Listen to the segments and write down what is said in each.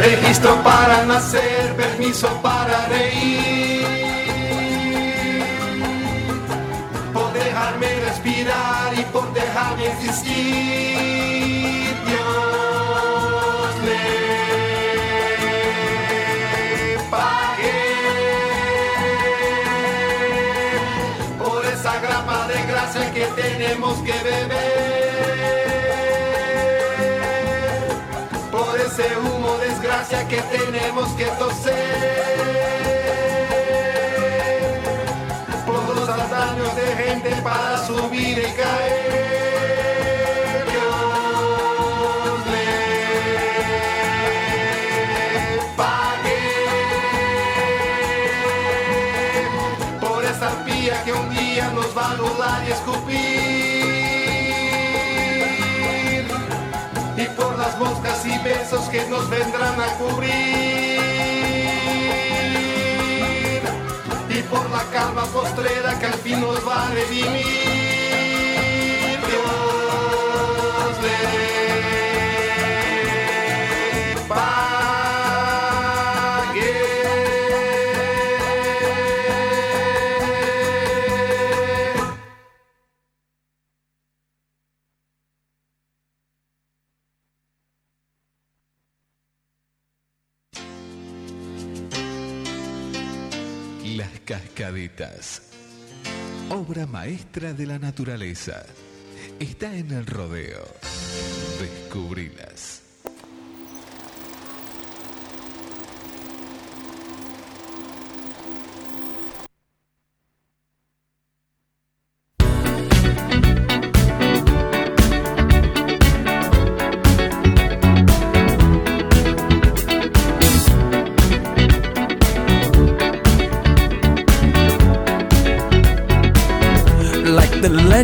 registro para nacer, permiso para reír, por dejarme respirar y por dejarme existir. Dios me pague por esa grapa de gracia que tenemos que beber, ese humo desgracia que tenemos que toser, por los daños de gente para subir y caer. Dios me pague por esa arpía que un día nos va a anular y escupir, y por las moscas y besos que nos vendrán a cubrir, y por la calma postrera que al fin nos va a redimir. Dios le pague. Cascadetas, obra maestra de la naturaleza, está en El Rodeo. Descubrilas.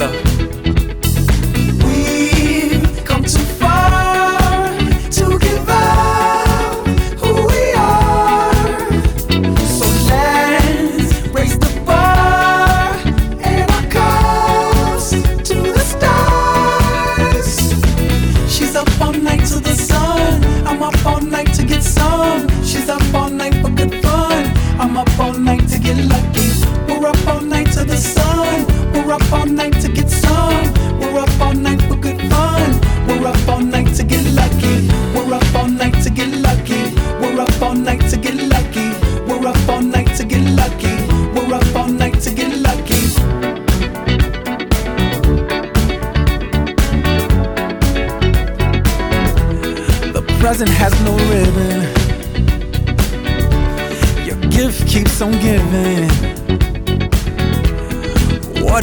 Look, we've come too far to give up who we are, so let's raise the present has no ribbon. Your gift keeps on giving. What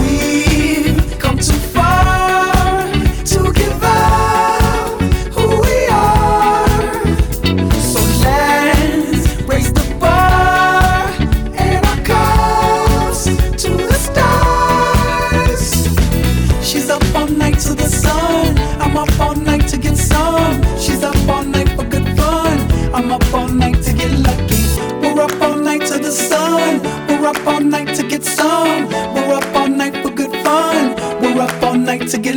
We've come too far to give up who we are, so let's raise the to the sun. I'm up all night to get some. She's up all night for good fun. I'm up all night to get lucky. We're up all night to the sun. We're up all night to get some. We're up all night for good fun. We're up all night to get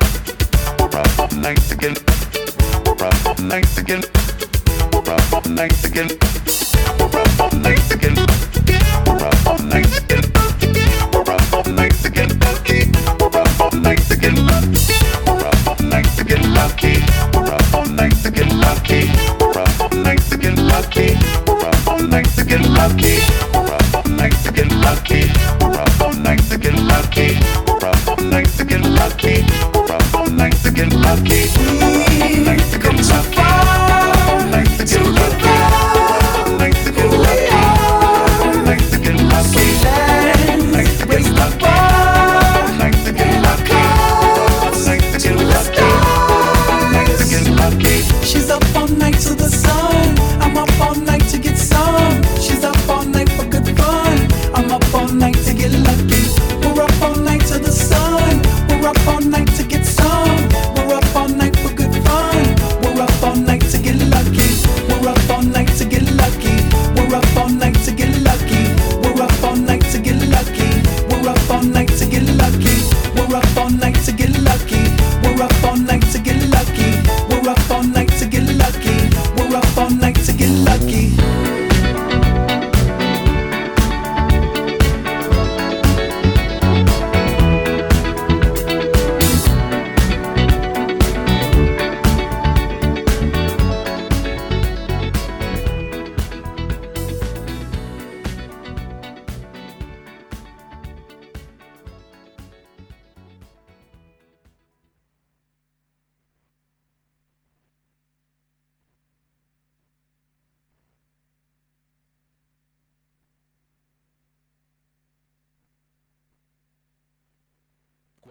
We're up all night to get. We're up all night to get. We're up all night again. We're up all night again. We're up all night again. We're up all night again. We're up all night again. We're up all night again. Lucky. We're up all night again. Lucky. We're up all night again. Lucky. We're up all night again. Lucky. We're up all night again. Lucky. We're up all night again. Lucky. We're up all night again. Lucky. We're up all night again. Lucky. We're up all night again. Lucky. We're up all night again. Lucky. To the night to go.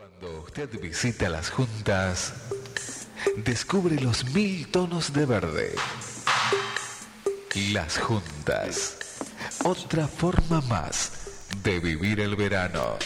Cuando usted visita las juntas, descubre los 1000 tonos de verde. Las juntas, otra forma más de vivir el verano.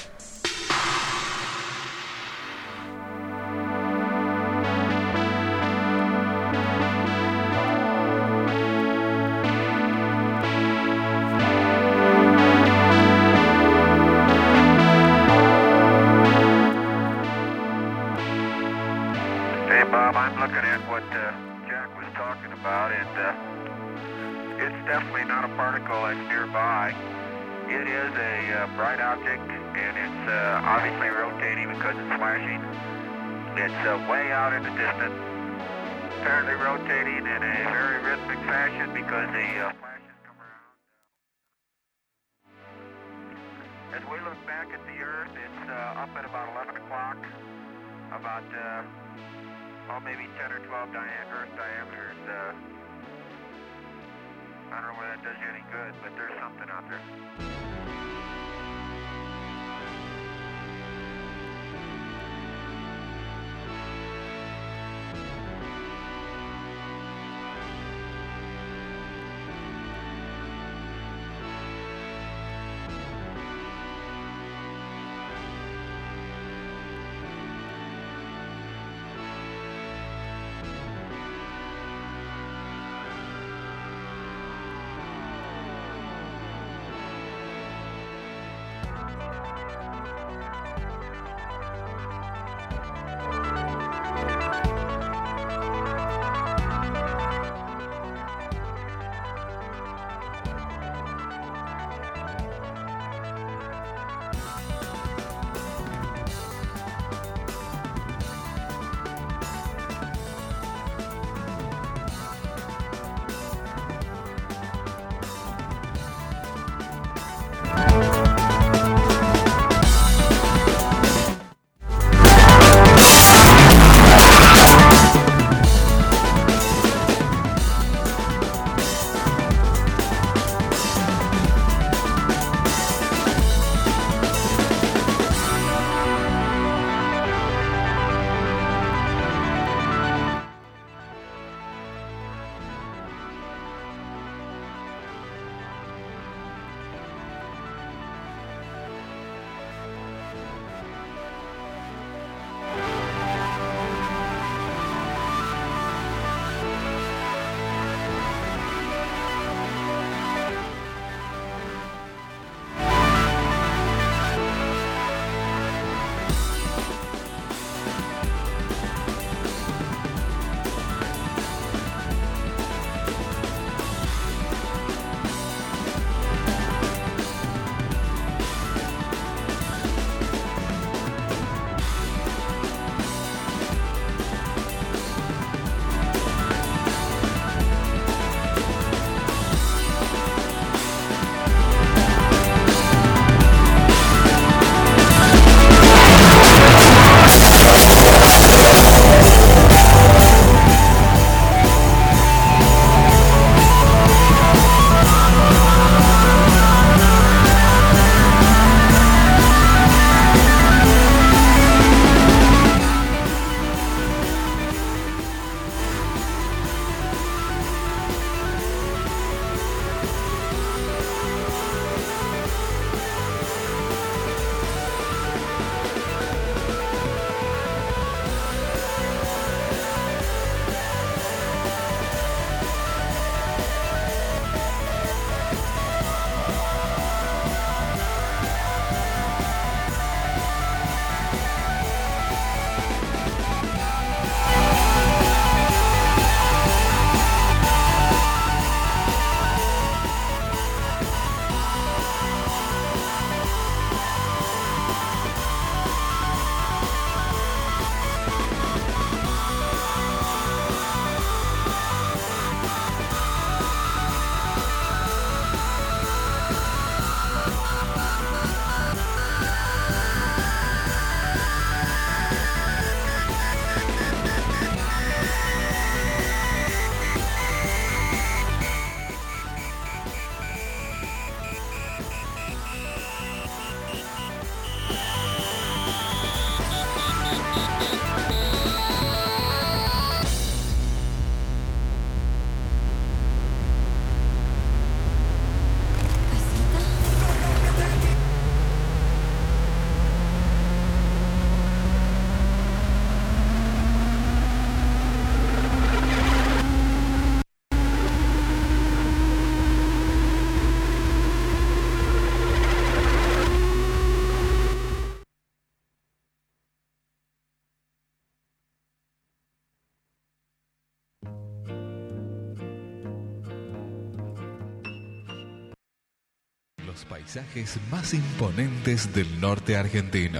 los paisajes más imponentes del norte argentino.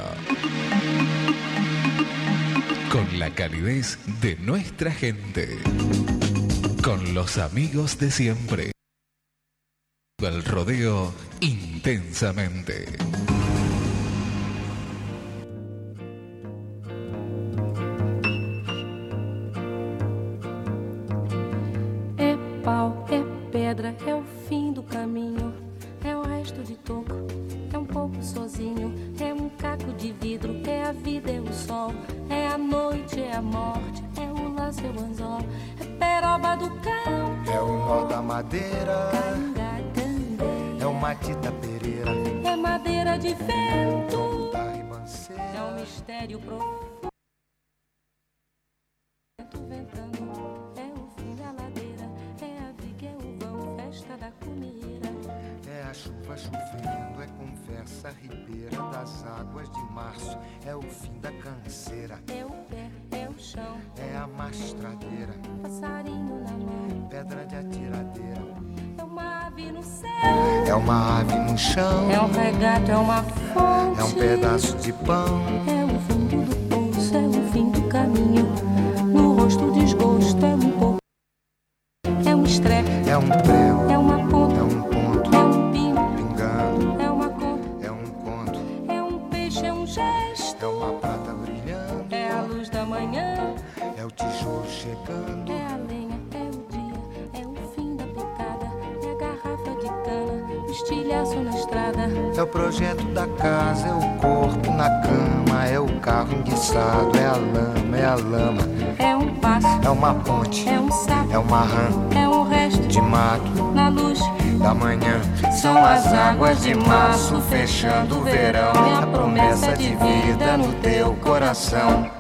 Con la calidez de nuestra gente. Con los amigos de siempre. El rodeo intensamente. É pau, é pedra, é o fim do caminho, é o resto de toco, é um pouco sozinho, é um caco de vidro, é a vida, é o sol, é a noite, é a morte, é o laço, é o anzol, é peroba do cão, é o nó da madeira, canga, é uma Tita Pereira, é madeira de vento, é um mistério profundo, é o fim da ladeira, é a viga, é o vão, festa da comida, é a chuva chovendo, é conversa ribeira das águas de março, é o fim da canseira, é o pé, é o chão, é a mastradeira, passarinho na mão, pedra de atiradeira, é uma ave no chão, é um regato, é uma fonte, é um pedaço de pão, é o fundo do poço, é o fim do caminho, no rosto o desgosto, é um pouco, é um estrepe, é um prego, é uma ponta, é um ponto, é um pingo, pingado, é uma conta, é um conto, é um peixe, é um gesto, é uma prata brilhando, é a luz da manhã, é o tijolo chegando, é a lenha, é o dia, é o fim da picada, é a garrafa de cana, estilhaço na estrada, é o projeto da casa, é o corpo na cama, é o carro enguiçado, é a lama, é a lama, é um passo, é uma ponte, é um sapo, é uma rã, é um resto de mato, na luz da manhã, são as águas de março fechando o verão, é a promessa de vida no teu coração.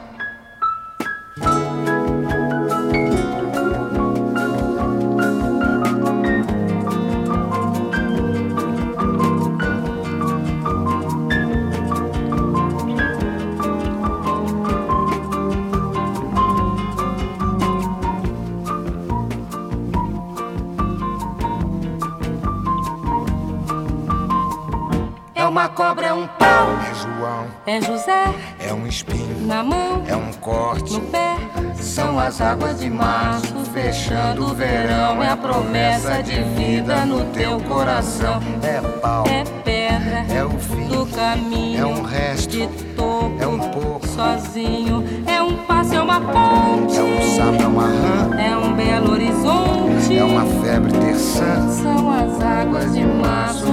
Cobra é um pau, é João, é José, é um espinho na mão, é um corte no pé, são as águas de março fechando o verão, é a promessa de vida no teu coração, é pau, é pedra, é o fim do caminho, é um resto de topo, é um pouco sozinho, é um passo, é uma ponte, é um sapo, é uma rã, é um belo horizonte, é uma febre terçã, são as águas de março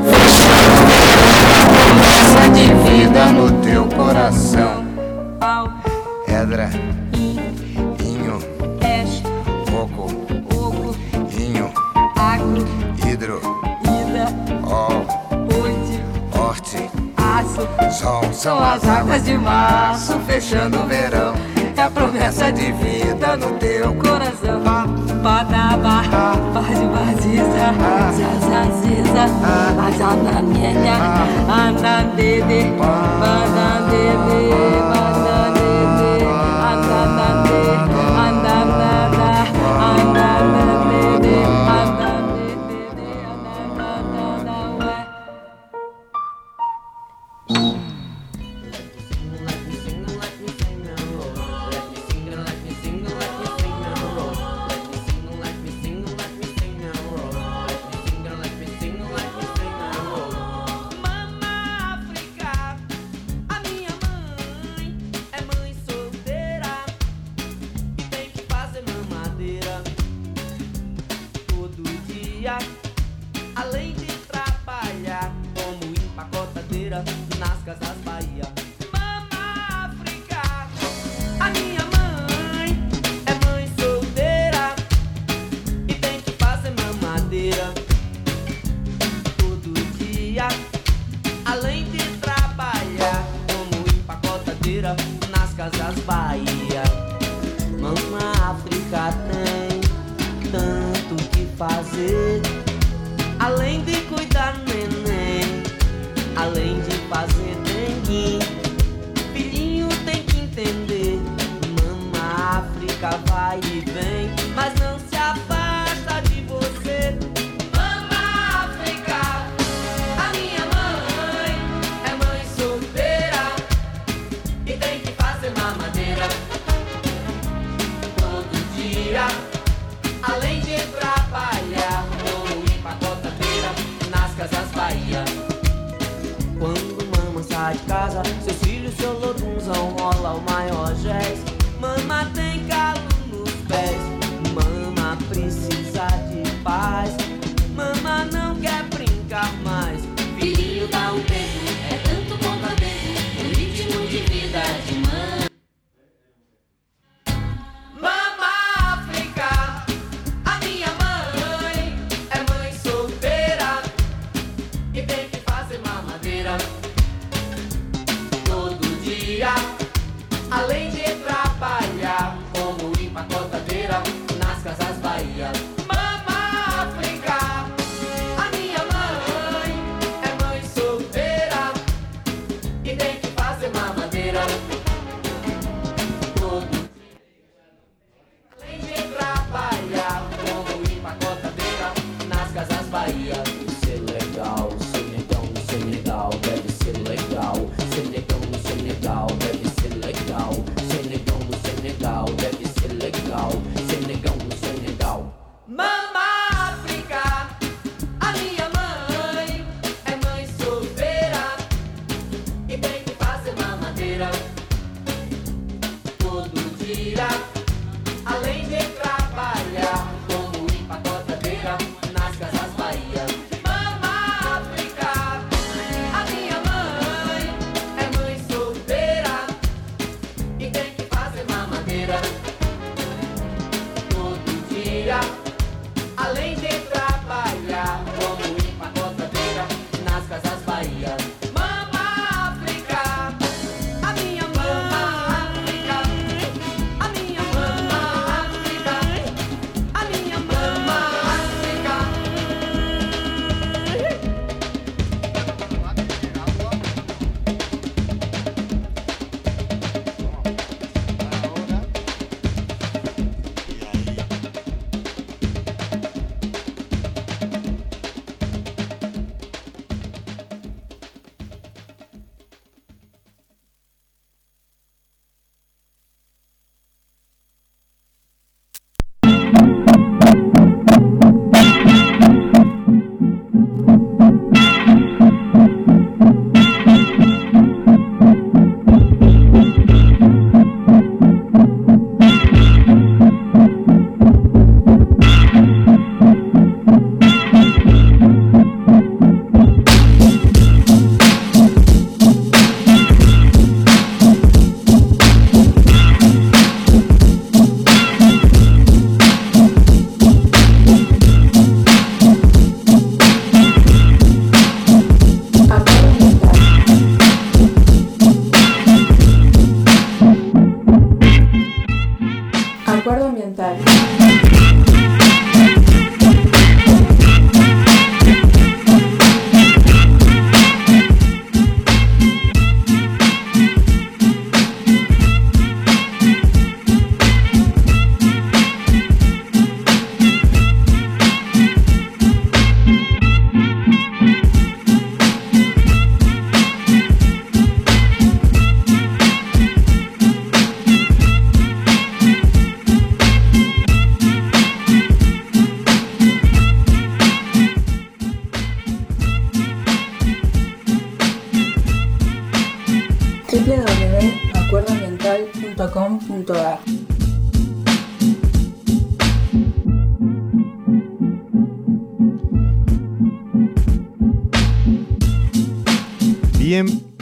de vida no teu coração. Pau, pedra, inho, peixe, coco, vinho, agro, hidro, ida, ol, oide, horte, aço, sol, são as águas de março fechando o verão, é a promessa de vida no teu coração. Padaba, paz vaziza, zazaziza, azanamienha, anandede, banandede, banandede, andanade, andanada, andanadede, andanadede, andanada, ué. Afasta de você, Mama África, a minha todo dia, além de trabalhar, rolo e pacota feira nas casas Bahia. Quando mama sai de casa, seus filhos, seu lodunzão rola o maior jazz. Mama tem calo nos pés, mama precisa de paz, mama não quer brincar mais. Filhinho dá um beijo, é tanto contratempo, o ritmo de vida de mãe.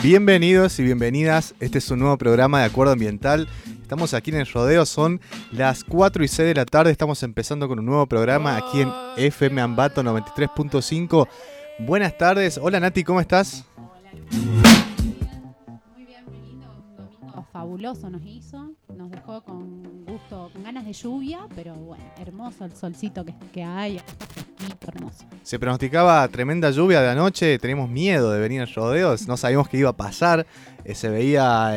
Bienvenidos y bienvenidas, este es un nuevo programa de Acuerdo Ambiental. Estamos aquí en El Rodeo, son las 4 y 6 de la tarde, estamos empezando con un nuevo programa aquí en FM Ambato 93.5. Buenas tardes, hola Nati, ¿cómo estás? Hola Lucía, muy bien, muy lindo, un domingo fabuloso nos hizo, nos dejó con gusto, con ganas de lluvia, pero bueno, hermoso el solcito que hay. Hermoso. Se pronosticaba tremenda lluvia de la noche, teníamos miedo de venir al rodeo, no sabíamos qué iba a pasar, se veía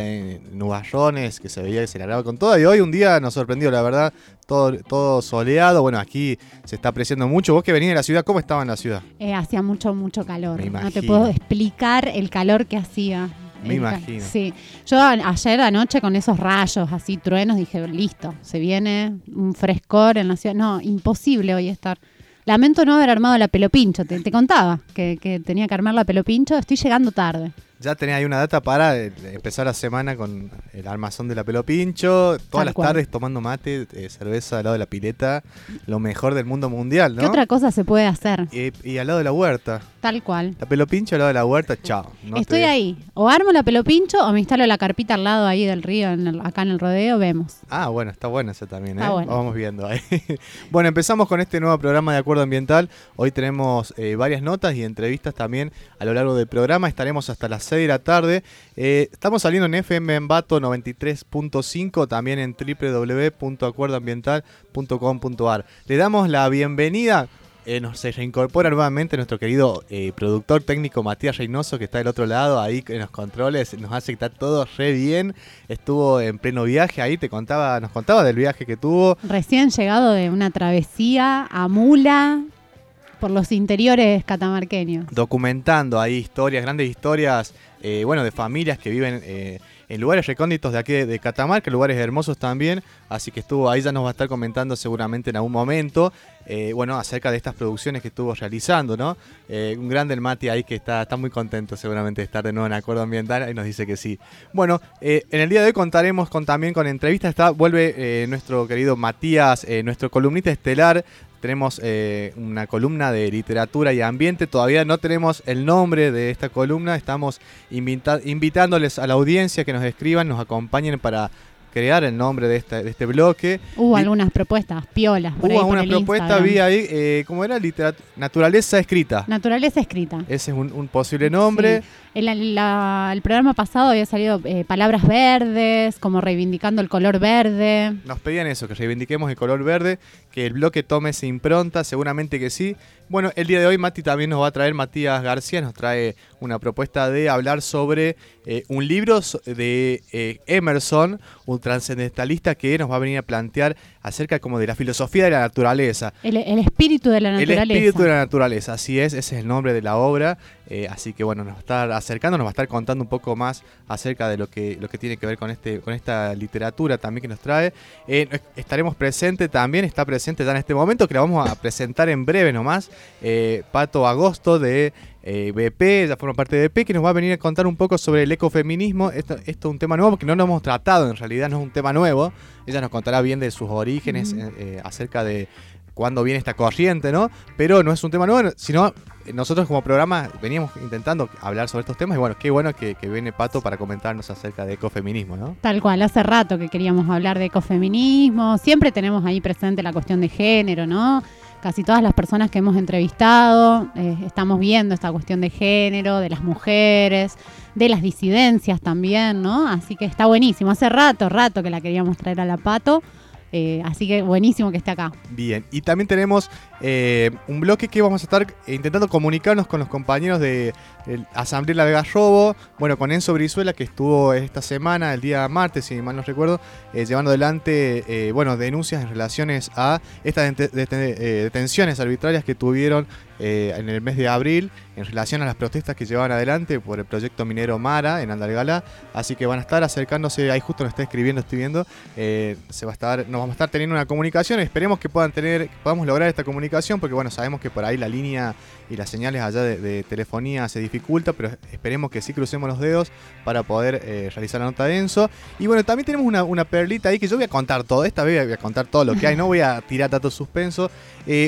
nubarrones, que se veía que se largaba con todo, y hoy un día nos sorprendió, la verdad, todo soleado. Bueno, aquí se está apreciando mucho. Vos que venís de la ciudad, ¿cómo estaba en la ciudad? Hacía mucho calor, no te puedo explicar el calor que hacía. Me imagino. Sí. Yo ayer anoche con esos rayos, así, truenos, dije, listo, se viene un frescor en la ciudad. No, imposible hoy estar. Lamento no haber armado la pelopincho. Te contaba que tenía que armar la pelopincho. Estoy llegando tarde. Ya tenés ahí una data para empezar la semana con el almazón de la pelopincho. Todas las tardes tomando mate, cerveza al lado de la pileta. Lo mejor del mundo mundial, ¿no? ¿Qué otra cosa se puede hacer? Y al lado de la huerta. Tal cual. La pelopincho al lado de la huerta, chao. No estoy ahí. O armo la pelopincho o me instalo la carpita al lado ahí del río, acá en el rodeo, vemos. Ah, bueno, está buena esa también, ¿eh? Bueno. Vamos viendo ahí. Bueno, empezamos con este nuevo programa de Acuerdo Ambiental. Hoy tenemos varias notas y entrevistas también a lo largo del programa. Estaremos hasta las 6 de la tarde. Estamos saliendo en FM Ambato 93.5, también en www.acuerdoambiental.com.ar. Le damos la bienvenida. Se reincorpora nuevamente nuestro querido productor técnico Matías Reynoso, que está del otro lado, ahí en los controles, nos hace estar todo re bien. Estuvo en pleno viaje, ahí nos contaba del viaje que tuvo. Recién llegado de una travesía a mula por los interiores catamarqueños. Documentando ahí historias, grandes historias, de familias que viven en lugares recónditos de aquí de Catamarca, lugares hermosos también, así que estuvo ahí, ya nos va a estar comentando seguramente en algún momento, acerca de estas producciones que estuvo realizando, ¿no? Un grande el Mati ahí que está muy contento seguramente de estar de nuevo en Acuerdo Ambiental y nos dice que sí. Bueno, en el día de hoy contaremos también con entrevistas, vuelve nuestro querido Matías, nuestro columnista estelar. Tenemos una columna de literatura y ambiente. Todavía no tenemos el nombre de esta columna. Estamos invitándoles a la audiencia que nos escriban, nos acompañen para crear el nombre de este bloque. Hubo algunas propuestas, piolas. Hubo algunas propuestas, vi ahí, ¿cómo era? Naturaleza escrita. Naturaleza escrita. Ese es un posible nombre. Sí. El programa pasado había salido palabras verdes, como reivindicando el color verde. Nos pedían eso, que reivindiquemos el color verde, que el bloque tome esa impronta, seguramente que sí. Bueno, el día de hoy Mati también nos va a traer, Matías García nos trae una propuesta de hablar sobre un libro de Emerson, un transcendentalista que nos va a venir a plantear acerca como de la filosofía de la naturaleza. El espíritu de la naturaleza. El espíritu de la naturaleza, así es, ese es el nombre de la obra. Así que bueno, nos va a estar acercando, nos va a estar contando un poco más acerca de lo que tiene que ver con esta literatura también que nos trae. Estaremos presentes también, está presente ya en este momento, que la vamos a presentar en breve nomás, Pato Agosto de BP, ya forma parte de BP, que nos va a venir a contar un poco sobre el ecofeminismo. Esto es un tema nuevo, porque no lo hemos tratado, en realidad no es un tema nuevo. Ella nos contará bien de sus orígenes, acerca de cuándo viene esta corriente, ¿no? Pero no es un tema nuevo, sino nosotros como programa veníamos intentando hablar sobre estos temas y bueno, qué bueno que viene Pato para comentarnos acerca de ecofeminismo, ¿no? Tal cual, hace rato que queríamos hablar de ecofeminismo, siempre tenemos ahí presente la cuestión de género, ¿no? Casi todas las personas que hemos entrevistado estamos viendo esta cuestión de género, de las mujeres, de las disidencias también, ¿no? Así que está buenísimo, hace rato que la queríamos traer a la Pato. Así que buenísimo que esté acá. Bien, y también tenemos un bloque que vamos a estar intentando comunicarnos con los compañeros de Asamblea del Algarrobo, bueno, con Enzo Brizuela, que estuvo esta semana, el día martes, si mal no recuerdo, llevando adelante denuncias en relaciones a estas detenciones arbitrarias que tuvieron en el mes de abril en relación a las protestas que llevaban adelante por el proyecto minero Mara en Andalgalá. Así que van a estar acercándose, ahí justo nos está escribiendo, estoy viendo, nos vamos a estar teniendo una comunicación, esperemos que podamos lograr esta comunicación, porque bueno, sabemos que por ahí la línea y las señales allá de telefonía se dificulta, pero esperemos que sí crucemos los dedos para poder realizar la nota de Enzo. Y bueno, también tenemos una perlita ahí que yo voy a contar todo, esta vez voy a contar todo lo que hay, no voy a tirar datos suspensos.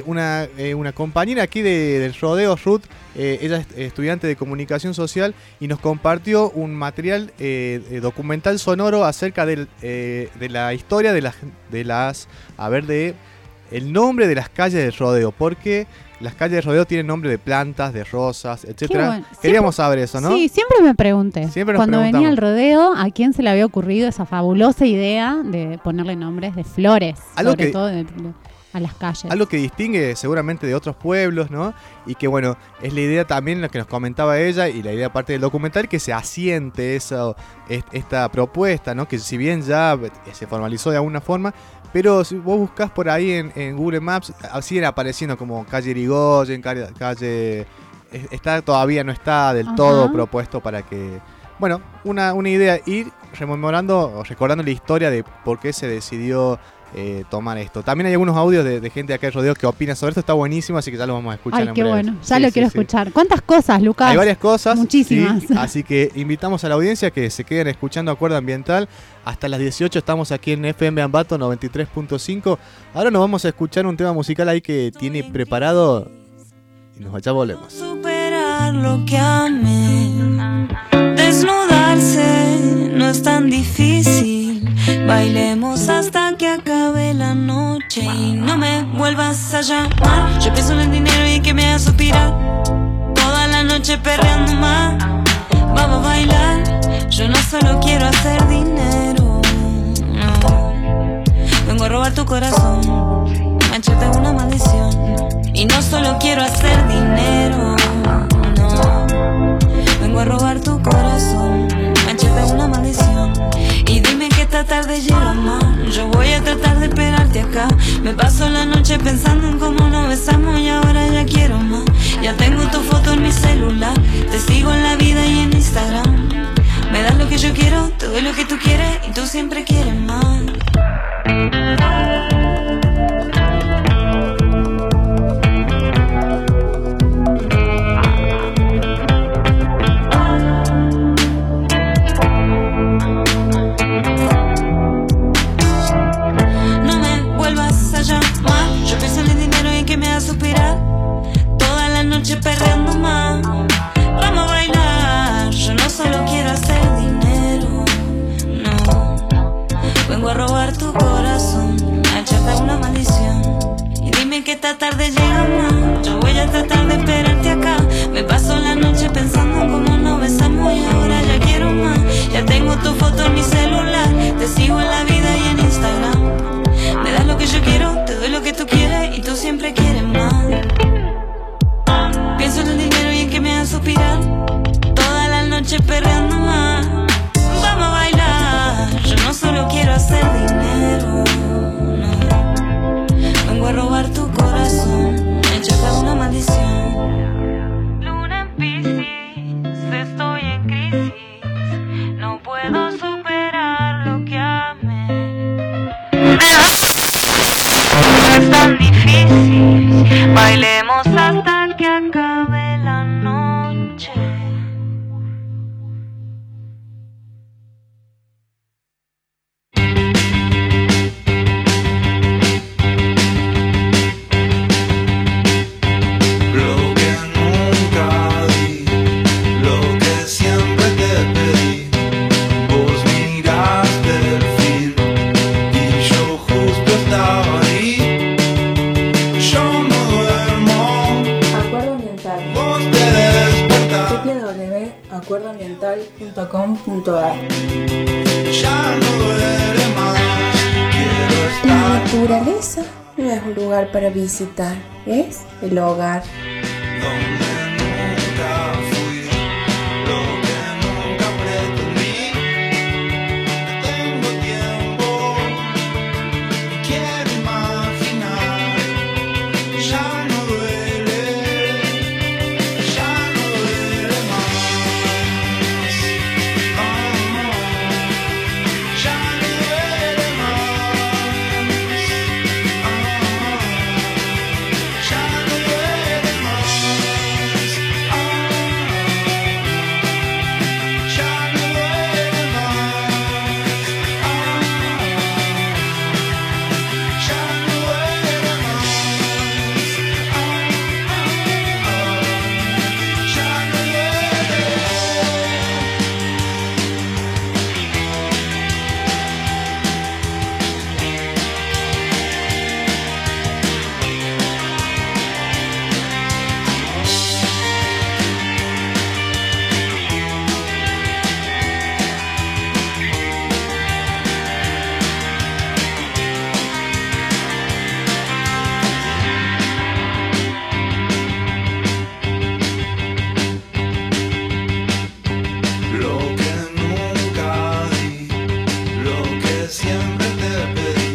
Una compañera aquí del Rodeo, Ruth, ella es estudiante de comunicación social y nos compartió un material documental sonoro acerca de la historia de el nombre de las calles del Rodeo, porque las calles del Rodeo tienen nombre de plantas, de rosas, etcétera. Bueno. Queríamos saber eso, ¿no? Sí, siempre me pregunté. Cuando venía al Rodeo, ¿a quién se le había ocurrido esa fabulosa idea de ponerle nombres de flores? A las calles. Algo que distingue seguramente de otros pueblos, ¿no? Y que bueno, es la idea también lo que nos comentaba ella y la idea parte del documental, que se asiente esta propuesta, ¿no? Que si bien ya se formalizó de alguna forma, pero si vos buscás por ahí en Google Maps, siguen apareciendo como calle Irigoyen, calle... está, todavía no está del todo propuesto para que Bueno, una idea, ir rememorando o recordando la historia de por qué se decidió tomar esto. También hay algunos audios de gente de acá de Rodeo que opina sobre esto, está buenísimo, así que ya lo vamos a escuchar. Ay, qué en breve. Bueno, ya sí, lo sí, quiero sí. escuchar. ¿Cuántas cosas, Lucas? Hay varias cosas. Muchísimas. Sí, así que invitamos a la audiencia que se queden escuchando Acuerdo Ambiental. Hasta las 18 estamos aquí en FM Ambato 93.5. Ahora nos vamos a escuchar un tema musical ahí que tiene preparado y nos allá volvemos. Superar lo que amé. Desnudarse no es tan difícil. Bailemos hasta que acabe la noche y no me vuelvas a llamar. Yo pienso en el dinero y que me haga suspirar. Toda la noche perreando más. Vamos a bailar. Yo no solo quiero hacer dinero, no. Vengo a robar tu corazón, mancharte una maldición. Y no solo quiero hacer dinero, no. Vengo a robar tu corazón, mancharte una maldición. Y dime que esta tarde llega más. Yo voy a tratar de esperarte acá. Me paso la noche pensando en cómo nos besamos y ahora ya quiero más. Ya tengo tu foto en mi celular. Te sigo en la vida y en Instagram. Me das lo que yo quiero, te doy lo que tú quieres y tú siempre quieres más. Suspirar toda la noche perreando más. Vamos a bailar. Yo no solo quiero hacer dinero, no. Vengo a robar tu corazón, a echarte una maldición. Y dime que esta tarde llega más. Yo voy a tratar de esperarte acá. Me paso la noche pensando en cómo nos besamos y ahora ya quiero más. Ya tengo tu foto en mi celular. Te sigo en la vida y en Instagram. Me das lo que yo quiero, te doy lo que tú quieres y tú siempre quieres más. Pienso en el dinero y en que me hagas suspirar. Toda la noche perreando más. Vamos a bailar. Yo no solo quiero hacer dinero, no. Vengo a robar tu corazón, me choca una maldición. Luna en Piscis, estoy en crisis. No puedo superar lo que amé. Es tan difícil, bailemos hasta que acabe la noche. Lo que nunca di, lo que siempre te pedí, vos miraste el fin y yo justo estaba ahí. www.acuerdoambiental.com.ar. Ya no duele más, quiero estar. La naturaleza no es un lugar para visitar, es el hogar. Donde nunca fui, lo que nunca pretendí. Tengo tiempo, quiero imaginar. Ya no duele, ya no duele más. No, ya no duele más. Ya no duele más. Ya no duele más. Ya no duele más. Ya no duele. Lo que nunca di, lo que siempre te pedí,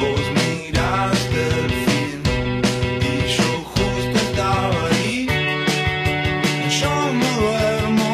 vos miraste el fin y yo justo estaba ahí. Yo me duermo,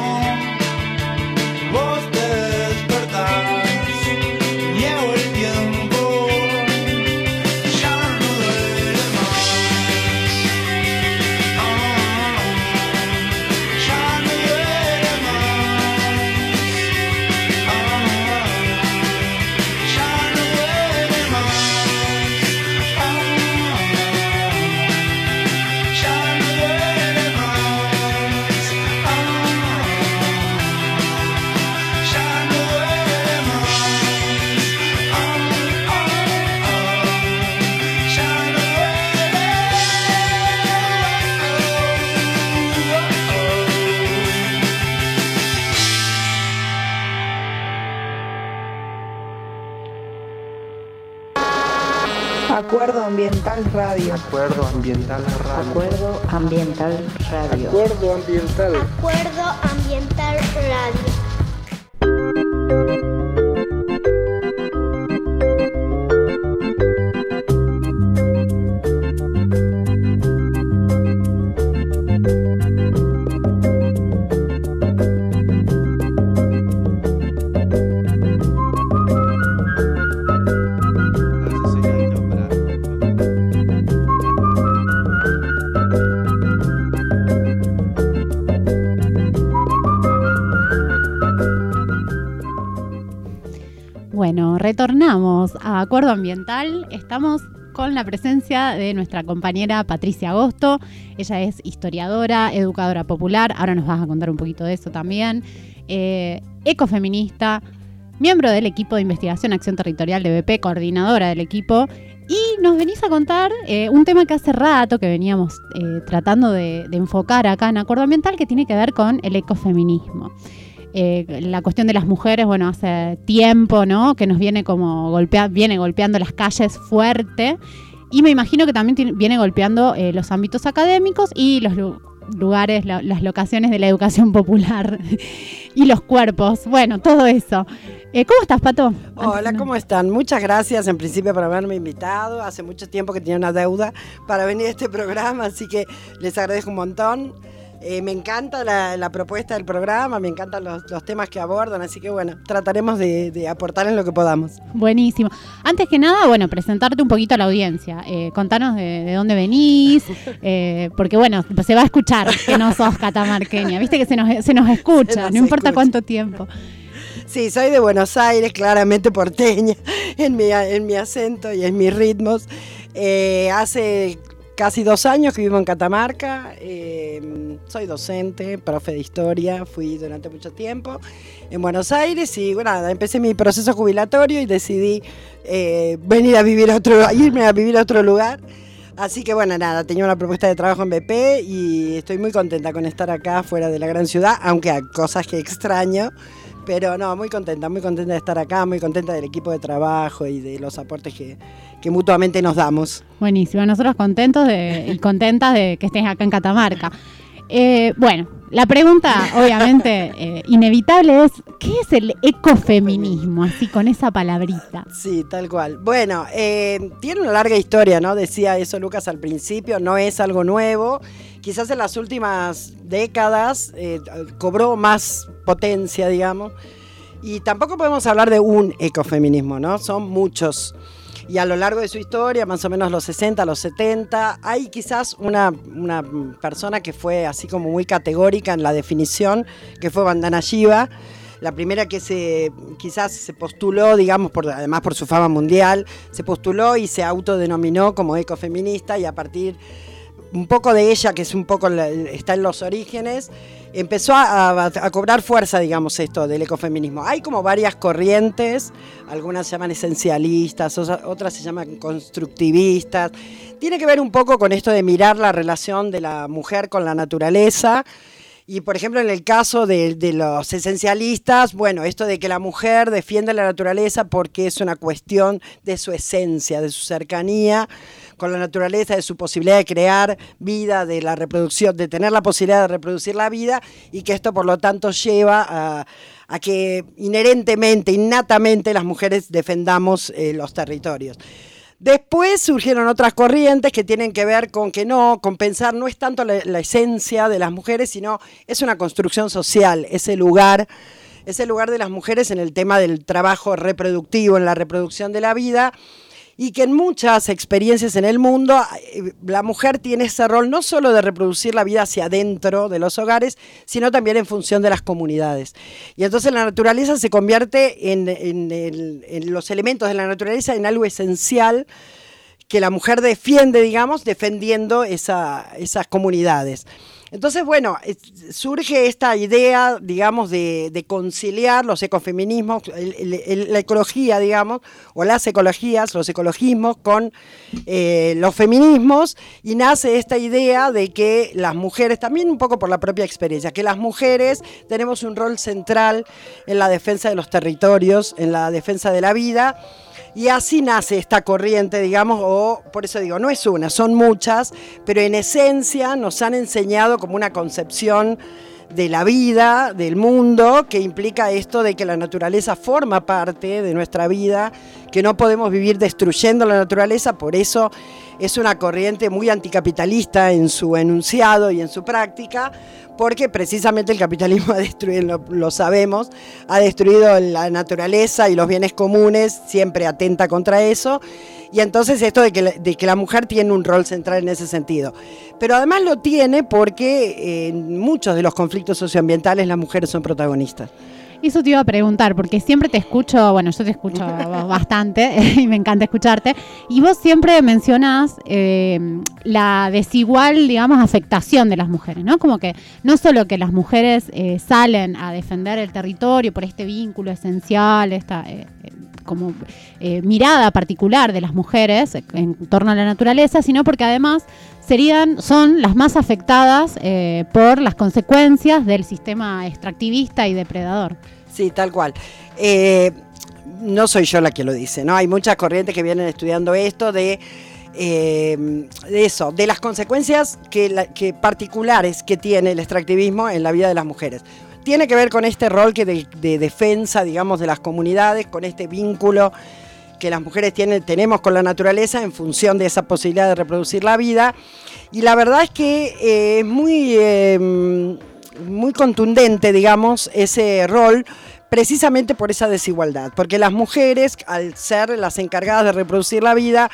Acuerdo Ambiental Radio. Acuerdo Ambiental Radio. Acuerdo Ambiental Radio. Acuerdo Ambiental. Acuerdo Ambiental Radio. Bueno, retornamos a Acuerdo Ambiental. Estamos con la presencia de nuestra compañera Patricia Agosto. Ella es historiadora, educadora popular. Ahora nos vas a contar un poquito de eso también. Ecofeminista, miembro del equipo de investigación Acción Territorial de BP, coordinadora del equipo. Y nos venís a contar un tema que hace rato que veníamos tratando de enfocar acá en Acuerdo Ambiental, que tiene que ver con el ecofeminismo. La cuestión de las mujeres, bueno, hace tiempo, ¿no?, que nos viene como viene golpeando las calles fuerte, y me imagino que también viene golpeando los ámbitos académicos y los lugares, las locaciones de la educación popular y los cuerpos, bueno, todo eso. ¿Cómo estás, Pato? Hola, ¿cómo están? Muchas gracias en principio por haberme invitado. Hace mucho tiempo que tenía una deuda para venir a este programa, así que les agradezco un montón. Me encanta la propuesta del programa, me encantan los temas que abordan, así que bueno, trataremos de aportar en lo que podamos. Buenísimo. Antes que nada, bueno, presentarte un poquito a la audiencia, contanos de dónde venís, porque bueno, se va a escuchar que no sos catamarqueña, viste que se nos escucha, no importa cuánto tiempo. Sí, soy de Buenos Aires, claramente porteña, en mi acento y en mis ritmos. Hace casi 2 años que vivo en Catamarca, soy docente, profe de historia, fui durante mucho tiempo en Buenos Aires y bueno, empecé mi proceso jubilatorio y decidí irme a vivir a otro lugar. Así que bueno, nada, tenía una propuesta de trabajo en BP y estoy muy contenta con estar acá fuera de la gran ciudad, aunque hay cosas que extraño. Pero no, muy contenta de estar acá, muy contenta del equipo de trabajo y de los aportes que mutuamente nos damos. Buenísimo, nosotros contentos y contentas de que estés acá en Catamarca. Bueno, la pregunta obviamente inevitable es, ¿qué es el ecofeminismo? Así con esa palabrita. Sí, tal cual. Bueno, tiene una larga historia, ¿no? Decía eso Lucas al principio, no es algo nuevo. Quizás en las últimas décadas cobró más potencia, digamos. Y tampoco podemos hablar de un ecofeminismo, ¿no? Son muchos. Y a lo largo de su historia, más o menos los 60, los 70, hay quizás una persona que fue así como muy categórica en la definición, que fue Vandana Shiva, la primera que quizás se postuló, digamos, además por su fama mundial, se postuló y se autodenominó como ecofeminista, y a partir un poco de ella, que es un poco está en los orígenes, empezó a cobrar fuerza, digamos, esto del ecofeminismo. Hay como varias corrientes, algunas se llaman esencialistas, otras se llaman constructivistas. Tiene que ver un poco con esto de mirar la relación de la mujer con la naturaleza. Y, por ejemplo, en el caso de los esencialistas, bueno, esto de que la mujer defiende la naturaleza porque es una cuestión de su esencia, de su cercanía con la naturaleza, de su posibilidad de crear vida, de la reproducción, de tener la posibilidad de reproducir la vida, y que esto por lo tanto lleva a que inherentemente, innatamente las mujeres defendamos los territorios. Después surgieron otras corrientes que tienen que ver con que no, con pensar no es tanto la esencia de las mujeres, sino es una construcción social, ese lugar de las mujeres en el tema del trabajo reproductivo, en la reproducción de la vida. Y que en muchas experiencias en el mundo la mujer tiene ese rol no solo de reproducir la vida hacia adentro de los hogares, sino también en función de las comunidades. Y entonces la naturaleza se convierte en los elementos de la naturaleza en algo esencial que la mujer defiende, digamos, defendiendo esas comunidades. Entonces, bueno, surge esta idea, digamos, de conciliar los ecofeminismos, la ecología, digamos, o las ecologías, los ecologismos con los feminismos, y nace esta idea de que las mujeres, también un poco por la propia experiencia, que las mujeres tenemos un rol central en la defensa de los territorios, en la defensa de la vida, Y así nace esta corriente, digamos, o por eso digo, no es una, son muchas, pero en esencia nos han enseñado como una concepción de la vida, del mundo, que implica esto de que la naturaleza forma parte de nuestra vida, que no podemos vivir destruyendo la naturaleza, por eso es una corriente muy anticapitalista en su enunciado y en su práctica, porque precisamente el capitalismo ha destruido, lo sabemos, ha destruido la naturaleza y los bienes comunes, siempre atenta contra eso, y entonces esto de que la mujer tiene un rol central en ese sentido. Pero además lo tiene porque en muchos de los conflictos socioambientales las mujeres son protagonistas. Eso te iba a preguntar, porque siempre te escucho, bueno, yo te escucho bastante y me encanta escucharte, y vos siempre mencionás la desigual, digamos, afectación de las mujeres, ¿no? Como que no solo que las mujeres salen a defender el territorio por este vínculo esencial, esta como mirada particular de las mujeres en torno a la naturaleza, sino porque además son las más afectadas por las consecuencias del sistema extractivista y depredador. Sí, tal cual. No soy yo la que lo dice, ¿no? Hay muchas corrientes que vienen estudiando esto de las consecuencias que particulares que tiene el extractivismo en la vida de las mujeres. Tiene que ver con este rol de defensa, digamos, de las comunidades, con este vínculo que las mujeres tenemos con la naturaleza en función de esa posibilidad de reproducir la vida. Y la verdad es que es muy contundente, digamos, ese rol, precisamente por esa desigualdad. Porque las mujeres, al ser las encargadas de reproducir la vida,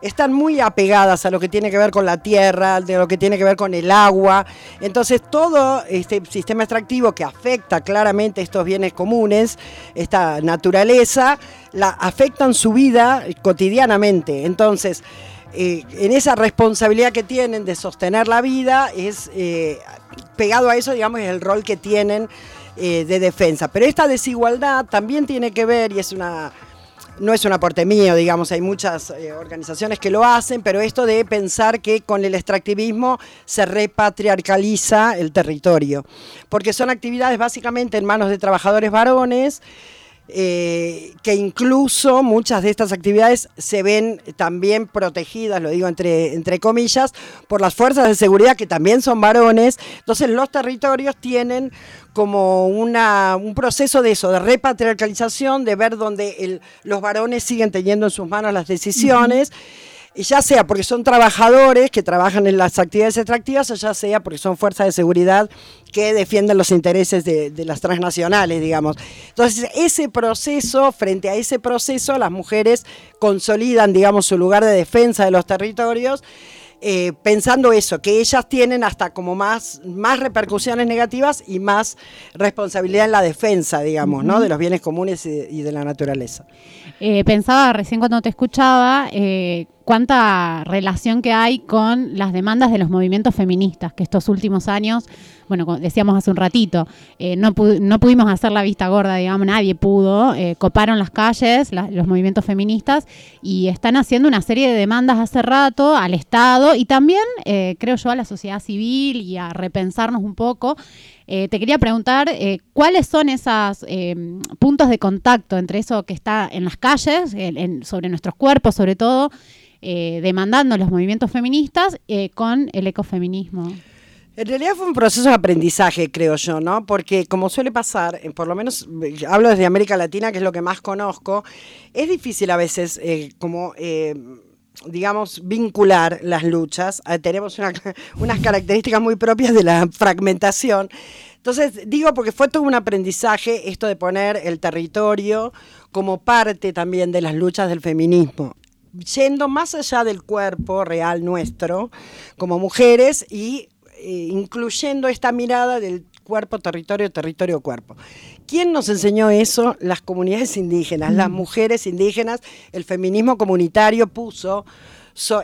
están muy apegadas a lo que tiene que ver con la tierra, de lo que tiene que ver con el agua. Entonces todo este sistema extractivo que afecta claramente estos bienes comunes, esta naturaleza, la afectan su vida cotidianamente. Entonces en esa responsabilidad que tienen de sostener la vida, es pegado a eso, digamos, es el rol que tienen de defensa. Pero esta desigualdad también tiene que ver, y no es un aporte mío, digamos, hay muchas organizaciones que lo hacen, pero esto de pensar que con el extractivismo se repatriarcaliza el territorio, porque son actividades básicamente en manos de trabajadores varones, que incluso muchas de estas actividades se ven también protegidas, lo digo entre comillas, por las fuerzas de seguridad que también son varones. Entonces los territorios tienen como un proceso de eso, de repatriarcalización, de ver donde los varones siguen teniendo en sus manos las decisiones, y ya sea porque son trabajadores que trabajan en las actividades extractivas, o ya sea porque son fuerzas de seguridad que defienden los intereses de las transnacionales, digamos. Entonces, frente a ese proceso, las mujeres consolidan, digamos, su lugar de defensa de los territorios, pensando eso, que ellas tienen hasta como más repercusiones negativas y más responsabilidad en la defensa, digamos, ¿no? De los bienes comunes y de la naturaleza. Pensaba recién cuando te escuchaba cuánta relación que hay con las demandas de los movimientos feministas, que estos últimos años, bueno, decíamos hace un ratito, no pudimos hacer la vista gorda, digamos, nadie pudo, coparon las calles, los movimientos feministas, y están haciendo una serie de demandas hace rato al Estado y también, creo yo, a la sociedad civil y a repensarnos un poco. Te quería preguntar cuáles son esos puntos de contacto entre eso que está en las calles, sobre nuestros cuerpos, sobre todo, demandando los movimientos feministas con el ecofeminismo. En realidad fue un proceso de aprendizaje, creo yo, ¿no? Porque como suele pasar, por lo menos hablo desde América Latina, que es lo que más conozco, es difícil a veces digamos, vincular las luchas. Tenemos unas características muy propias de la fragmentación. Entonces, digo, porque fue todo un aprendizaje esto de poner el territorio como parte también de las luchas del feminismo, yendo más allá del cuerpo real nuestro como mujeres y incluyendo esta mirada del cuerpo, territorio, territorio, cuerpo. ¿Quién nos enseñó eso? Las comunidades indígenas, las mujeres indígenas. El feminismo comunitario puso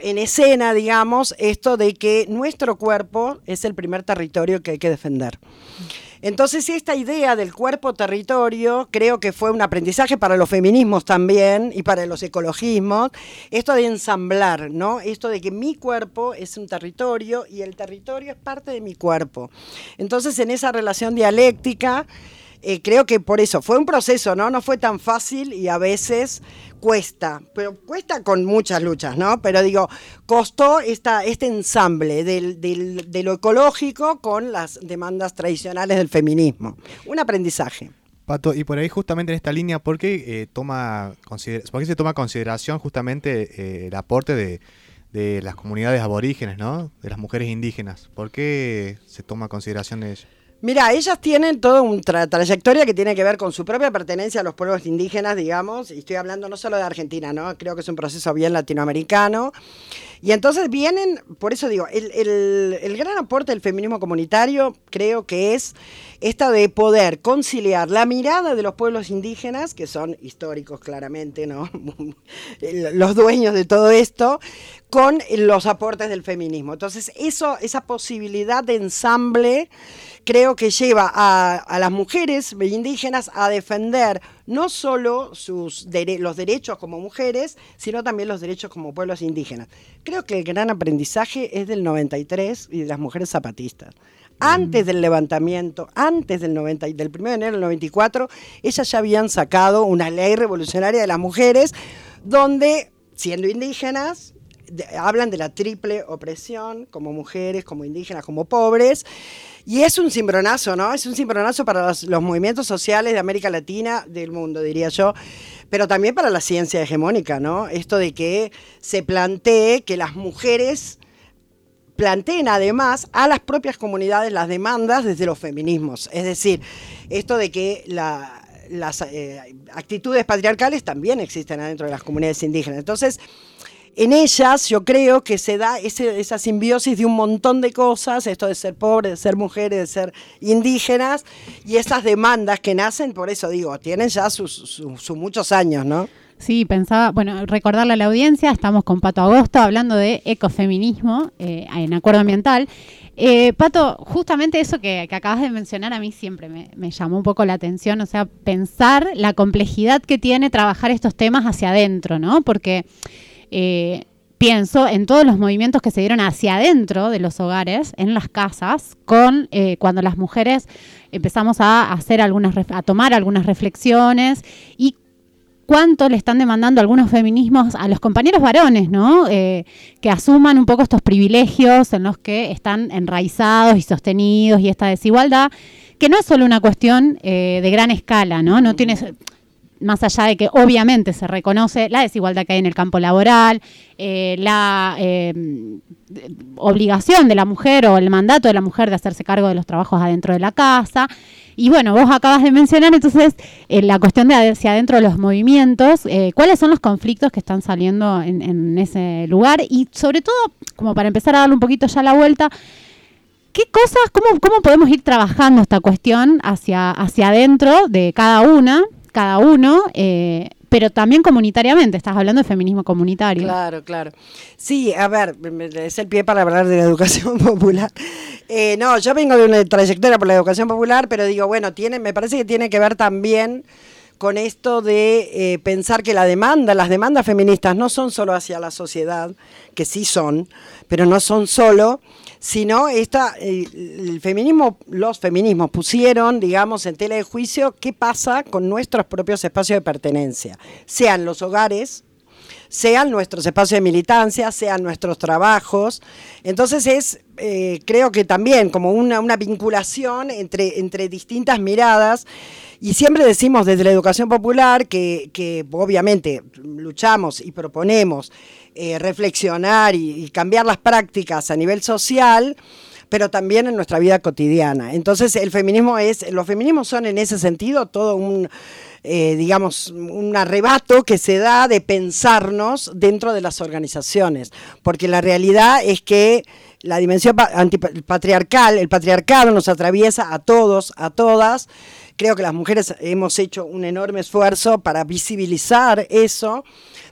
en escena, digamos, esto de que nuestro cuerpo es el primer territorio que hay que defender. Entonces, esta idea del cuerpo-territorio creo que fue un aprendizaje para los feminismos también y para los ecologismos. Esto de ensamblar, ¿no? Esto de que mi cuerpo es un territorio y el territorio es parte de mi cuerpo. Entonces, en esa relación dialéctica Creo que por eso, fue un proceso, ¿no? No fue tan fácil y a veces cuesta, pero cuesta con muchas luchas, ¿no? Pero digo, costó este ensamble de lo ecológico con las demandas tradicionales del feminismo. Un aprendizaje. Pato, y por ahí justamente en esta línea, ¿por qué, se toma consideración justamente el aporte de las comunidades aborígenes, ¿no? De las mujeres indígenas. ¿Por qué se toma consideración de ello? Mira, ellas tienen toda una trayectoria que tiene que ver con su propia pertenencia a los pueblos indígenas, digamos, y estoy hablando no solo de Argentina, ¿no? Creo que es un proceso bien latinoamericano. Y entonces vienen, por eso digo, el gran aporte del feminismo comunitario creo que es esta de poder conciliar la mirada de los pueblos indígenas, que son históricos claramente, ¿no? Los dueños de todo esto, con los aportes del feminismo. Entonces, esa posibilidad de ensamble creo que lleva a las mujeres indígenas a defender no solo los derechos como mujeres, sino también los derechos como pueblos indígenas. Creo que el gran aprendizaje es del 93 y de las mujeres zapatistas. Antes del levantamiento, antes del 1 de enero del 94, ellas ya habían sacado una ley revolucionaria de las mujeres, donde, siendo indígenas, hablan de la triple opresión, como mujeres, como indígenas, como pobres. Y es un cimbronazo, ¿no? Es un cimbronazo para los movimientos sociales de América Latina, del mundo, diría yo, pero también para la ciencia hegemónica, ¿no? Esto de que se plantee que las mujeres planteen además a las propias comunidades las demandas desde los feminismos. Es decir, esto de que las actitudes patriarcales también existen adentro de las comunidades indígenas. Entonces, en ellas yo creo que se da esa simbiosis de un montón de cosas, esto de ser pobres, de ser mujeres, de ser indígenas, y esas demandas que nacen, por eso digo, tienen ya sus muchos años, ¿no? Sí, pensaba, bueno, recordarle a la audiencia, estamos con Pato Agosto hablando de ecofeminismo en Acuerdo Ambiental. Pato, justamente eso que acabas de mencionar a mí siempre me llamó un poco la atención, o sea, pensar la complejidad que tiene trabajar estos temas hacia adentro, ¿no? Porque pienso en todos los movimientos que se dieron hacia adentro de los hogares, en las casas, con cuando las mujeres empezamos a tomar algunas reflexiones y cuánto le están demandando algunos feminismos a los compañeros varones, ¿no? Que asuman un poco estos privilegios en los que están enraizados y sostenidos y esta desigualdad, que no es solo una cuestión de gran escala, ¿no? No tienes... Más allá de que obviamente se reconoce la desigualdad que hay en el campo laboral, la obligación de la mujer o el mandato de la mujer de hacerse cargo de los trabajos adentro de la casa. Y bueno, vos acabas de mencionar entonces la cuestión de hacia adentro de los movimientos. ¿Cuáles son los conflictos que están saliendo en ese lugar? Y sobre todo, como para empezar a darle un poquito ya la vuelta, ¿qué cosas, cómo podemos ir trabajando esta cuestión hacia adentro de cada uno, pero también comunitariamente? Estás hablando de feminismo comunitario. Claro, claro. Sí, a ver, es el pie para hablar de la educación popular. No, yo vengo de una trayectoria por la educación popular, pero digo, bueno, me parece que tiene que ver también con esto de pensar que las demandas feministas no son solo hacia la sociedad, que sí son, pero no son solo, sino el feminismo, los feminismos pusieron, digamos, en tela de juicio qué pasa con nuestros propios espacios de pertenencia, sean los hogares, sean nuestros espacios de militancia, sean nuestros trabajos. Entonces creo que también como una vinculación entre distintas miradas. Y siempre decimos desde la educación popular que obviamente luchamos y proponemos reflexionar y cambiar las prácticas a nivel social, pero también en nuestra vida cotidiana. Entonces los feminismos son en ese sentido todo un arrebato que se da de pensarnos dentro de las organizaciones, porque la realidad es que la dimensión antipatriarcal, el patriarcado nos atraviesa a todos, a todas. Creo que las mujeres hemos hecho un enorme esfuerzo para visibilizar eso,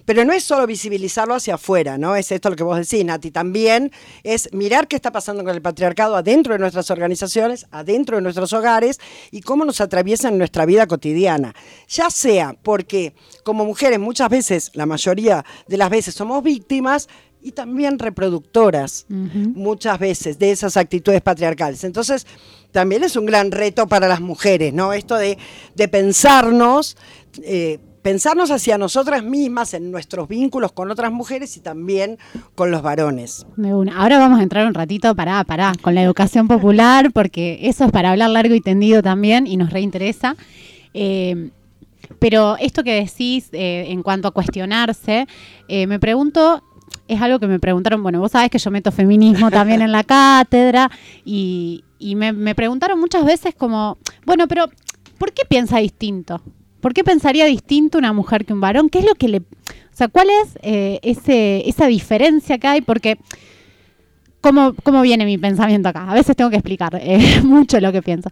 pero no es solo visibilizarlo hacia afuera, ¿no? Es esto lo que vos decís, Nati, también es mirar qué está pasando con el patriarcado adentro de nuestras organizaciones, adentro de nuestros hogares y cómo nos atraviesa en nuestra vida cotidiana. Ya sea porque como mujeres muchas veces, la mayoría de las veces somos víctimas, y también reproductoras muchas veces de esas actitudes patriarcales. Entonces, también es un gran reto para las mujeres, ¿no? Esto de pensarnos hacia nosotras mismas, en nuestros vínculos con otras mujeres y también con los varones. Ahora vamos a entrar un ratito, pará, con la educación popular, porque eso es para hablar largo y tendido también y nos reinteresa. Pero esto que decís en cuanto a cuestionarse, me pregunto, es algo que me preguntaron, bueno, vos sabés que yo meto feminismo también en la cátedra y me preguntaron muchas veces como, bueno, pero ¿por qué piensa distinto? ¿Por qué pensaría distinto una mujer que un varón? ¿Qué es lo que le, o sea, cuál es esa diferencia que hay? Porque ¿cómo viene mi pensamiento acá? A veces tengo que explicar mucho lo que pienso.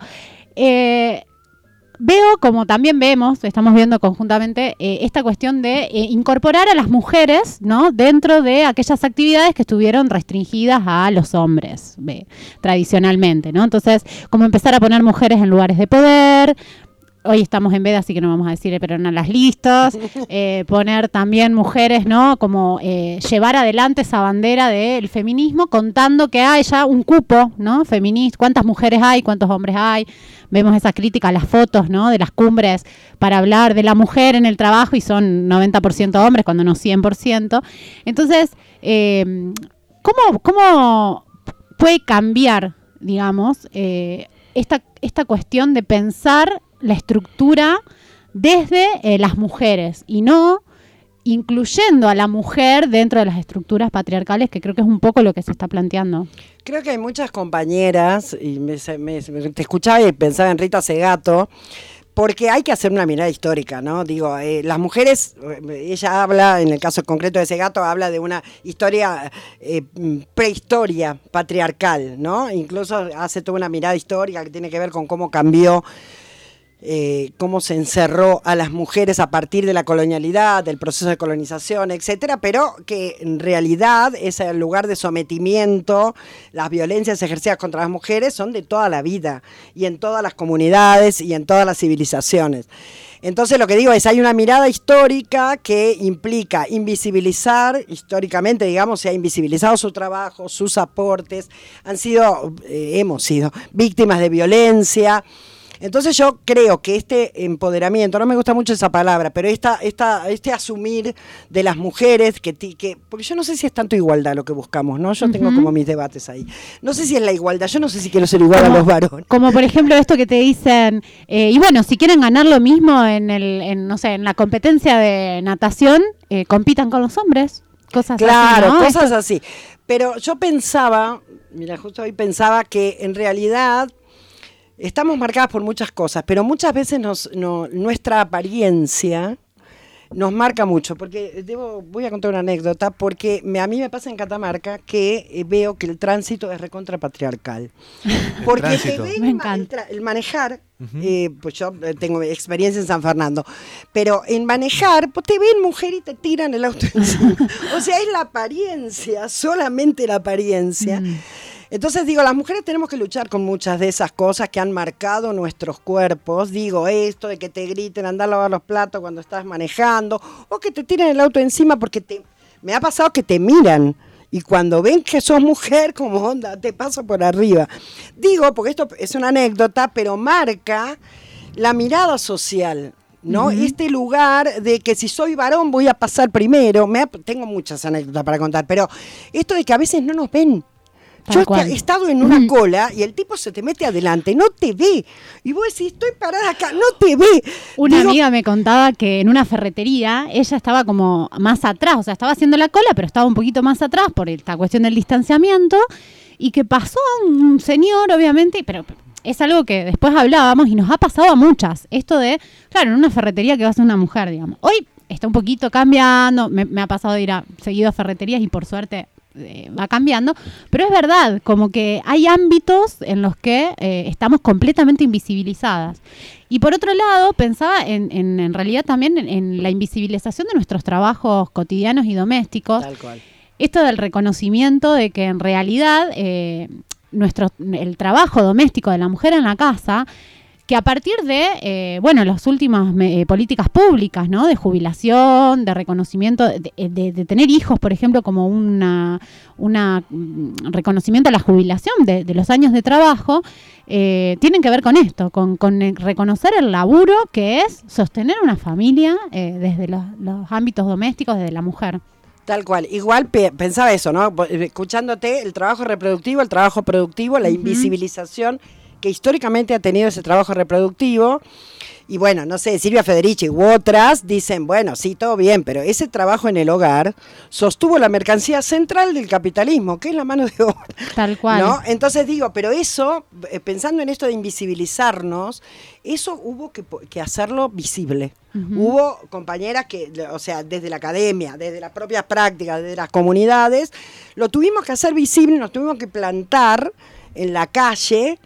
Veo, como también estamos viendo conjuntamente, esta cuestión de incorporar a las mujeres, ¿no?, dentro de aquellas actividades que estuvieron restringidas a los hombres tradicionalmente, ¿no? Entonces, como empezar a poner mujeres en lugares de poder. Hoy estamos en veda, así que no vamos a decir pero no las listas. Poner también mujeres, ¿no?, como llevar adelante esa bandera del feminismo, contando que hay ya un cupo, ¿no?, feminista. ¿Cuántas mujeres hay? ¿Cuántos hombres hay? Vemos esa crítica a las fotos, ¿no?, de las cumbres para hablar de la mujer en el trabajo y son 90% hombres, cuando no 100%. Entonces, ¿cómo puede cambiar, digamos, esta cuestión de pensar la estructura desde las mujeres y no incluyendo a la mujer dentro de las estructuras patriarcales, que creo que es un poco lo que se está planteando? Creo que hay muchas compañeras, y te escuchaba y pensaba en Rita Segato, porque hay que hacer una mirada histórica, ¿no? Digo, las mujeres, ella habla, en el caso concreto de Segato, habla de una historia, prehistoria patriarcal, ¿no? Incluso hace toda una mirada histórica que tiene que ver con cómo cambió, cómo se encerró a las mujeres a partir de la colonialidad, del proceso de colonización, etcétera, pero que en realidad ese lugar de sometimiento, las violencias ejercidas contra las mujeres son de toda la vida y en todas las comunidades y en todas las civilizaciones. Entonces lo que digo es, hay una mirada histórica que implica invisibilizar, históricamente, digamos, se ha invisibilizado su trabajo, sus aportes, hemos sido víctimas de violencia. Entonces yo creo que este empoderamiento, no me gusta mucho esa palabra, pero este asumir de las mujeres, que porque yo no sé si es tanto igualdad lo que buscamos, ¿no? Yo tengo como mis debates ahí. No sé si es la igualdad, yo no sé si quiero ser igual a los varones. Como por ejemplo esto que te dicen, y bueno, si quieren ganar lo mismo en la competencia de natación, compitan con los hombres, cosas así. Pero yo pensaba, mira, justo hoy pensaba que en realidad estamos marcadas por muchas cosas, pero muchas veces nuestra apariencia nos marca mucho. Porque voy a contar una anécdota, porque a mí me pasa en Catamarca que veo que el tránsito es recontra patriarcal. Porque te ven el manejar, pues yo tengo experiencia en San Fernando, pero en manejar, pues te ven mujer y te tiran el auto encima. O sea, es la apariencia, solamente la apariencia. Entonces, digo, las mujeres tenemos que luchar con muchas de esas cosas que han marcado nuestros cuerpos. Digo, esto de que te griten, andá a lavar los platos cuando estás manejando, o que te tiren el auto encima porque me ha pasado que te miran. Y cuando ven que sos mujer, como onda, te paso por arriba. Digo, porque esto es una anécdota, pero marca la mirada social, ¿no? Este lugar de que si soy varón voy a pasar primero. Tengo muchas anécdotas para contar, pero esto de que a veces no nos ven. Yo he estado en una cola y el tipo se te mete adelante, no te ve. Y vos decís, estoy parada acá, no te ve. Una amiga me contaba que en una ferretería ella estaba como más atrás, o sea, estaba haciendo la cola, pero estaba un poquito más atrás por esta cuestión del distanciamiento, y que pasó un señor, obviamente, pero es algo que después hablábamos y nos ha pasado a muchas. Esto de, claro, en una ferretería que va a ser una mujer, digamos. Hoy está un poquito cambiando, me ha pasado de ir seguido a ferreterías y por suerte va cambiando, pero es verdad, como que hay ámbitos en los que estamos completamente invisibilizadas. Y por otro lado, pensaba en realidad también en la invisibilización de nuestros trabajos cotidianos y domésticos. Tal cual. Esto del reconocimiento de que en realidad el trabajo doméstico de la mujer en la casa que a partir de, bueno, las últimas políticas públicas, ¿no? De jubilación, de reconocimiento, de tener hijos, por ejemplo, como una reconocimiento a la jubilación de los años de trabajo, tienen que ver con esto, con reconocer el laburo que es sostener una familia desde los ámbitos domésticos, desde la mujer. Tal cual. Igual pensaba eso, ¿no? Escuchándote, el trabajo reproductivo, el trabajo productivo, la invisibilización que históricamente ha tenido ese trabajo reproductivo, y bueno, no sé, Silvia Federici u otras dicen, bueno, sí, todo bien, pero ese trabajo en el hogar sostuvo la mercancía central del capitalismo, que es la mano de obra. Tal cual. ¿No? Entonces digo, pero eso, pensando en esto de invisibilizarnos, eso hubo que hacerlo visible. Uh-huh. Hubo compañeras que, o sea, desde la academia, desde las propias prácticas, desde las comunidades, lo tuvimos que hacer visible, nos tuvimos que plantar en la calle,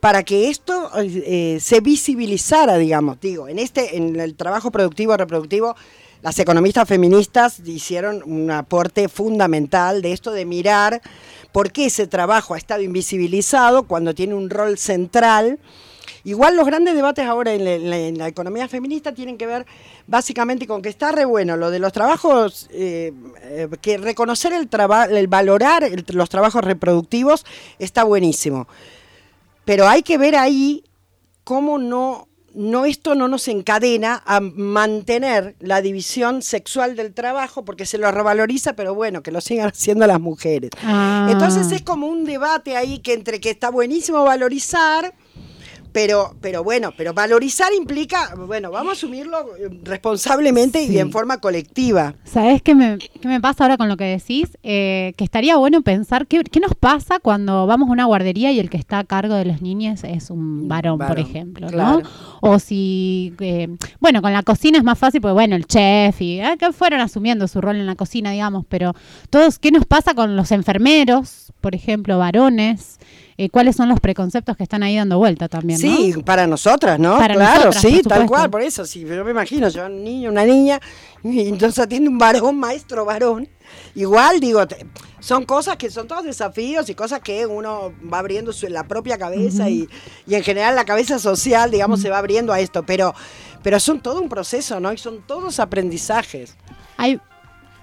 para que esto se visibilizara, digamos, digo, en el trabajo productivo, reproductivo, las economistas feministas hicieron un aporte fundamental de esto de mirar por qué ese trabajo ha estado invisibilizado cuando tiene un rol central. Igual los grandes debates ahora en la economía feminista tienen que ver básicamente con que está re bueno lo de los trabajos, que reconocer el valorar los trabajos reproductivos está buenísimo. Pero hay que ver ahí cómo no esto no nos encadena a mantener la división sexual del trabajo, porque se lo revaloriza, pero bueno, que lo sigan haciendo las mujeres. Ah. Entonces es como un debate ahí que entre que está buenísimo valorizar, pero bueno, pero valorizar implica, bueno, vamos a asumirlo responsablemente sí. Y en forma colectiva. ¿Sabés qué me pasa ahora con lo que decís? Que estaría bueno pensar qué nos pasa cuando vamos a una guardería y el que está a cargo de los niños es un varón, por ejemplo, claro. ¿No? O si, bueno, con la cocina es más fácil porque, bueno, el chef y que fueron asumiendo su rol en la cocina, digamos, pero todos, ¿qué nos pasa con los enfermeros, por ejemplo, varones? ¿Cuáles son los preconceptos que están ahí dando vuelta también, sí, ¿no? Para nosotras, ¿no? Para claro, nosotras, sí, tal cual, por eso, sí, yo me imagino, yo un niño, una niña, y entonces atiende un varón, maestro varón, igual, digo, son cosas que son todos desafíos y cosas que uno va abriendo la propia cabeza, uh-huh. y en general la cabeza social, digamos, uh-huh. se va abriendo a esto, pero son todo un proceso, ¿no? Y son todos aprendizajes.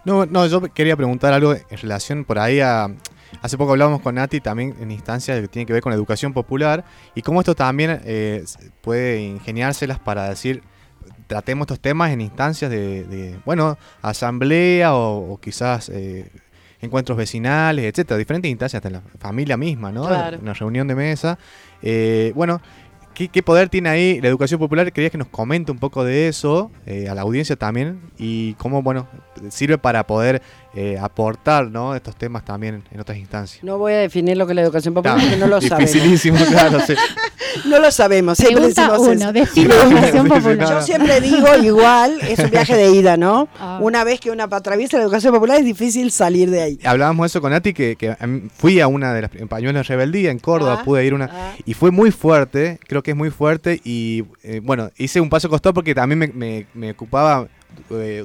No, yo quería preguntar algo en relación por ahí a... Hace poco hablábamos con Nati también en instancias que tienen que ver con la educación popular y cómo esto también puede ingeniárselas para decir, tratemos estos temas en instancias de asamblea o quizás encuentros vecinales, etcétera, diferentes instancias, hasta en la familia misma, ¿no? Claro. Una reunión de mesa. ¿Qué poder tiene ahí la educación popular? Quería que nos comente un poco de eso, a la audiencia también, y cómo, sirve para poder aportar, ¿no? Estos temas también en otras instancias. No voy a definir lo que es la educación popular, porque no lo sabemos. Dificilísimo, claro, sí. No lo sabemos. Siempre decimos uno, define la educación popular. Yo siempre digo, igual, es un viaje de ida, ¿no? Ah. Una vez que uno atraviesa la educación popular es difícil salir de ahí. Hablábamos eso con Nati, que fui a una de las Pañuelos en Rebeldía, en Córdoba, pude ir y fue muy fuerte, creo que es muy fuerte, y hice un paso costado porque también me ocupaba...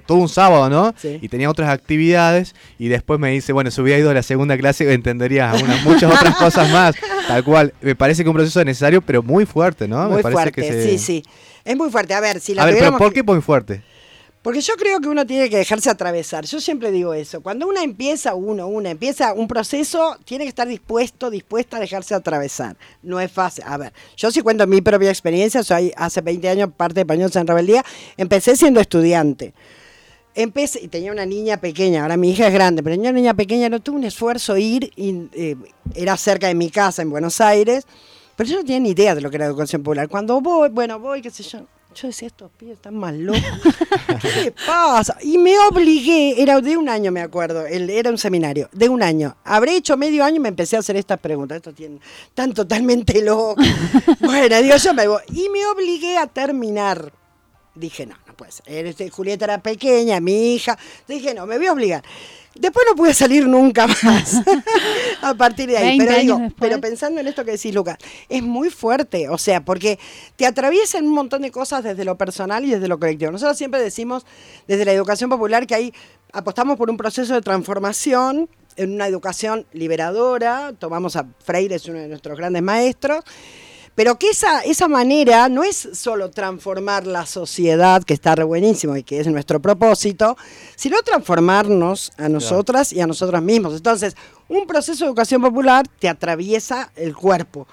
todo un sábado, ¿no? Sí. Y tenía otras actividades y después me dice, si hubiera ido a la segunda clase entenderías muchas otras cosas más, tal cual. Me parece que un proceso necesario, pero muy fuerte, ¿no? Muy fuerte, sí. Es muy fuerte. A ver, pero ¿por qué muy fuerte? Porque yo creo que uno tiene que dejarse atravesar. Yo siempre digo eso. Cuando uno empieza un proceso, tiene que estar dispuesto, dispuesta a dejarse atravesar. No es fácil. A ver, yo sí cuento mi propia experiencia. Soy hace 20 años parte de Pañuelos en Rebeldía. Empecé siendo estudiante. Y tenía una niña pequeña, ahora mi hija es grande, pero tenía una niña pequeña, no tuve un esfuerzo ir, y era cerca de mi casa en Buenos Aires, pero yo no tenía ni idea de lo que era educación popular. Cuando voy, qué sé yo. Yo decía, estos pibes están más locos. ¿Qué pasa? Y me obligué, era de un año, me acuerdo, era un seminario, de un año. Habré hecho medio año y me empecé a hacer estas preguntas. Estos están totalmente locos. Bueno, digo, yo me voy. Y me obligué a terminar. Dije, no puede ser. Julieta era pequeña, mi hija. Dije, no, me voy a obligar. Después no pude salir nunca más a partir de ahí. Pero pensando en esto que decís, Lucas, es muy fuerte, o sea, porque te atraviesan un montón de cosas desde lo personal y desde lo colectivo. Nosotros siempre decimos desde la educación popular que ahí apostamos por un proceso de transformación, en una educación liberadora, tomamos a Freire, es uno de nuestros grandes maestros, Pero que esa manera no es solo transformar la sociedad, que está re buenísimo y que es nuestro propósito, sino transformarnos a nosotras y a nosotros mismos. Entonces, un proceso de educación popular te atraviesa el cuerpo.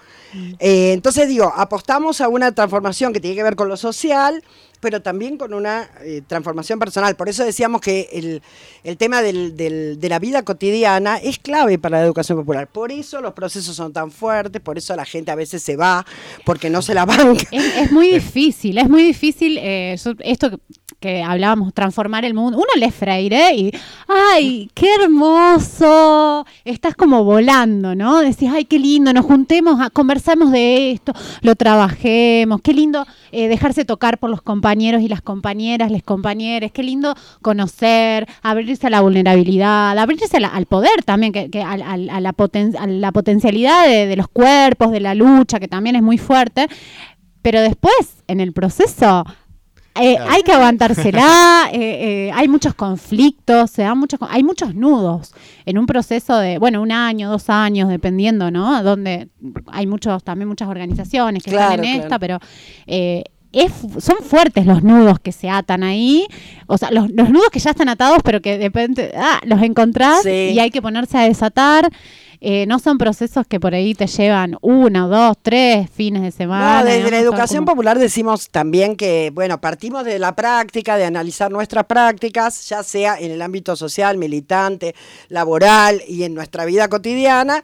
Entonces digo, apostamos a una transformación que tiene que ver con lo social, pero también con una transformación personal. Por eso decíamos que el tema de la vida cotidiana es clave para la educación popular. Por eso los procesos son tan fuertes, por eso la gente a veces se va, porque no se la banca. Es muy difícil esto que hablábamos, transformar el mundo. Uno lee Freire y ¡ay, qué hermoso! Estás como volando, ¿no? Decís, ¡ay, qué lindo! Nos juntemos, conversamos de esto, lo trabajemos. Qué lindo dejarse tocar por los compañeros y las compañeras, les compañeres. Qué lindo conocer, abrirse a la vulnerabilidad, abrirse al poder también, a la potencialidad de los cuerpos, de la lucha, que también es muy fuerte. Pero después, en el proceso... hay que aguantársela, hay muchos conflictos, hay muchos nudos en un proceso de, bueno, 1 año, 2 años, dependiendo, ¿no? Donde hay muchas organizaciones que están en esta, pero son fuertes los nudos que se atan ahí, o sea, los nudos que ya están atados, pero que de repente los encontrás sí. Y hay que ponerse a desatar. No son procesos que por ahí te llevan 1, 2, 3 fines de semana. No, desde la educación popular decimos también que, bueno, partimos de la práctica, de analizar nuestras prácticas, ya sea en el ámbito social, militante, laboral y en nuestra vida cotidiana,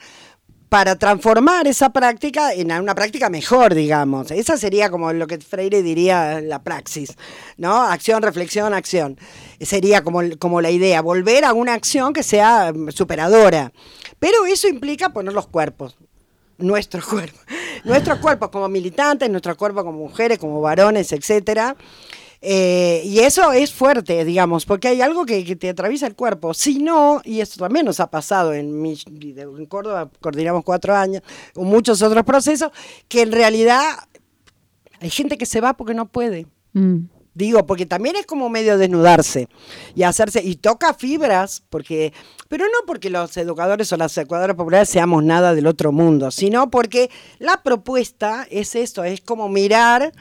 para transformar esa práctica en una práctica mejor, digamos. Esa sería como lo que Freire diría la praxis, ¿no? Acción, reflexión, acción. Sería como la idea, volver a una acción que sea superadora. Pero eso implica poner los cuerpos, nuestros cuerpos como militantes, nuestros cuerpos como mujeres, como varones, etcétera. Y eso es fuerte, digamos, porque hay algo que te atraviesa el cuerpo. Si no, y eso también nos ha pasado en Córdoba, coordinamos 4 años, o muchos otros procesos, que en realidad hay gente que se va porque no puede. Digo, porque también es como medio desnudarse y hacerse, y toca fibras, pero no porque los educadores o las educadoras populares seamos nada del otro mundo, sino porque la propuesta es esto, es como mirar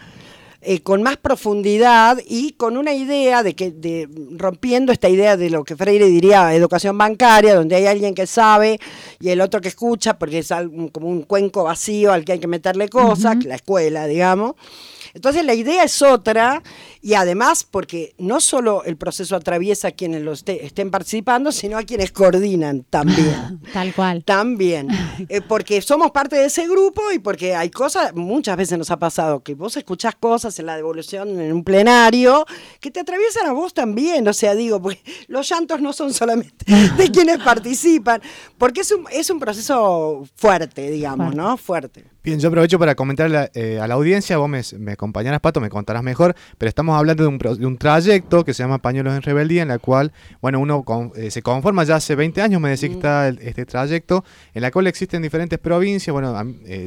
con más profundidad y con una idea de rompiendo esta idea de lo que Freire diría educación bancaria, donde hay alguien que sabe y el otro que escucha, porque es como un cuenco vacío al que hay que meterle cosas, la escuela, digamos. Entonces la idea es otra, y además porque no solo el proceso atraviesa a quienes estén participando, sino a quienes coordinan también. Tal cual. También. Porque somos parte de ese grupo y porque hay cosas, muchas veces nos ha pasado, que vos escuchás cosas en la devolución, en un plenario, que te atraviesan a vos también. O sea, digo, porque los llantos no son solamente de quienes participan, porque es un proceso fuerte, digamos, ¿no? Fuerte. Bien, yo aprovecho para comentarle a la audiencia, vos me acompañarás, Pato, me contarás mejor, pero estamos hablando de un trayecto que se llama Pañuelos en Rebeldía, en la cual, bueno, uno se conforma ya hace 20 años, me decís que está este trayecto, en la cual existen diferentes provincias, bueno,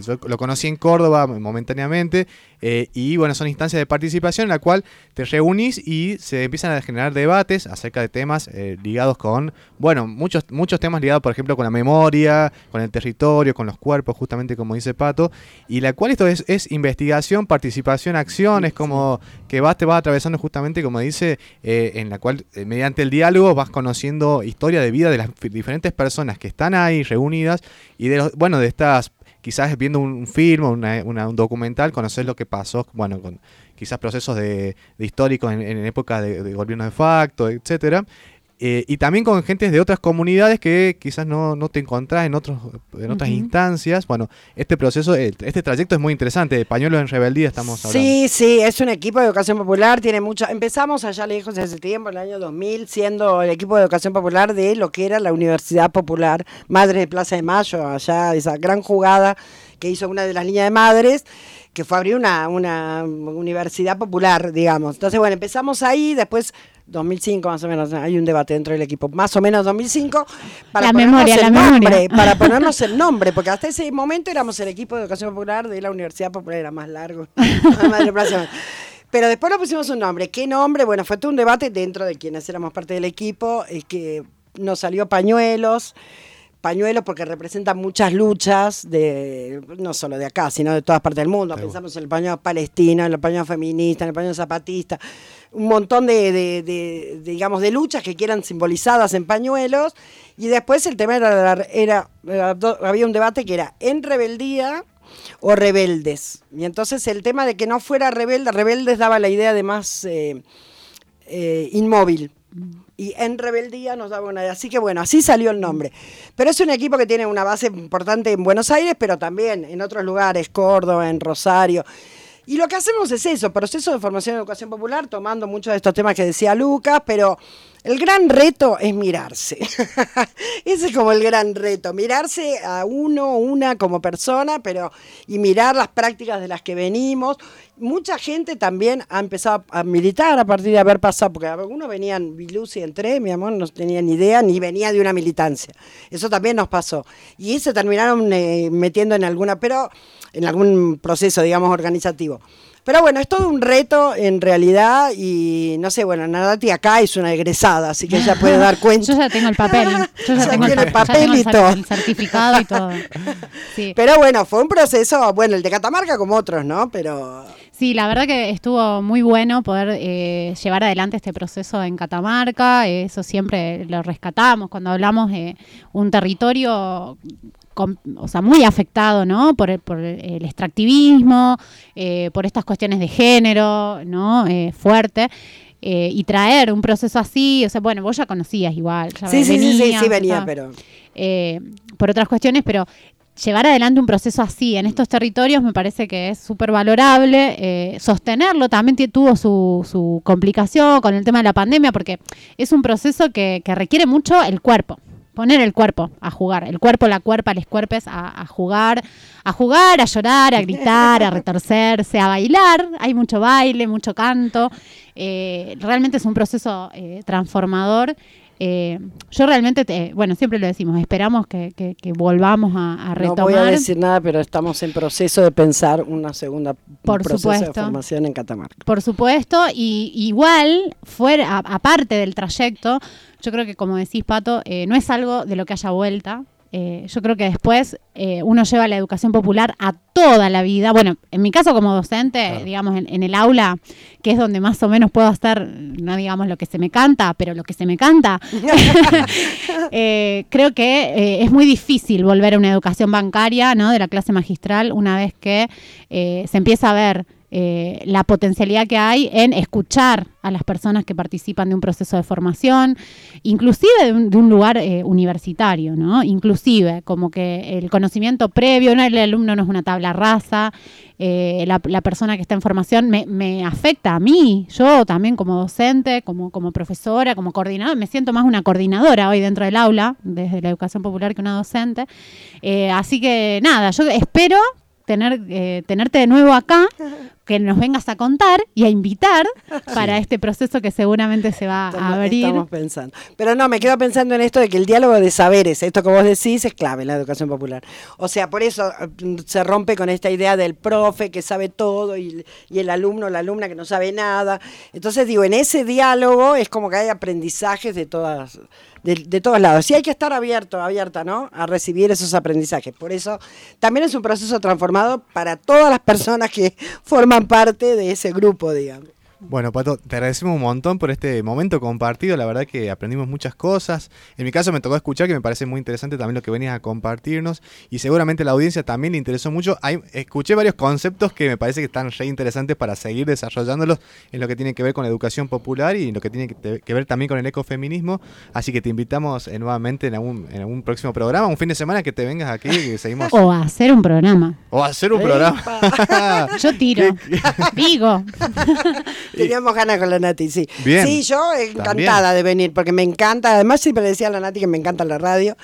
yo lo conocí en Córdoba momentáneamente, y bueno, son instancias de participación en la cual te reunís y se empiezan a generar debates acerca de temas ligados con, bueno, muchos temas ligados, por ejemplo, con la memoria, con el territorio, con los cuerpos, justamente como dice Pato, y la cual esto es investigación, participación, acciones, como que te vas atravesando justamente, como dice, en la cual mediante el diálogo vas conociendo historia de vida de las diferentes personas que están ahí reunidas y de estas, quizás viendo un film o un documental, conocer lo que pasó, bueno, con quizás procesos de históricos en época de gobierno de facto, etcétera. Y también con gentes de otras comunidades que quizás no te encontrás en otras instancias. Bueno, este proceso, este trayecto es muy interesante. Pañuelos en Rebeldía estamos hablando. Sí, es un equipo de educación popular. Tiene mucha. Empezamos allá lejos hace tiempo, en el año 2000, siendo el equipo de educación popular de lo que era la Universidad Popular Madres de Plaza de Mayo, allá esa gran jugada que hizo una de las líneas de madres, que fue abrir una universidad popular, digamos. Entonces, bueno, empezamos ahí, después 2005 más o menos, hay un debate dentro del equipo, más o menos 2005, para ponernos el nombre, porque hasta ese momento éramos el equipo de educación popular de la Universidad Popular, era más largo, pero después nos pusimos un nombre. ¿Qué nombre? Bueno, fue todo un debate dentro de quienes éramos parte del equipo, es que nos salió Pañuelos, pañuelos porque representan muchas luchas, de no solo de acá, sino de todas partes del mundo. Pero pensamos en el pañuelo palestino, en el pañuelo feminista, en el pañuelo zapatista, un montón de digamos, de luchas que quieran simbolizadas en pañuelos. Y después el tema había un debate que era en rebeldía o rebeldes. Y entonces el tema de que no fuera rebelde, rebeldes daba la idea de más inmóvil. Y en rebeldía nos daba una idea. Así que bueno, así salió el nombre. Pero es un equipo que tiene una base importante en Buenos Aires, pero también en otros lugares, Córdoba, en Rosario. Y lo que hacemos es eso, proceso de formación en educación popular, tomando muchos de estos temas que decía Lucas, pero el gran reto es mirarse. Ese es como el gran reto, mirarse a uno, una como persona, pero y mirar las prácticas de las que venimos. Mucha gente también ha empezado a militar a partir de haber pasado, porque algunos venían, Bilusi entré, mi amor, no tenía ni idea, ni venía de una militancia. Eso también nos pasó. Y se terminaron metiendo en alguna, pero en algún proceso, digamos, organizativo. Pero bueno, es todo un reto en realidad y no sé, bueno, Nadati acá es una egresada, así que ella puede dar cuenta. Yo ya tengo el papel, yo ya tengo el papel y todo. El certificado y todo. Sí. Pero bueno, fue un proceso, bueno, el de Catamarca como otros, ¿no? Pero sí, la verdad que estuvo muy bueno poder llevar adelante este proceso en Catamarca, eso siempre lo rescatamos cuando hablamos de un territorio o sea, muy afectado, ¿no? Por el extractivismo, por estas cuestiones de género, ¿no? Fuerte. Y traer un proceso así, o sea, bueno, vos ya conocías igual. Ya venía, pero por otras cuestiones, pero llevar adelante un proceso así en estos territorios me parece que es súper valorable. Sostenerlo también tuvo su complicación con el tema de la pandemia, porque es un proceso que requiere mucho el cuerpo. Poner el cuerpo a jugar, el cuerpo, la cuerpa, los cuerpes a jugar, a llorar, a gritar, a retorcerse, a bailar. Hay mucho baile, mucho canto. Realmente es un proceso transformador. Yo realmente, siempre lo decimos, esperamos que volvamos a retomar. No voy a decir nada, pero estamos en proceso de pensar un proceso de formación en Catamarca. Por supuesto, y igual, aparte del trayecto, yo creo que como decís, Pato, no es algo de lo que haya vuelta. Yo creo que después uno lleva la educación popular a toda la vida. Bueno, en mi caso como docente, claro, digamos, en el aula, que es donde más o menos puedo hacer, no digamos lo que se me canta, pero lo que se me canta, creo que es muy difícil volver a una educación bancaria, ¿no? De la clase magistral, una vez que se empieza a ver la potencialidad que hay en escuchar a las personas que participan de un proceso de formación, inclusive de un lugar universitario, ¿no? Inclusive, como que el conocimiento previo, ¿no? El alumno no es una tabla rasa, la persona que está en formación me afecta a mí, yo también como docente, como profesora, como coordinadora, me siento más una coordinadora hoy dentro del aula, desde la educación popular, que una docente. Así que nada, yo espero tenerte de nuevo acá, que nos vengas a contar y a invitar para este proceso que seguramente se va a abrir. Estamos pensando. Pero no, me quedo pensando en esto de que el diálogo de saberes, esto que vos decís, es clave en la educación popular. O sea, por eso se rompe con esta idea del profe que sabe todo y el alumno o la alumna que no sabe nada. Entonces, digo, en ese diálogo es como que hay aprendizajes de todos lados. Y hay que estar abierta, ¿no? A recibir esos aprendizajes. Por eso también es un proceso transformado para todas las personas que forman parte de ese grupo, digamos. Bueno, Pato, te agradecemos un montón por este momento compartido. La verdad que aprendimos muchas cosas. En mi caso me tocó escuchar, que me parece muy interesante también lo que venías a compartirnos. Y seguramente la audiencia también le interesó mucho. Escuché varios conceptos que me parece que están re interesantes para seguir desarrollándolos en lo que tiene que ver con la educación popular y en lo que tiene que ver también con el ecofeminismo. Así que te invitamos nuevamente en algún próximo programa, un fin de semana, que te vengas aquí y seguimos. O a hacer un programa. Yo tiro. Digo. Teníamos ganas con la Nati, sí. Bien, sí, yo encantada también de venir, porque me encanta. Además, siempre decía a la Nati que me encanta la radio.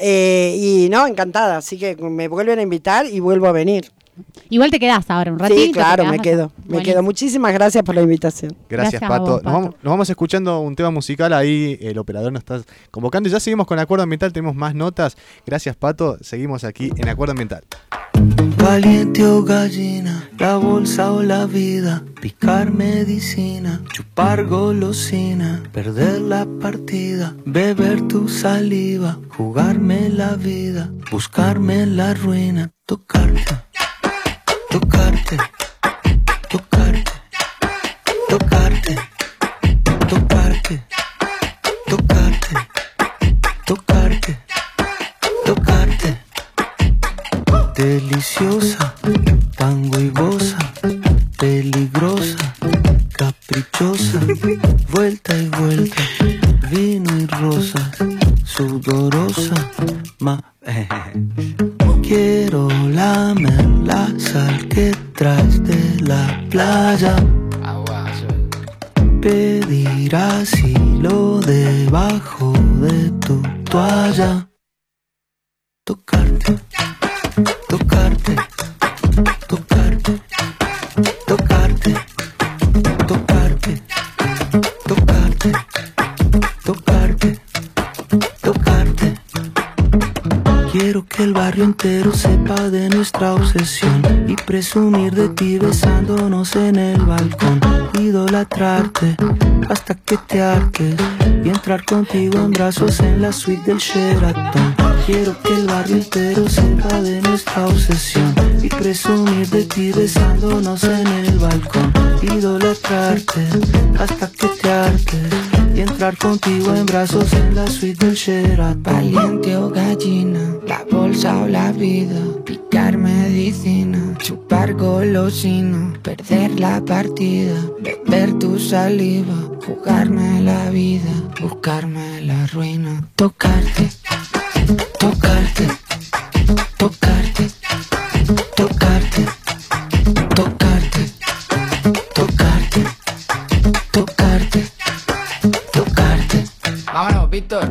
Y no, encantada. Así que me vuelven a invitar y vuelvo a venir. Igual te quedás ahora un ratito. Sí, claro, me quedo. Muchísimas gracias por la invitación. Gracias Pato. Vos, Pato. Nos vamos escuchando un tema musical, ahí el operador nos está convocando. Ya seguimos con Acuerdo Ambiental, tenemos más notas. Gracias Pato, seguimos aquí en Acuerdo Ambiental. Valiente o gallina, la bolsa o la vida, picar medicina, chupar golosina, perder la partida, beber tu saliva, jugarme la vida, buscarme la ruina, tocarte. Deliciosa, pangüibosa, peligrosa, caprichosa, vuelta y vuelta, vino y rosa, sudorosa, Quiero lamer la sal que traes de la playa, pedir asilo debajo de tu toalla, tocarte. Quiero que el barrio entero sepa de nuestra obsesión y presumir de ti besándonos en el balcón, idolatrarte hasta que te hartes y entrar contigo en brazos en la suite del Sheraton. Quiero que el barrio entero sepa de nuestra obsesión y presumir de ti besándonos en el balcón, idolatrarte hasta que te hartes y entrar contigo en brazos en la suite del Sheraton. Valiente o gallina, la bolsa o la vida, picar medicina, chupar golosina, perder la partida, beber tu saliva, jugarme la vida, buscarme la ruina, tocarte. Vámonos, Víctor.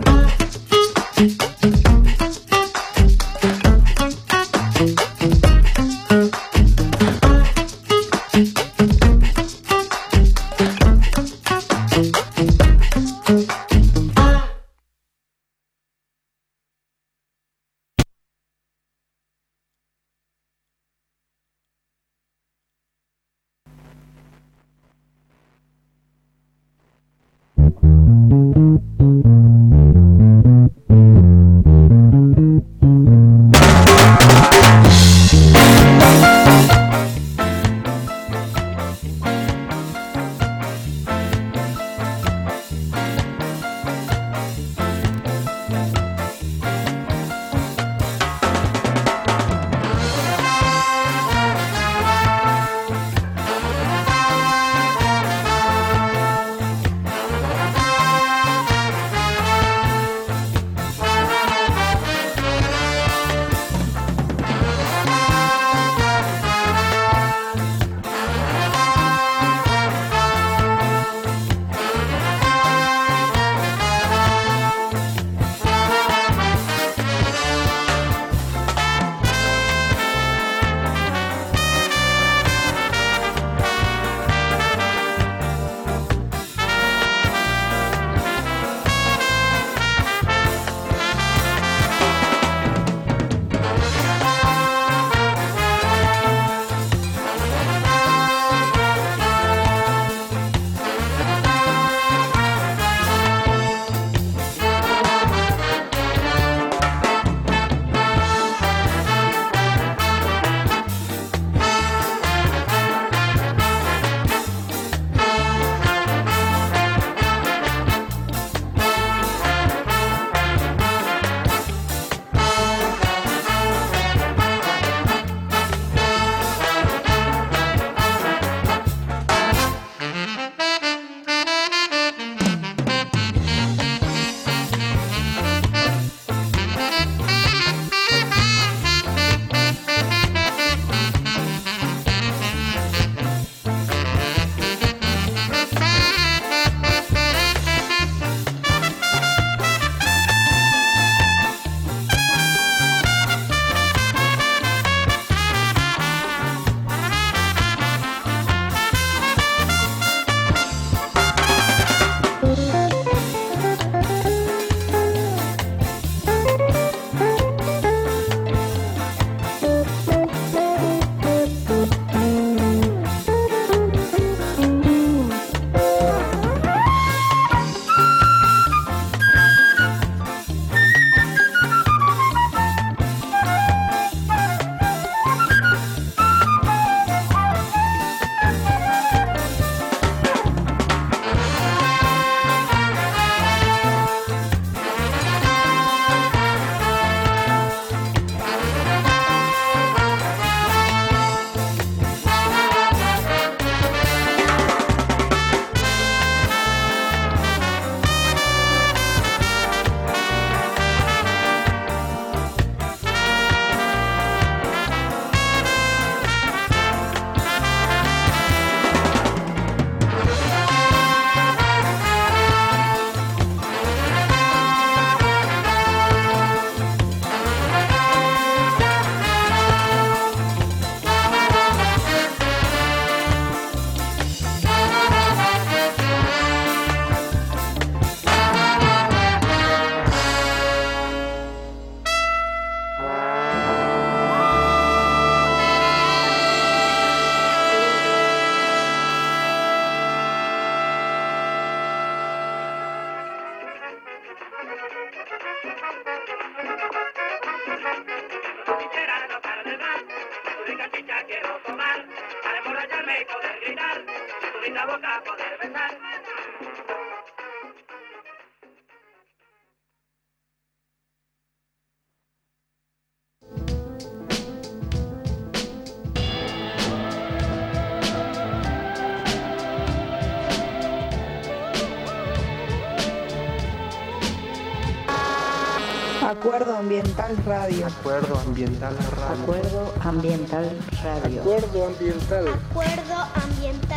Acuerdo Ambiental Radio. Acuerdo Ambiental Radio. Acuerdo Ambiental Radio. Acuerdo Ambiental. Acuerdo Ambiental Radio. Acuerdo Ambiental.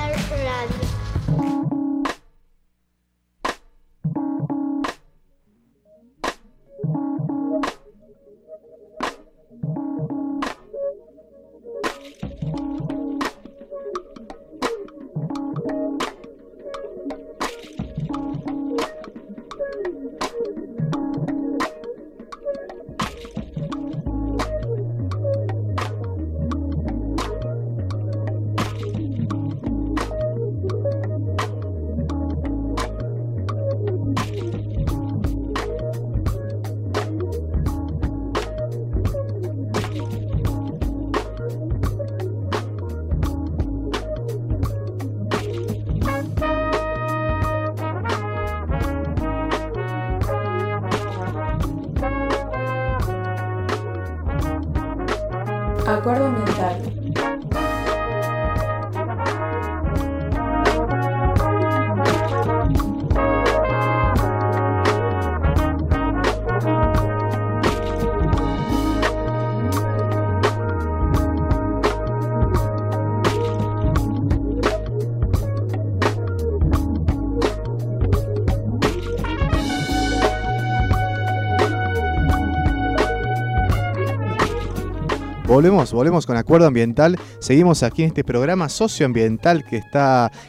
Volvemos con Acuerdo Ambiental, seguimos aquí en este programa socioambiental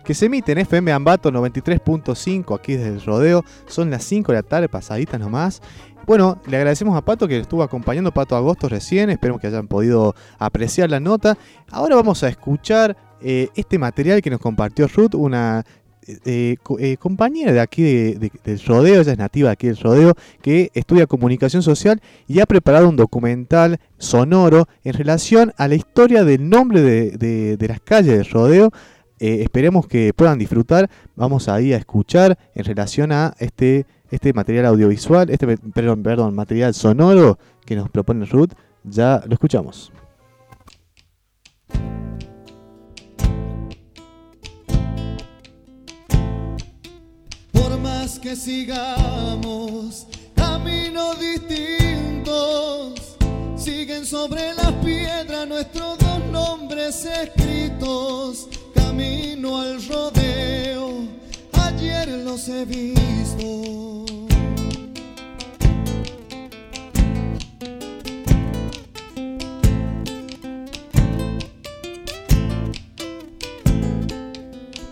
que se emite en FM Ambato 93.5, aquí desde El Rodeo, son las 5 de la tarde, pasaditas nomás. Bueno, le agradecemos a Pato que estuvo acompañando, Pato Agosto recién, esperemos que hayan podido apreciar la nota. Ahora vamos a escuchar este material que nos compartió Ruth, una compañera de aquí del Rodeo, ella es nativa de aquí del Rodeo, que estudia comunicación social y ha preparado un documental sonoro en relación a la historia del nombre de las calles del Rodeo. Esperemos que puedan disfrutar. Vamos ahí a escuchar en relación a este material audiovisual, perdón, material sonoro que nos propone Ruth. Ya lo escuchamos. Que sigamos caminos distintos, siguen sobre las piedras nuestros dos nombres escritos. Camino al rodeo, ayer los he visto.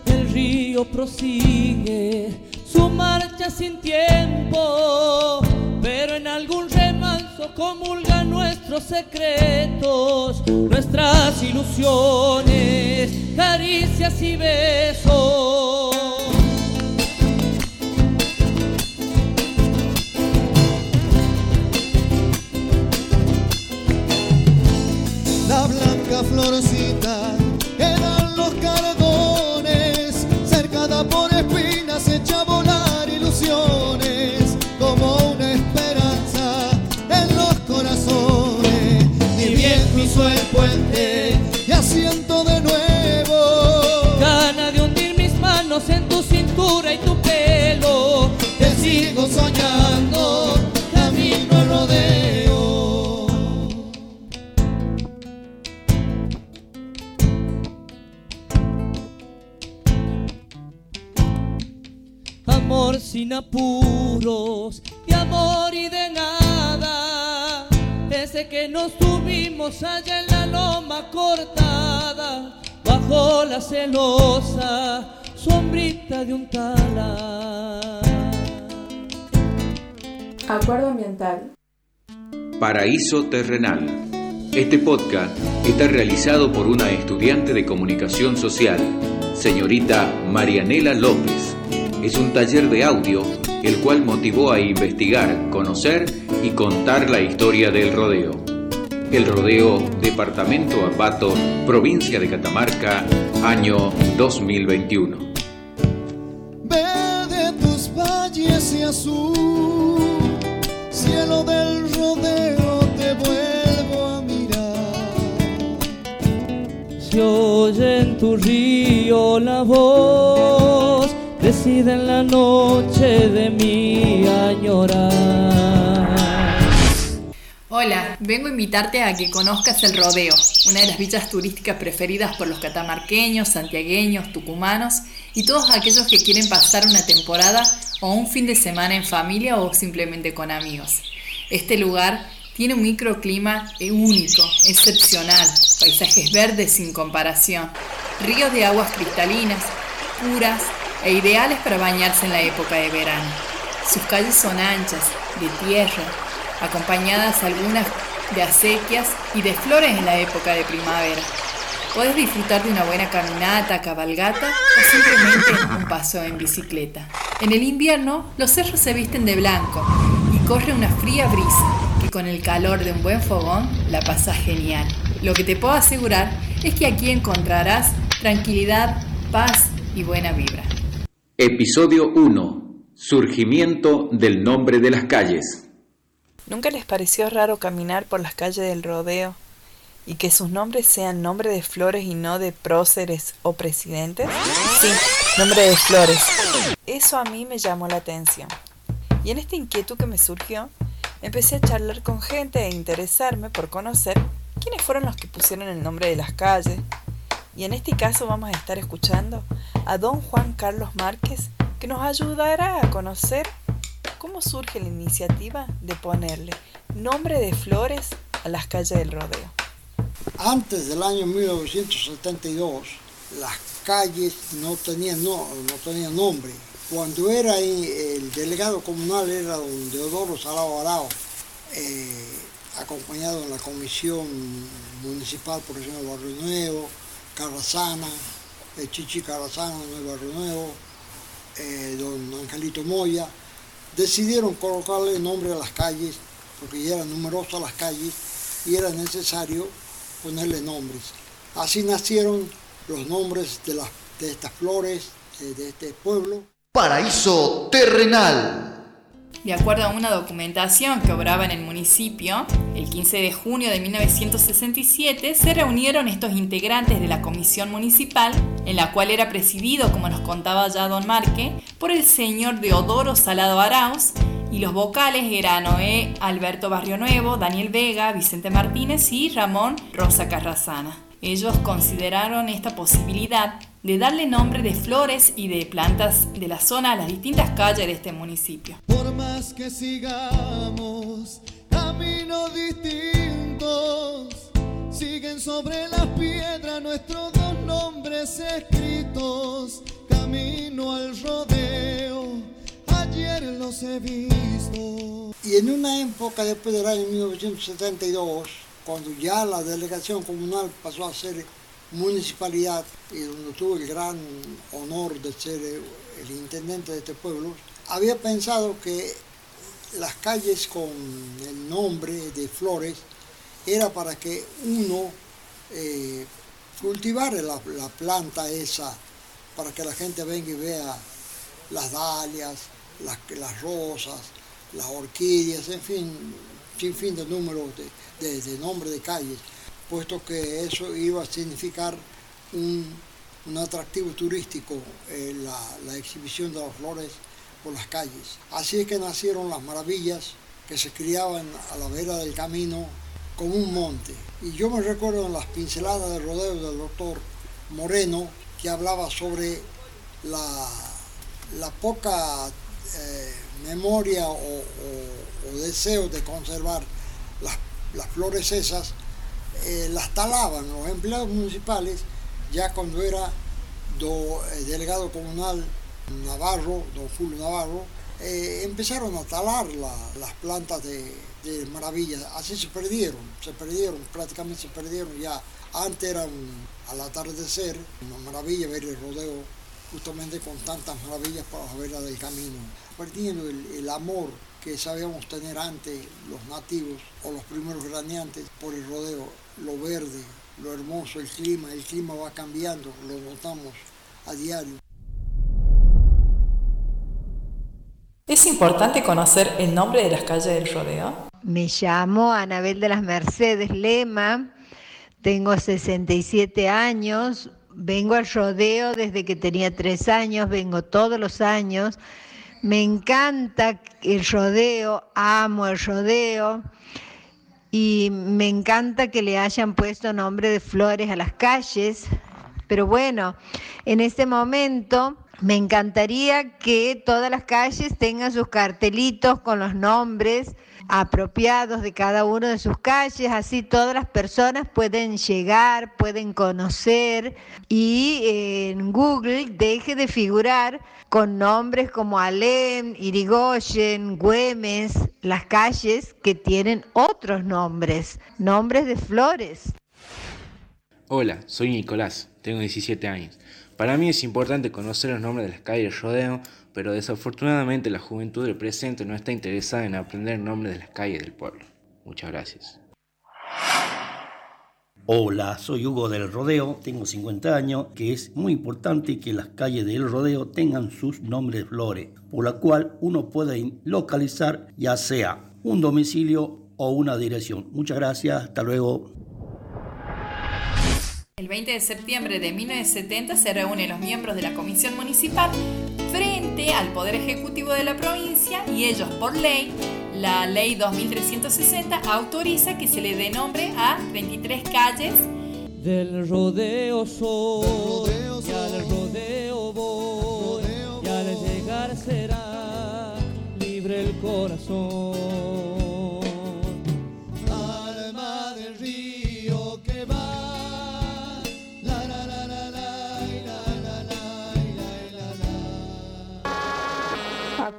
El río prosigue su marcha sin tiempo, pero en algún remanso comulgan nuestros secretos, nuestras ilusiones, caricias y besos. La blanca florcita quedan los cardones, cercada por espinas hecha volar ilusiones, como una esperanza en los corazones. Ni bien cruzó el puente y asiento de nuevo, gana de hundir mis manos en tu cintura y tu pelo. Te sigo soñando, camino al rodeo. Amor sin apuros, de amor y de nada, desde que nos tuvimos allá en la loma cortada, bajo la celosa sombrita de un tala. Acuerdo Ambiental. Paraíso Terrenal. Este podcast está realizado por una estudiante de comunicación social, señorita Marianela López. Es un taller de audio el cual motivó a investigar, conocer y contar la historia del rodeo. El Rodeo, Departamento Ambato, Provincia de Catamarca, año 2021. Verde tus valles y azul, cielo del rodeo, te vuelvo a mirar. Se oye en tu río la voz, decide en la noche de mi añorar. Hola, vengo a invitarte a que conozcas El Rodeo, una de las villas turísticas preferidas por los catamarqueños, santiagueños, tucumanos y todos aquellos que quieren pasar una temporada o un fin de semana en familia o simplemente con amigos. Este lugar tiene un microclima único, excepcional, paisajes verdes sin comparación, ríos de aguas cristalinas, puras e ideales para bañarse en la época de verano. Sus calles son anchas, de tierra, acompañadas algunas de acequias y de flores en la época de primavera. Podés disfrutar de una buena caminata, cabalgata o simplemente un paseo en bicicleta. En el invierno, los cerros se visten de blanco y corre una fría brisa que con el calor de un buen fogón la pasás genial. Lo que te puedo asegurar es que aquí encontrarás tranquilidad, paz y buena vibra. Episodio 1. Surgimiento del nombre de las calles. ¿Nunca les pareció raro caminar por las calles del Rodeo y que sus nombres sean nombre de flores y no de próceres o presidentes? Sí, nombre de flores. Eso a mí me llamó la atención. Y en esta inquietud que me surgió, empecé a charlar con gente e interesarme por conocer quiénes fueron los que pusieron el nombre de las calles. Y en este caso vamos a estar escuchando a don Juan Carlos Márquez, que nos ayudará a conocer ¿cómo surge la iniciativa de ponerle nombre de flores a las calles del Rodeo? Antes del año 1972, las calles no tenían nombre. Cuando era el delegado comunal era don Deodoro Salao Arao, acompañado en la comisión municipal por el señor Barrio Nuevo, Carrasana, Chichi Carrasana, Barrio Nuevo, don Angelito Moya. Decidieron colocarle nombre a las calles, porque ya eran numerosas las calles y era necesario ponerle nombres. Así nacieron los nombres de estas flores, de este pueblo. Paraíso terrenal. De acuerdo a una documentación que obraba en el municipio, el 15 de junio de 1967 se reunieron estos integrantes de la comisión municipal, en la cual era presidido, como nos contaba ya don Márquez, por el señor Deodoro Salado Arauz, y los vocales eran Noé Alberto Barrionuevo, Daniel Vega, Vicente Martínez y Ramón Rosa Carrasana. Ellos consideraron esta posibilidad de darle nombre de flores y de plantas de la zona a las distintas calles de este municipio. Por más que sigamos caminos distintos, siguen sobre las piedras nuestros dos nombres escritos. Camino al rodeo, ayer los he visto. Y en una época después del año 1972, cuando ya la delegación comunal pasó a ser municipalidad y donde tuve el gran honor de ser el intendente de este pueblo, había pensado que las calles con el nombre de flores era para que uno cultivara la planta esa, para que la gente venga y vea las dalias, las rosas, las orquídeas, en fin, sin fin de números de nombre de calles, puesto que eso iba a significar un atractivo turístico, la exhibición de las flores por las calles. Así es que nacieron las maravillas que se criaban a la vera del camino como un monte. Y yo me recuerdo en las pinceladas del rodeo del doctor Moreno, que hablaba sobre la poca memoria o deseo de conservar las flores esas. Las talaban los empleados municipales, ya cuando era delegado comunal Navarro, don Julio Navarro, empezaron a talar las plantas de maravillas. Así prácticamente se perdieron ya. Antes era al atardecer, una maravilla ver el rodeo justamente con tantas maravillas para saberla del camino, perdiendo el amor que sabíamos tener antes los nativos o los primeros graneantes por el rodeo, lo verde, lo hermoso, el clima va cambiando, lo notamos a diario. ¿Es importante conocer el nombre de las calles del rodeo? Me llamo Anabel de las Mercedes Lema, tengo 67 años, vengo al rodeo desde que tenía 3 años, vengo todos los años, me encanta el rodeo, amo el rodeo y me encanta que le hayan puesto nombre de flores a las calles, pero bueno, en este momento me encantaría que todas las calles tengan sus cartelitos con los nombres apropiados de cada uno de sus calles, así todas las personas pueden llegar, pueden conocer y en Google deje de figurar con nombres como Alem, Irigoyen, Güemes, las calles que tienen otros nombres, nombres de flores. Hola, soy Nicolás, tengo 17 años. Para mí es importante conocer los nombres de las calles del rodeo, pero desafortunadamente la juventud del presente no está interesada en aprender nombres de las calles del pueblo. Muchas gracias. Hola, soy Hugo del Rodeo, tengo 50 años, que es muy importante que las calles del Rodeo tengan sus nombres de flores, por la cual uno puede localizar ya sea un domicilio o una dirección. Muchas gracias, hasta luego. El 20 de septiembre de 1970 se reúnen los miembros de la Comisión Municipal frente al Poder Ejecutivo de la provincia y ellos por ley, la Ley 2360, autoriza que se le dé nombre a 23 calles. Del rodeo soy, y al rodeo voy, y al llegar será libre el corazón.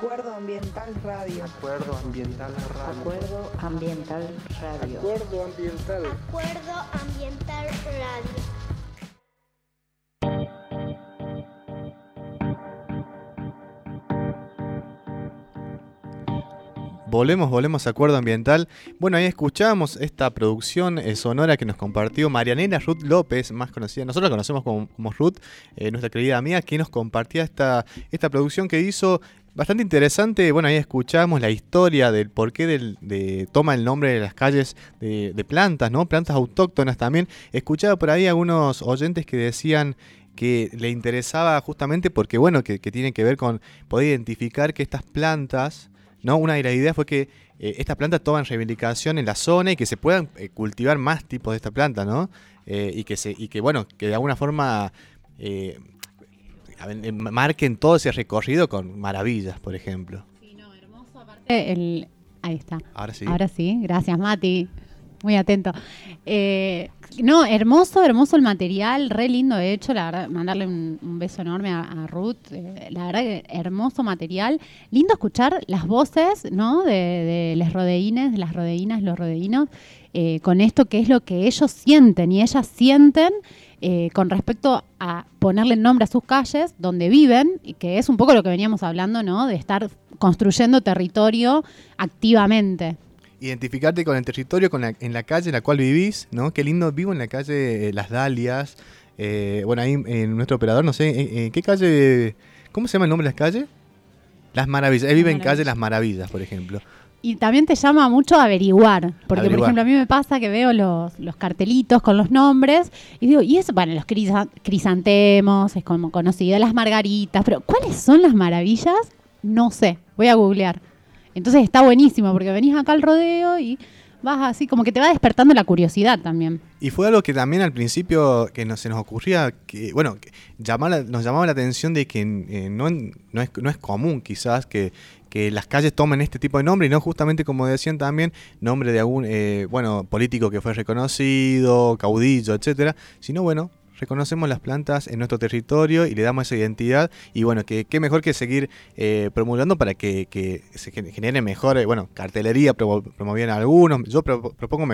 Acuerdo Ambiental Radio. Acuerdo Ambiental Radio. Acuerdo Ambiental Radio. Acuerdo Ambiental. Acuerdo Ambiental Radio. Volvemos a Acuerdo Ambiental. Bueno, ahí escuchamos esta producción sonora que nos compartió Marianela Ruth López, más conocida, nosotros la conocemos como Ruth, nuestra querida amiga, que nos compartía esta producción que hizo. Bastante interesante, bueno, ahí escuchamos la historia del porqué toma el nombre de las calles de plantas, ¿no? Plantas autóctonas también. Escuchaba por ahí algunos oyentes que decían que le interesaba justamente porque, bueno, que tiene que ver con poder identificar que estas plantas, ¿no? Una de las ideas fue que estas plantas toman reivindicación en la zona y que se puedan cultivar más tipos de esta planta, ¿no? Y que de alguna forma marquen todo ese recorrido con maravillas, por ejemplo. Sí, no, hermoso. Aparte, ahí está. Ahora sí. Gracias, Mati. Muy atento. No, hermoso el material, re lindo de hecho, la verdad, mandarle un beso enorme a Ruth, la verdad que hermoso material, lindo escuchar las voces, ¿no? de los rodeínes, de las rodeínas, los rodeínos, con esto que es lo que ellos sienten y ellas sienten con respecto a ponerle nombre a sus calles, donde viven, y que es un poco lo que veníamos hablando, ¿no? De estar construyendo territorio activamente. Identificarte con el territorio, en la calle en la cual vivís, ¿no? Qué lindo, vivo en la calle Las Dalias. Bueno, ahí nuestro operador, no sé, ¿qué calle? ¿Cómo se llama el nombre de las calles? Las Maravillas. Él vive en calle Las Maravillas, por ejemplo. Y también te llama mucho a averiguar, porque por ejemplo a mí me pasa que veo los cartelitos con los nombres y digo, y eso, bueno, los crisantemos, es como conocido, las margaritas, pero ¿cuáles son las maravillas? No sé, voy a googlear. Entonces está buenísimo porque venís acá al rodeo y vas así, como que te va despertando la curiosidad también. Y fue algo que también al principio se nos ocurría, que bueno, nos llamaba la atención de que no es común quizás que las calles tomen este tipo de nombre, y no justamente como decían también, nombre de algún político que fue reconocido, caudillo, etcétera, sino bueno, reconocemos las plantas en nuestro territorio y le damos esa identidad. Y bueno, qué mejor que seguir promulgando para que se genere mejor, cartelería, promovían algunos. Yo propongo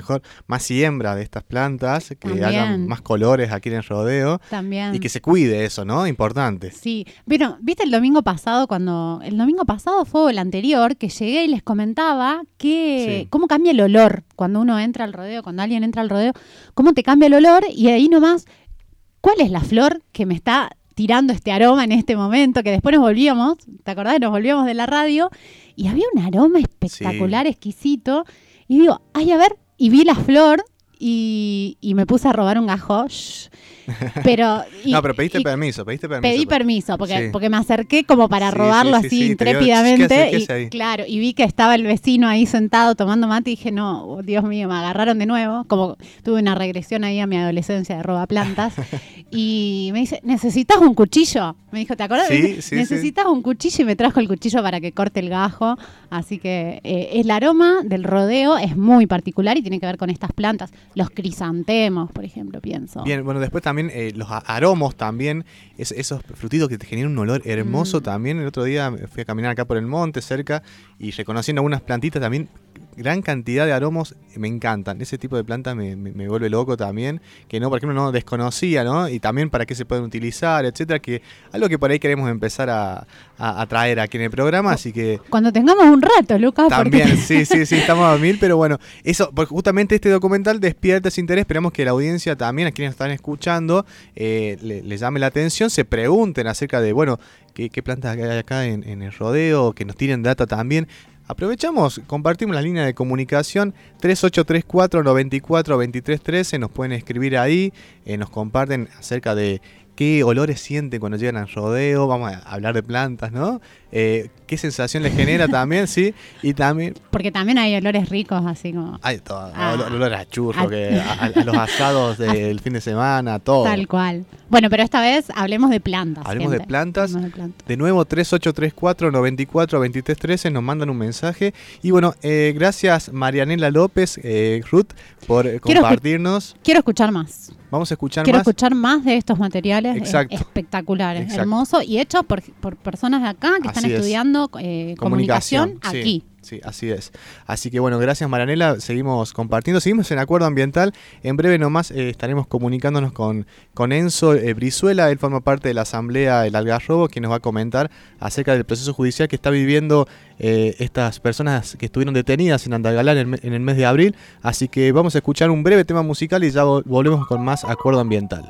más siembra de estas plantas, que también hagan más colores aquí en el Rodeo. También. Y que se cuide eso, ¿no? Importante. Sí. Bueno, ¿viste el domingo pasado fue o el anterior, que llegué y les comentaba que cómo cambia el olor cuando uno entra al Rodeo, cuando alguien entra al Rodeo, cómo te cambia el olor? Y ahí nomás, ¿cuál es la flor que me está tirando este aroma en este momento? Que después nos volvíamos, ¿te acordás? Nos volvíamos de la radio y había un aroma espectacular, exquisito. Y digo, ay, a ver, y vi la flor y me puse a robar un gajo. Pero, pero pediste permiso. Pedí permiso, porque me acerqué como para robarlo así intrépidamente. Claro, y vi que estaba el vecino ahí sentado tomando mate y dije, no, Dios mío, me agarraron de nuevo. Como tuve una regresión ahí a mi adolescencia de roba plantas. Y me dice, ¿necesitas un cuchillo? Me dijo, ¿te acordás? Sí, ¿necesitas un cuchillo? Y me trajo el cuchillo para que corte el gajo. Así que el aroma del Rodeo es muy particular y tiene que ver con estas plantas. Los crisantemos, por ejemplo, pienso. Bien, bueno, después también los aromos también, esos frutitos que te generan un olor hermoso también. El otro día fui a caminar acá por el monte cerca y reconociendo algunas plantitas también, gran cantidad de aromos, me encantan. Ese tipo de plantas me vuelve loco también, que no, por ejemplo, no desconocía, ¿no? Y también para qué se pueden utilizar, etcétera, que algo que por ahí queremos empezar a traer aquí en el programa, así que... Cuando tengamos un rato, Lucas. También, porque... sí, estamos a 1000, pero bueno, eso, porque justamente este documental despierta ese interés, esperamos que la audiencia también, a quienes están escuchando, les llame la atención, se pregunten acerca de, qué plantas hay acá en el Rodeo, que nos tiren data también. Aprovechamos, compartimos la línea de comunicación 3834-942313, nos pueden escribir ahí, nos comparten acerca de qué olores sienten cuando llegan al Rodeo, vamos a hablar de plantas, ¿no? Qué sensación les genera también, ¿sí? Y también... Porque también hay olores ricos, así como... Hay todo, olores a churro, a los asados del fin de semana, todo. Tal cual. Bueno, pero esta vez hablemos de plantas. Hablemos de plantas. De nuevo, 3834-942313, nos mandan un mensaje. Y bueno, gracias Marianela López, Ruth, por compartirnos. Quiero escuchar más. Vamos a escuchar más. Quiero escuchar más de estos materiales espectaculares, hermosos y hechos por personas de acá que están estudiando comunicación aquí. Sí, así es. Así que bueno, gracias Maranela, seguimos compartiendo, seguimos en Acuerdo Ambiental, en breve nomás estaremos comunicándonos con Enzo Brizuela, él forma parte de la Asamblea del Algarrobo, que nos va a comentar acerca del proceso judicial que está viviendo estas personas que estuvieron detenidas en Andalgalá en el mes de abril, así que vamos a escuchar un breve tema musical y ya volvemos con más Acuerdo Ambiental.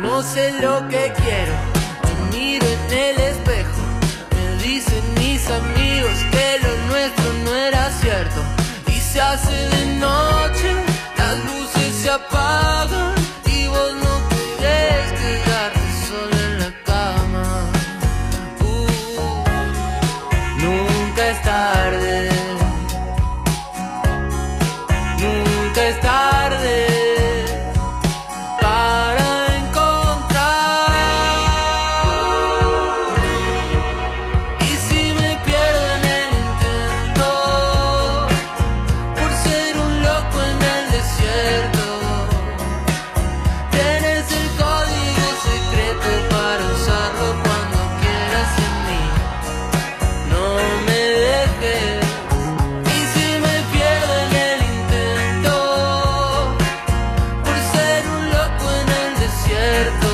No sé lo que quiero. hace de noche, las luces se apagan y vos no querés quedarte sola en la cama. Nunca es tarde, nunca es tarde para encontrar. Y si me pierdo en el intento, por ser un loco en el desierto, tienes el código secreto para usarlo cuando quieras en mí. No me dejes. Y si me pierdo en el intento, por ser un loco en el desierto,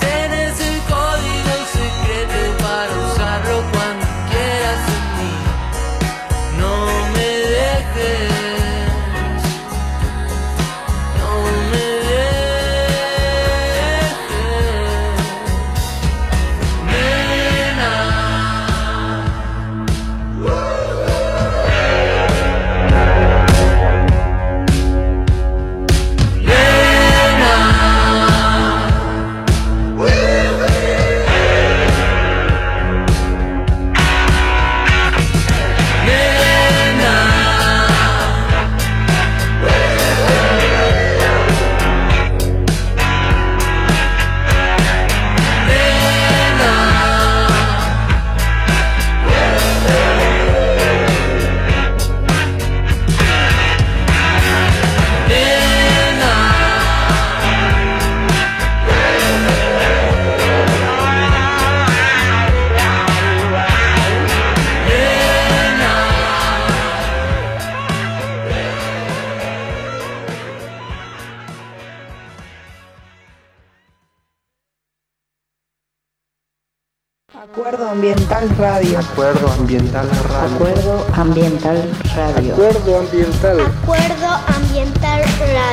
tienes el código secreto para usarlo cuando quieras en mí. No me dejes, no me dejes, nena. Acuerdo Ambiental Radio. Acuerdo Ambiental Radio. Acuerdo Ambiental Radio. Acuerdo Ambiental. Acuerdo Ambiental Radio. Acuerdo Ambiental. Acuerdo Ambiental.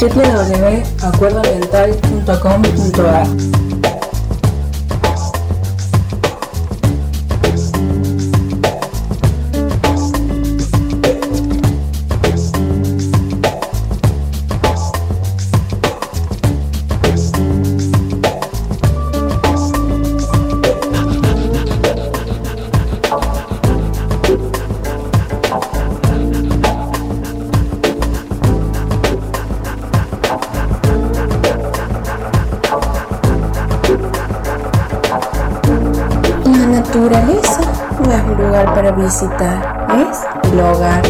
www.acuerdoambiental.com.ar. La naturaleza no es un lugar para visitar, es el hogar.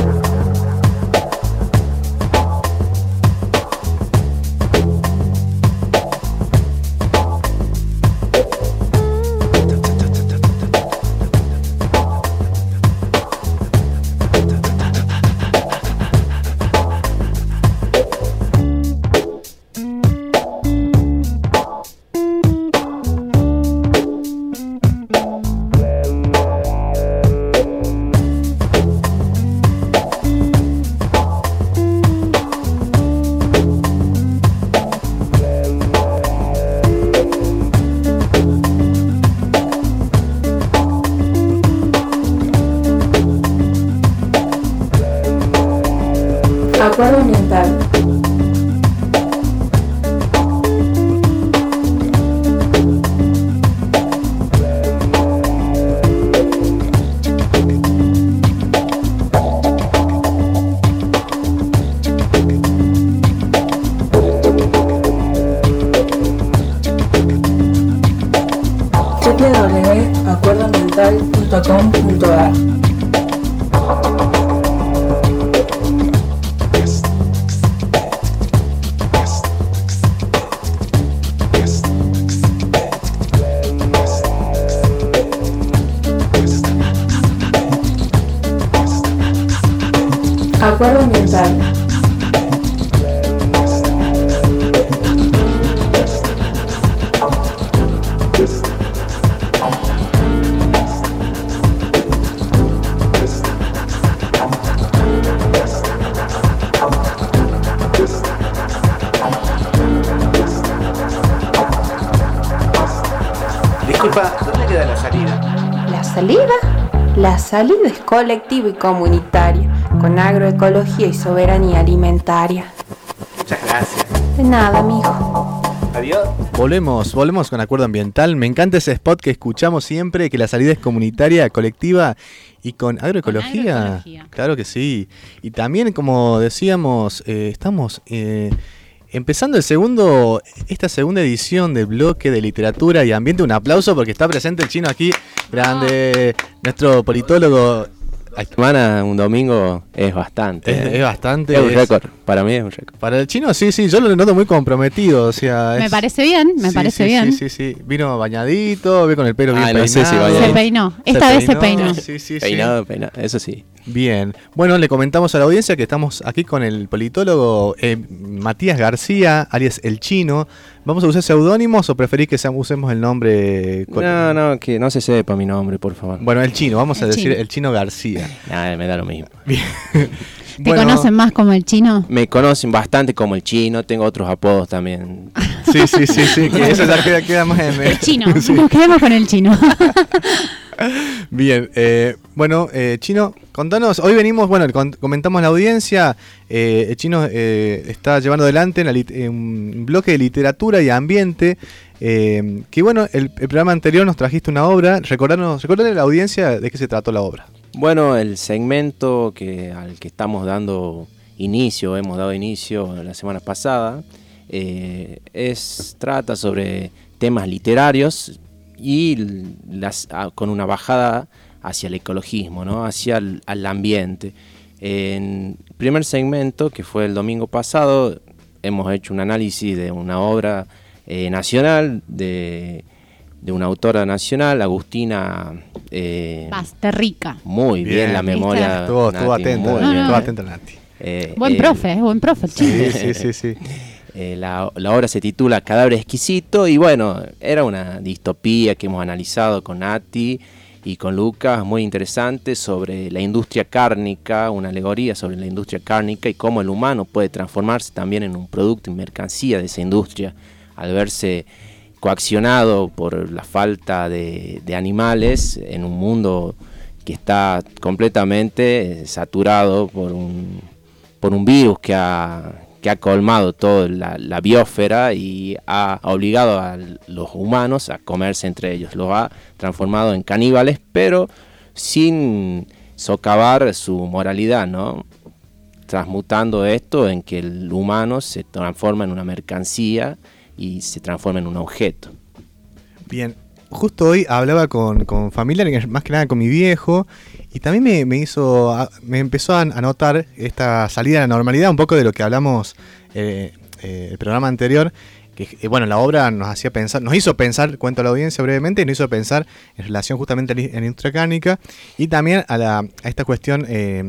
Acuerdo Ambiental. www.acuerdoambiental.com.ar. Acuerdo Ambiental. La salida es colectiva y comunitaria, con agroecología y soberanía alimentaria. Muchas gracias. De nada, amigo. Adiós. Volvemos con Acuerdo Ambiental. Me encanta ese spot que escuchamos siempre, que la salida es comunitaria, colectiva y con agroecología. Con agroecología. Claro que sí. Y también, como decíamos, estamos... empezando esta segunda edición del bloque de literatura y ambiente. Un aplauso porque está presente el chino aquí, grande, nuestro politólogo. La semana, un domingo, es bastante. Es bastante. Es un récord, para mí es un récord. Para el chino, sí, yo lo noto muy comprometido. O sea, es... Me parece bien. Sí. Vino bañadito, ve con el pelo bien peinado. No sé si se peinó, esta vez se peinó. Sí. Peinado, eso sí. Bien, bueno, le comentamos a la audiencia que estamos aquí con el politólogo Matías García, alias El Chino. ¿Vamos a usar seudónimos o preferís que usemos el nombre? No, que no se sepa mi nombre, por favor. Bueno, El Chino, vamos a decir El Chino García. Nada, me da lo mismo. Bien. ¿Te conocen más como El Chino? Me conocen bastante como El Chino, tengo otros apodos también. Sí, que eso ya queda más en... El Chino, sí. Nos quedamos con El Chino. Bien, Chino, contanos, hoy venimos, comentamos la audiencia, el Chino está llevando adelante un bloque de literatura y ambiente, que el programa anterior nos trajiste una obra. Recordarle a la audiencia de qué se trató la obra. Bueno, el segmento al que estamos hemos dado inicio la semana pasada, trata sobre temas literarios, y con una bajada hacia el ecologismo, ¿no? Hacia al ambiente. En primer segmento, que fue el domingo pasado, hemos hecho un análisis de una obra nacional, de una autora nacional, Agustina Basterrica. Muy bien la memoria. Estuvo atenta, Nati. Buen profe. Sí. La obra se titula Cadáver Exquisito y era una distopía que hemos analizado con Nati y con Lucas, muy interesante, sobre la industria cárnica, una alegoría sobre la industria cárnica y cómo el humano puede transformarse también en un producto y mercancía de esa industria al verse coaccionado por la falta de animales en un mundo que está completamente saturado por un virus que ha colmado toda la biosfera y ha obligado a los humanos a comerse entre ellos. Los ha transformado en caníbales, pero sin socavar su moralidad, ¿no? Transmutando esto en que el humano se transforma en una mercancía y se transforma en un objeto. Bien, justo hoy hablaba con familia, más que nada con mi viejo, y también me empezó a notar esta salida a la normalidad, un poco de lo que hablamos el programa anterior, que la obra nos hizo pensar, cuento a la audiencia brevemente, nos hizo pensar en relación justamente a la industria cárnica y también a esta cuestión que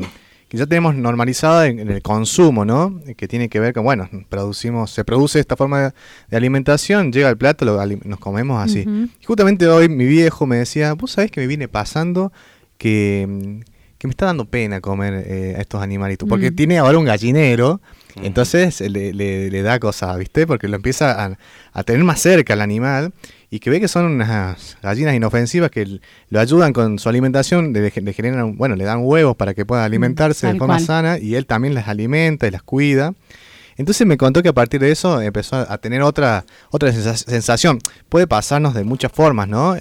ya tenemos normalizada en el consumo, ¿no? Que tiene que ver con, se produce esta forma de alimentación, llega el plato, nos comemos así. Uh-huh. Y justamente hoy mi viejo me decía, vos sabés que me viene pasando... Que, que me está dando pena comer a estos animalitos, porque tiene ahora un gallinero, entonces le da cosas, ¿viste? Porque lo empieza a tener más cerca al animal, y que ve que son unas gallinas inofensivas que lo ayudan con su alimentación, le generan, bueno, le dan huevos para que pueda alimentarse de forma sana, y él también las alimenta y las cuida. Entonces me contó que a partir de eso empezó a tener otra sensación. Puede pasarnos de muchas formas, ¿no?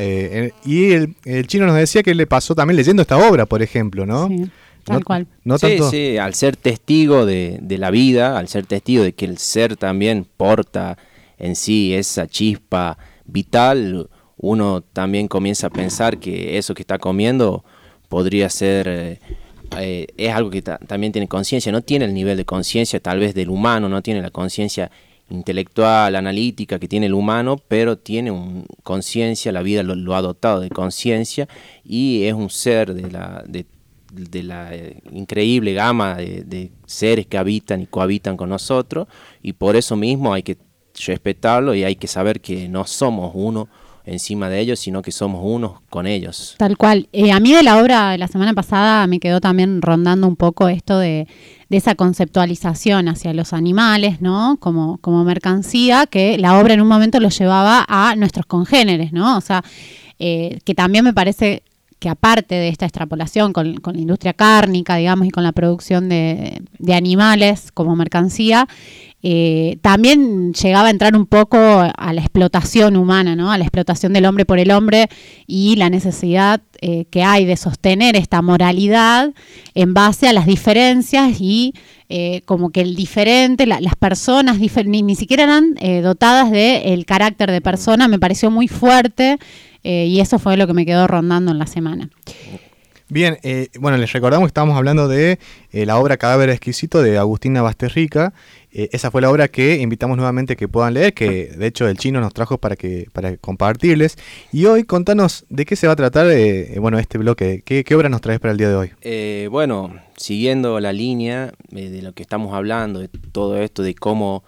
Y el chino nos decía que le pasó también leyendo esta obra, por ejemplo, ¿no? Sí, tal cual. No tanto... Sí, al ser testigo de la vida, al ser testigo de que el ser también porta en sí esa chispa vital, uno también comienza a pensar que eso que está comiendo podría ser... es algo que también tiene conciencia, no tiene el nivel de conciencia tal vez del humano, no tiene la conciencia intelectual, analítica que tiene el humano, pero tiene conciencia, la vida lo ha dotado de conciencia y es un ser de la increíble gama de seres que habitan y cohabitan con nosotros, y por eso mismo hay que respetarlo y hay que saber que no somos uno encima de ellos, sino que somos unos con ellos. Tal cual. A mí de la obra de la semana pasada me quedó también rondando un poco esto de esa conceptualización hacia los animales, ¿no? Como mercancía, que la obra en un momento los llevaba a nuestros congéneres, ¿no? O sea, que también me parece que aparte de esta extrapolación con la industria cárnica, digamos, y con la producción de animales como mercancía, también llegaba a entrar un poco a la explotación humana, ¿no? A la explotación del hombre por el hombre y la necesidad que hay de sostener esta moralidad en base a las diferencias y como que el diferente, las personas ni siquiera eran dotadas del carácter de persona, me pareció muy fuerte, y eso fue lo que me quedó rondando en la semana. Bien, bueno, les recordamos que estábamos hablando de la obra Cadáver Exquisito de Agustina Basterrica. Esa fue la obra que invitamos nuevamente que puedan leer, que de hecho el chino nos trajo para compartirles. Y hoy contanos de qué se va a tratar bueno, este bloque, qué obra nos traes para el día de hoy. Bueno, siguiendo la línea de lo que estamos hablando, de todo esto, de cómo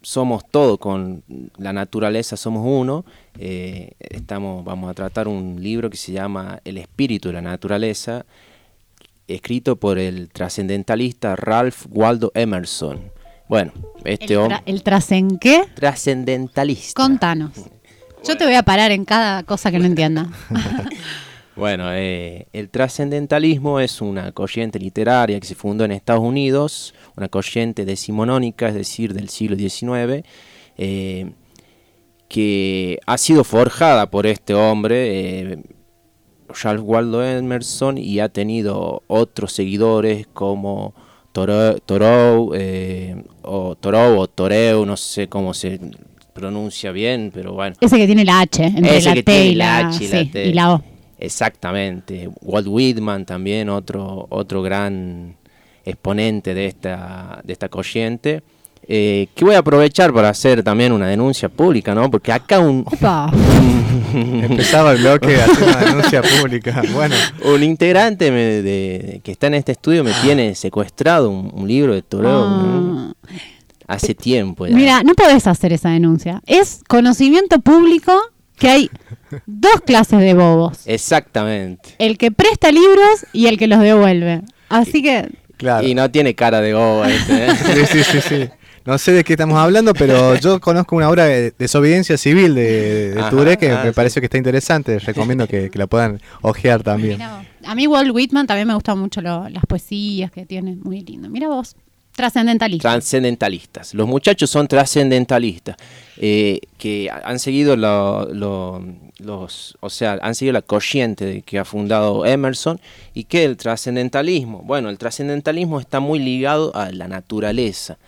somos todo con la naturaleza, somos uno. Vamos a tratar un libro que se llama El espíritu de la naturaleza, escrito por el trascendentalista Ralph Waldo Emerson. Bueno, este hombre... ¿El qué? Trascendentalista. Contanos. Bueno. Yo te voy a parar en cada cosa que no entienda. Bueno, el trascendentalismo es una corriente literaria que se fundó en Estados Unidos, una corriente decimonónica, es decir, del siglo XIX, que ha sido forjada por este hombre, Ralph Waldo Emerson, y ha tenido otros seguidores como Thoreau, no sé cómo se pronuncia bien, pero bueno. Ese que tiene la H, entre la T y la H y la O. Exactamente. Walt Whitman también, otro gran exponente de esta corriente. Que voy a aprovechar para hacer también una denuncia pública, ¿no? Porque acá empezaba el bloque a hacer una denuncia pública. Bueno, un integrante que está en este estudio me tiene secuestrado un libro de Thoreau, ¿no? Hace tiempo ya. Mira, no podés hacer esa denuncia. Es conocimiento público que hay dos clases de bobos. Exactamente. El que presta libros y el que los devuelve. Así que... Claro. Y no tiene cara de bobo este, ¿eh? Sí. No sé de qué estamos hablando, pero yo conozco una obra de Desobediencia Civil de Touré que me parece que está interesante. Recomiendo que la puedan ojear también. Mirá, a mí Walt Whitman también me gustan mucho las poesías que tiene, muy lindo. Mira vos, trascendentalistas. Los muchachos son trascendentalistas, que han seguido han seguido la corriente que ha fundado Emerson. Y que el trascendentalismo, bueno, el trascendentalismo está muy ligado a la naturaleza.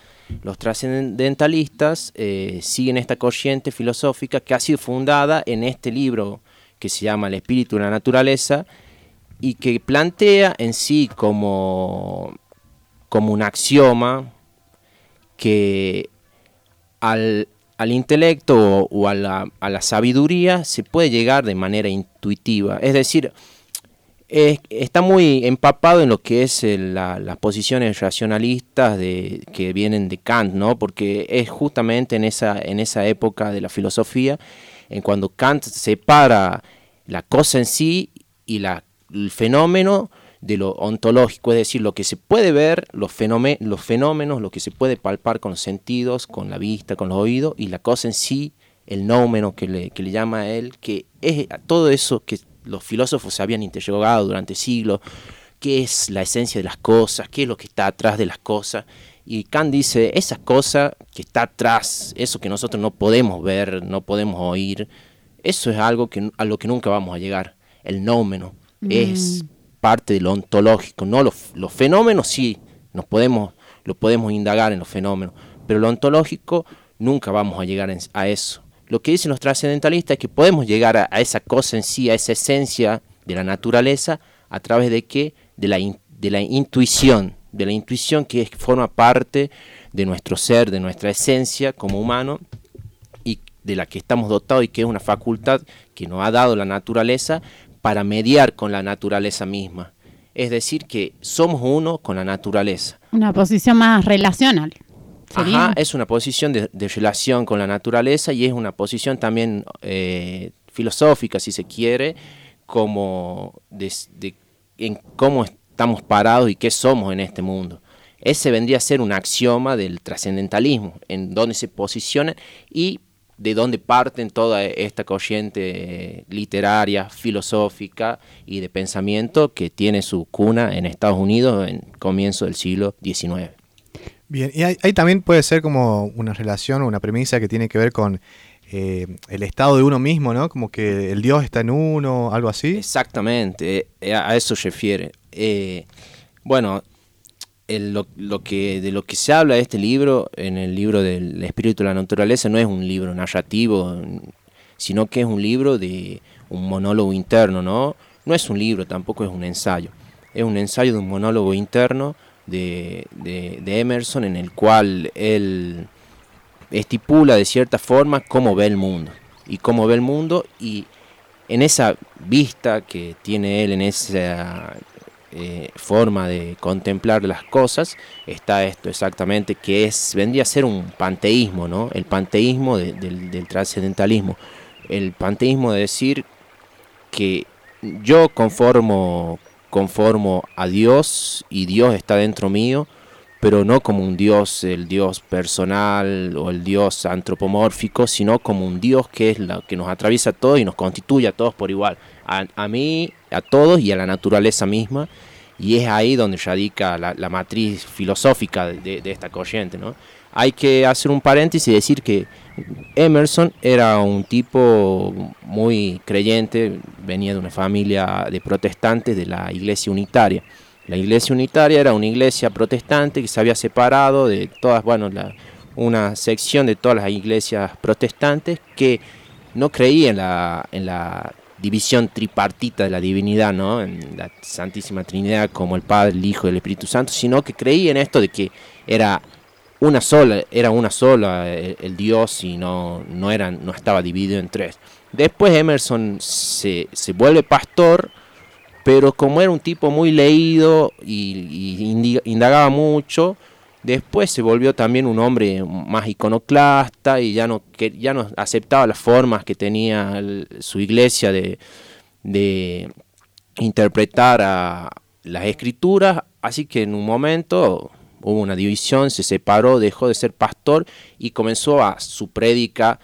Los trascendentalistas siguen esta corriente filosófica que ha sido fundada en este libro que se llama El espíritu de la naturaleza y que plantea en sí como un axioma que al intelecto o a la sabiduría se puede llegar de manera intuitiva. Es decir, está muy empapado en lo que es las posiciones racionalistas que vienen de Kant, ¿no? Porque es justamente en esa época de la filosofía, en cuando Kant separa la cosa en sí y la el fenómeno de lo ontológico, es decir, lo que se puede ver, los fenómenos, lo que se puede palpar con los sentidos, con la vista, con los oídos, y la cosa en sí, el nómeno que le llama a él, que es todo eso que los filósofos se habían interrogado durante siglos, qué es la esencia de las cosas, qué es lo que está atrás de las cosas, y Kant dice, esas cosas que está atrás, eso que nosotros no podemos ver, no podemos oír, eso es algo a lo que nunca vamos a llegar, el nómeno es parte de lo ontológico, no los fenómenos sí, lo podemos indagar en los fenómenos, pero lo ontológico nunca vamos a llegar a eso. Lo que dicen los trascendentalistas es que podemos llegar a esa cosa en sí, a esa esencia de la naturaleza, a través de qué, de la intuición que forma parte de nuestro ser, de nuestra esencia como humano, y de la que estamos dotados y que es una facultad que nos ha dado la naturaleza, para mediar con la naturaleza misma. Es decir, que somos uno con la naturaleza. Una posición más relacional. ¿Sería? Ajá, es una posición de relación con la naturaleza y es una posición también filosófica, si se quiere, como en cómo estamos parados y qué somos en este mundo. Ese vendría a ser un axioma del trascendentalismo, en donde se posiciona y de dónde parten toda esta corriente literaria, filosófica y de pensamiento que tiene su cuna en Estados Unidos en comienzo del siglo XIX. Bien, y ahí también puede ser como una relación o una premisa que tiene que ver con el estado de uno mismo, ¿no? Como que el Dios está en uno, algo así. Exactamente, a eso se refiere. Bueno, de lo que se habla de este libro, en el libro del espíritu de la naturaleza, no es un libro narrativo, sino que es un libro de un monólogo interno, ¿no? No es un libro, tampoco es un ensayo. Es un ensayo de un monólogo interno de Emerson, en el cual él estipula de cierta forma cómo ve el mundo, y en esa vista que tiene él, en esa forma de contemplar las cosas, está esto exactamente, que vendría a ser un panteísmo, ¿no? El panteísmo del trascendentalismo, el panteísmo de decir que yo conformo a Dios y Dios está dentro mío, pero no como un Dios, el Dios personal o el Dios antropomórfico, sino como un Dios que es la que nos atraviesa a todos y nos constituye a todos por igual, a mí, a todos y a la naturaleza misma, y es ahí donde radica la matriz filosófica de esta corriente, ¿no? Hay que hacer un paréntesis y decir que Emerson era un tipo muy creyente, venía de una familia de protestantes de la Iglesia Unitaria. La Iglesia Unitaria era una iglesia protestante que se había separado de todas, una sección de todas las iglesias protestantes que no creía en la división tripartita de la divinidad, ¿no? En la Santísima Trinidad como el Padre, el Hijo y el Espíritu Santo, sino que creía en esto de que era una sola el Dios y no estaba dividido en tres. Después Emerson se vuelve pastor, pero como era un tipo muy leído y indagaba mucho, después se volvió también un hombre más iconoclasta y ya no aceptaba las formas que tenía su iglesia de interpretar a las escrituras, así que en un momento hubo una división, se separó, dejó de ser pastor y comenzó a su prédica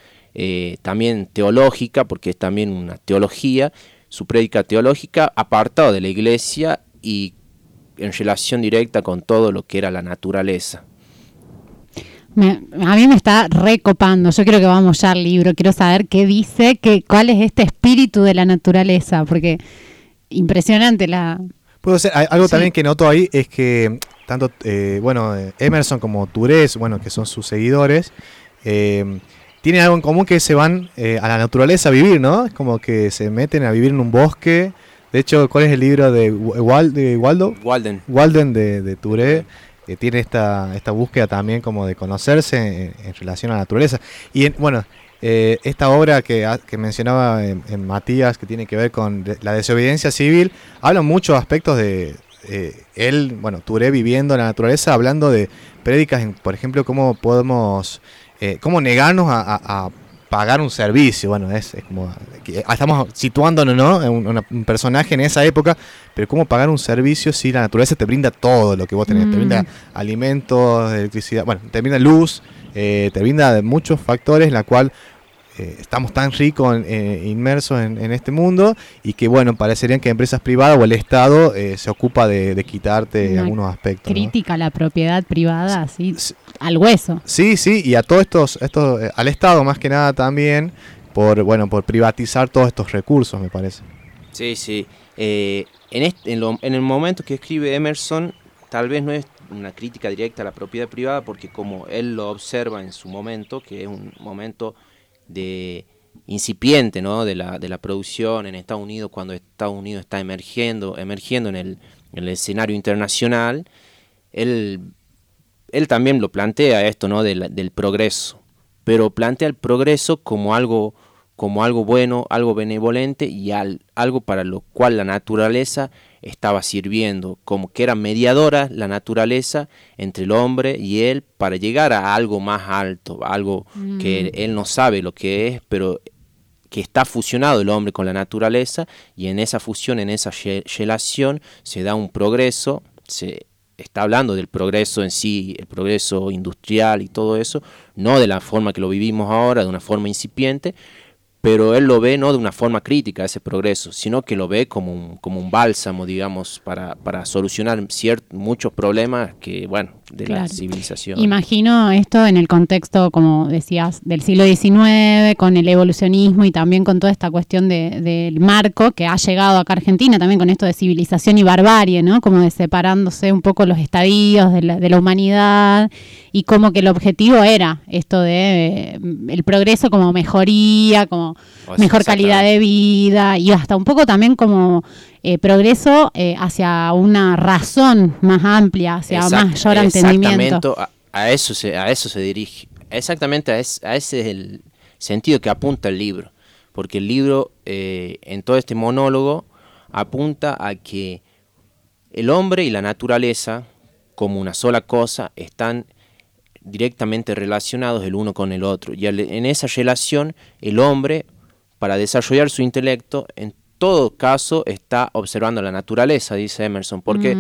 también teológica, porque es también una teología, su prédica teológica apartado de la iglesia y en relación directa con todo lo que era la naturaleza. A mí me está recopando, yo creo que vamos ya al libro, quiero saber qué dice, cuál es este espíritu de la naturaleza, porque impresionante la... Puedo hacer algo sí. También que noto ahí es que tanto Emerson como Thoreau, que son sus seguidores, tienen algo en común, que se van a la naturaleza a vivir, ¿no? Es como que se meten a vivir en un bosque. De hecho, ¿cuál es el libro de Waldo? Walden de Thoreau, que tiene esta búsqueda también como de conocerse en relación a la naturaleza. Y esta obra que mencionaba en Matías, que tiene que ver con la desobediencia civil, habla muchos aspectos de Thoreau viviendo en la naturaleza, hablando de prédicas, por ejemplo, cómo negarnos a pagar un servicio. Bueno, es como estamos situándonos, ¿no?, en un personaje en esa época, pero ¿cómo pagar un servicio si la naturaleza te brinda todo lo que vos tenés? Te brinda alimentos, electricidad, bueno, te brinda luz, te brinda muchos factores, la cual estamos tan ricos, inmersos en este mundo, y que, bueno, parecerían que empresas privadas o el Estado se ocupa de quitarte algunos aspectos. Crítica, ¿no?, a la propiedad privada, así, sí, al hueso. Sí, sí, y a todos estos al Estado más que nada también, por privatizar todos estos recursos, me parece. Sí, sí. En el momento que escribe Emerson, tal vez no es una crítica directa a la propiedad privada, porque como él lo observa en su momento, que es un momento de incipiente, ¿no?, de la producción en Estados Unidos, cuando Estados Unidos está emergiendo en el escenario internacional, él también lo plantea esto, ¿no?, del progreso, pero plantea el progreso como algo bueno, algo benevolente, y algo para lo cual la naturaleza estaba sirviendo, como que era mediadora la naturaleza entre el hombre y él para llegar a algo más alto, algo que él no sabe lo que es, pero que está fusionado el hombre con la naturaleza, y en esa fusión, en esa relación, se da un progreso. Se está hablando del progreso en sí, el progreso industrial y todo eso, no de la forma que lo vivimos ahora, de una forma incipiente, pero él lo ve no de una forma crítica a ese progreso, sino que lo ve como un bálsamo, digamos, para solucionar muchos problemas que, bueno, de la civilización. Imagino esto en el contexto, como decías, del siglo XIX, con el evolucionismo y también con toda esta cuestión del marco que ha llegado acá a Argentina, también con esto de civilización y barbarie, ¿no? Como de separándose un poco los estadios de la humanidad, y como que el objetivo era esto de el progreso como mejoría, como mejor calidad de vida, y hasta un poco también como progreso hacia una razón más amplia, hacia mayor entendimiento. A eso se dirige. Exactamente, a ese es el sentido que apunta el libro, porque el libro en todo este monólogo apunta a que el hombre y la naturaleza, como una sola cosa, están directamente relacionados el uno con el otro, y en esa relación el hombre, para desarrollar su intelecto, en todo caso está observando la naturaleza, dice Emerson. ¿Por qué?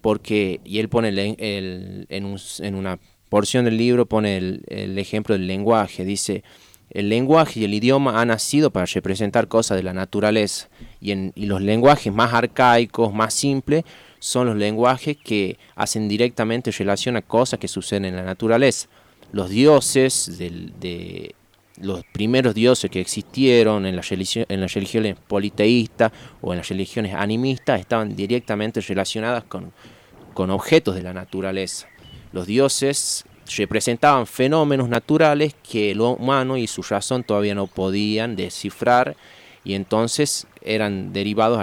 Porque, y él pone en una porción del libro pone el ejemplo del lenguaje, dice: el lenguaje y el idioma han nacido para representar cosas de la naturaleza, y los lenguajes más arcaicos, más simples, son los lenguajes que hacen directamente relación a cosas que suceden en la naturaleza. Los dioses, los primeros dioses que existieron en las religiones politeístas o en las religiones animistas, estaban directamente relacionadas con objetos de la naturaleza. Los dioses representaban fenómenos naturales que el humano y su razón todavía no podían descifrar, y entonces eran derivados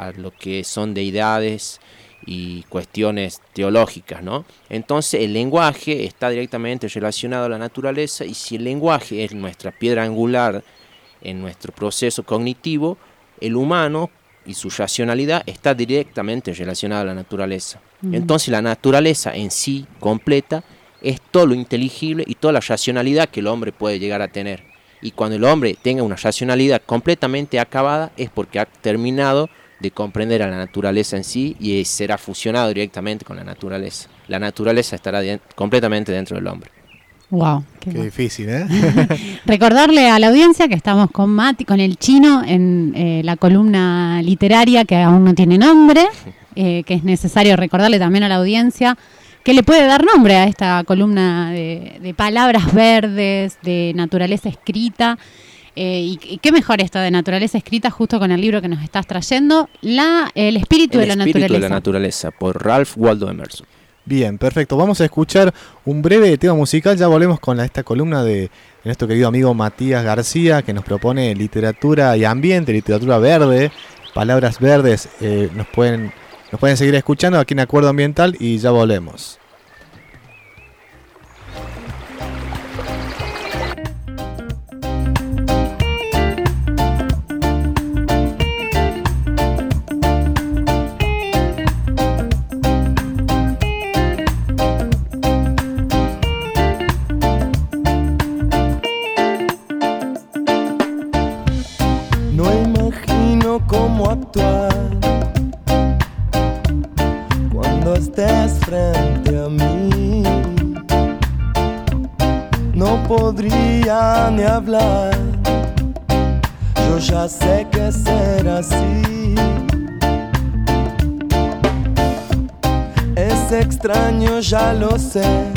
a lo que son deidades y cuestiones teológicas, ¿no? Entonces el lenguaje está directamente relacionado a la naturaleza, y si el lenguaje es nuestra piedra angular en nuestro proceso cognitivo, el humano y su racionalidad está directamente relacionada a la naturaleza. Entonces la naturaleza en sí completa es todo lo inteligible y toda la racionalidad que el hombre puede llegar a tener. Y cuando el hombre tenga una racionalidad completamente acabada, es porque ha terminado de comprender a la naturaleza en sí, y será fusionado directamente con la naturaleza. La naturaleza estará completamente dentro del hombre. Wow, qué difícil, ¿eh? Recordarle a la audiencia que estamos con Mati, con el chino, en la columna literaria que aún no tiene nombre, que es necesario recordarle también a la audiencia que le puede dar nombre a esta columna de palabras verdes, de naturaleza escrita. Y qué mejor esto de naturaleza escrita justo con el libro que nos estás trayendo, El espíritu de la naturaleza. El espíritu de la naturaleza, por Ralph Waldo Emerson. Bien, perfecto. Vamos a escuchar un breve tema musical. Ya volvemos con esta columna de nuestro querido amigo Matías García, que nos propone literatura y ambiente, literatura verde, palabras verdes. Nos pueden seguir escuchando aquí en Acuerdo Ambiental, y ya volvemos. estás frente a mí, no podría ni hablar. Yo ya sé que será así. Es extraño, ya lo sé.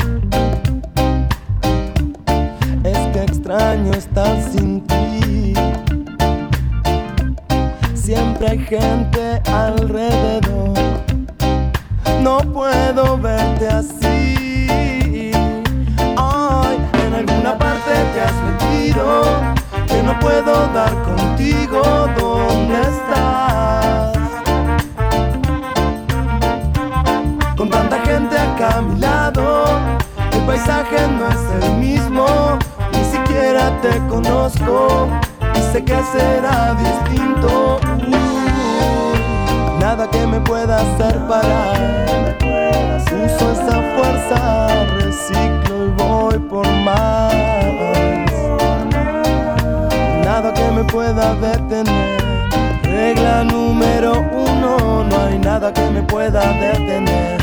Es que extraño estar sin ti. Siempre hay gente alrededor. No puedo verte así. Ay, en alguna parte te has metido, que no puedo dar contigo. ¿Dónde estás? Con tanta gente acá a mi lado, el paisaje no es el mismo. Ni siquiera te conozco y sé que será distinto. Nada que me pueda hacer parar. Uso esa fuerza, reciclo y voy por más. Nada que me pueda detener. Regla número 1, no hay nada que me pueda detener.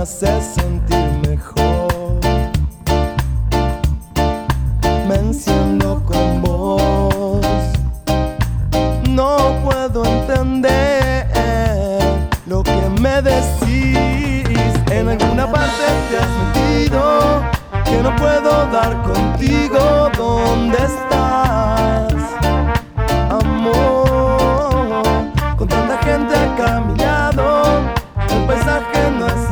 Hace sentir mejor. Me enciendo con vos. No puedo entender lo que me decís. En alguna parte te has metido, que no puedo dar contigo. ¿Dónde estás, amor? Con tanta gente acá a mi lado, el paisaje no es.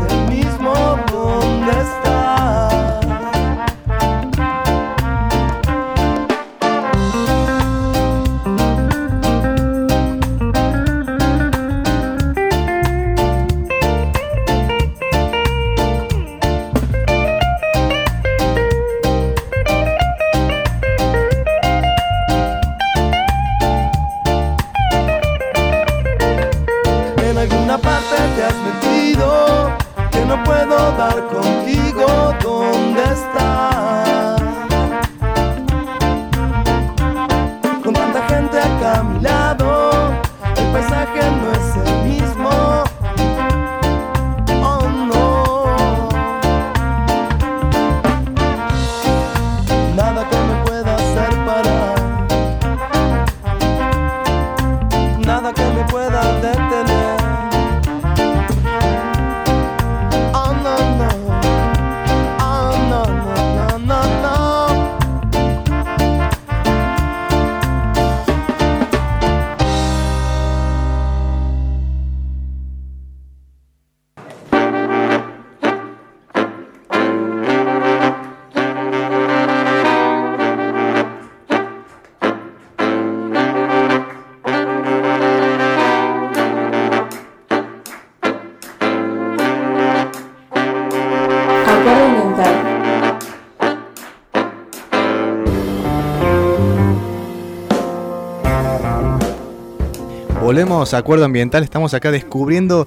Volvemos a Acuerdo Ambiental, estamos acá descubriendo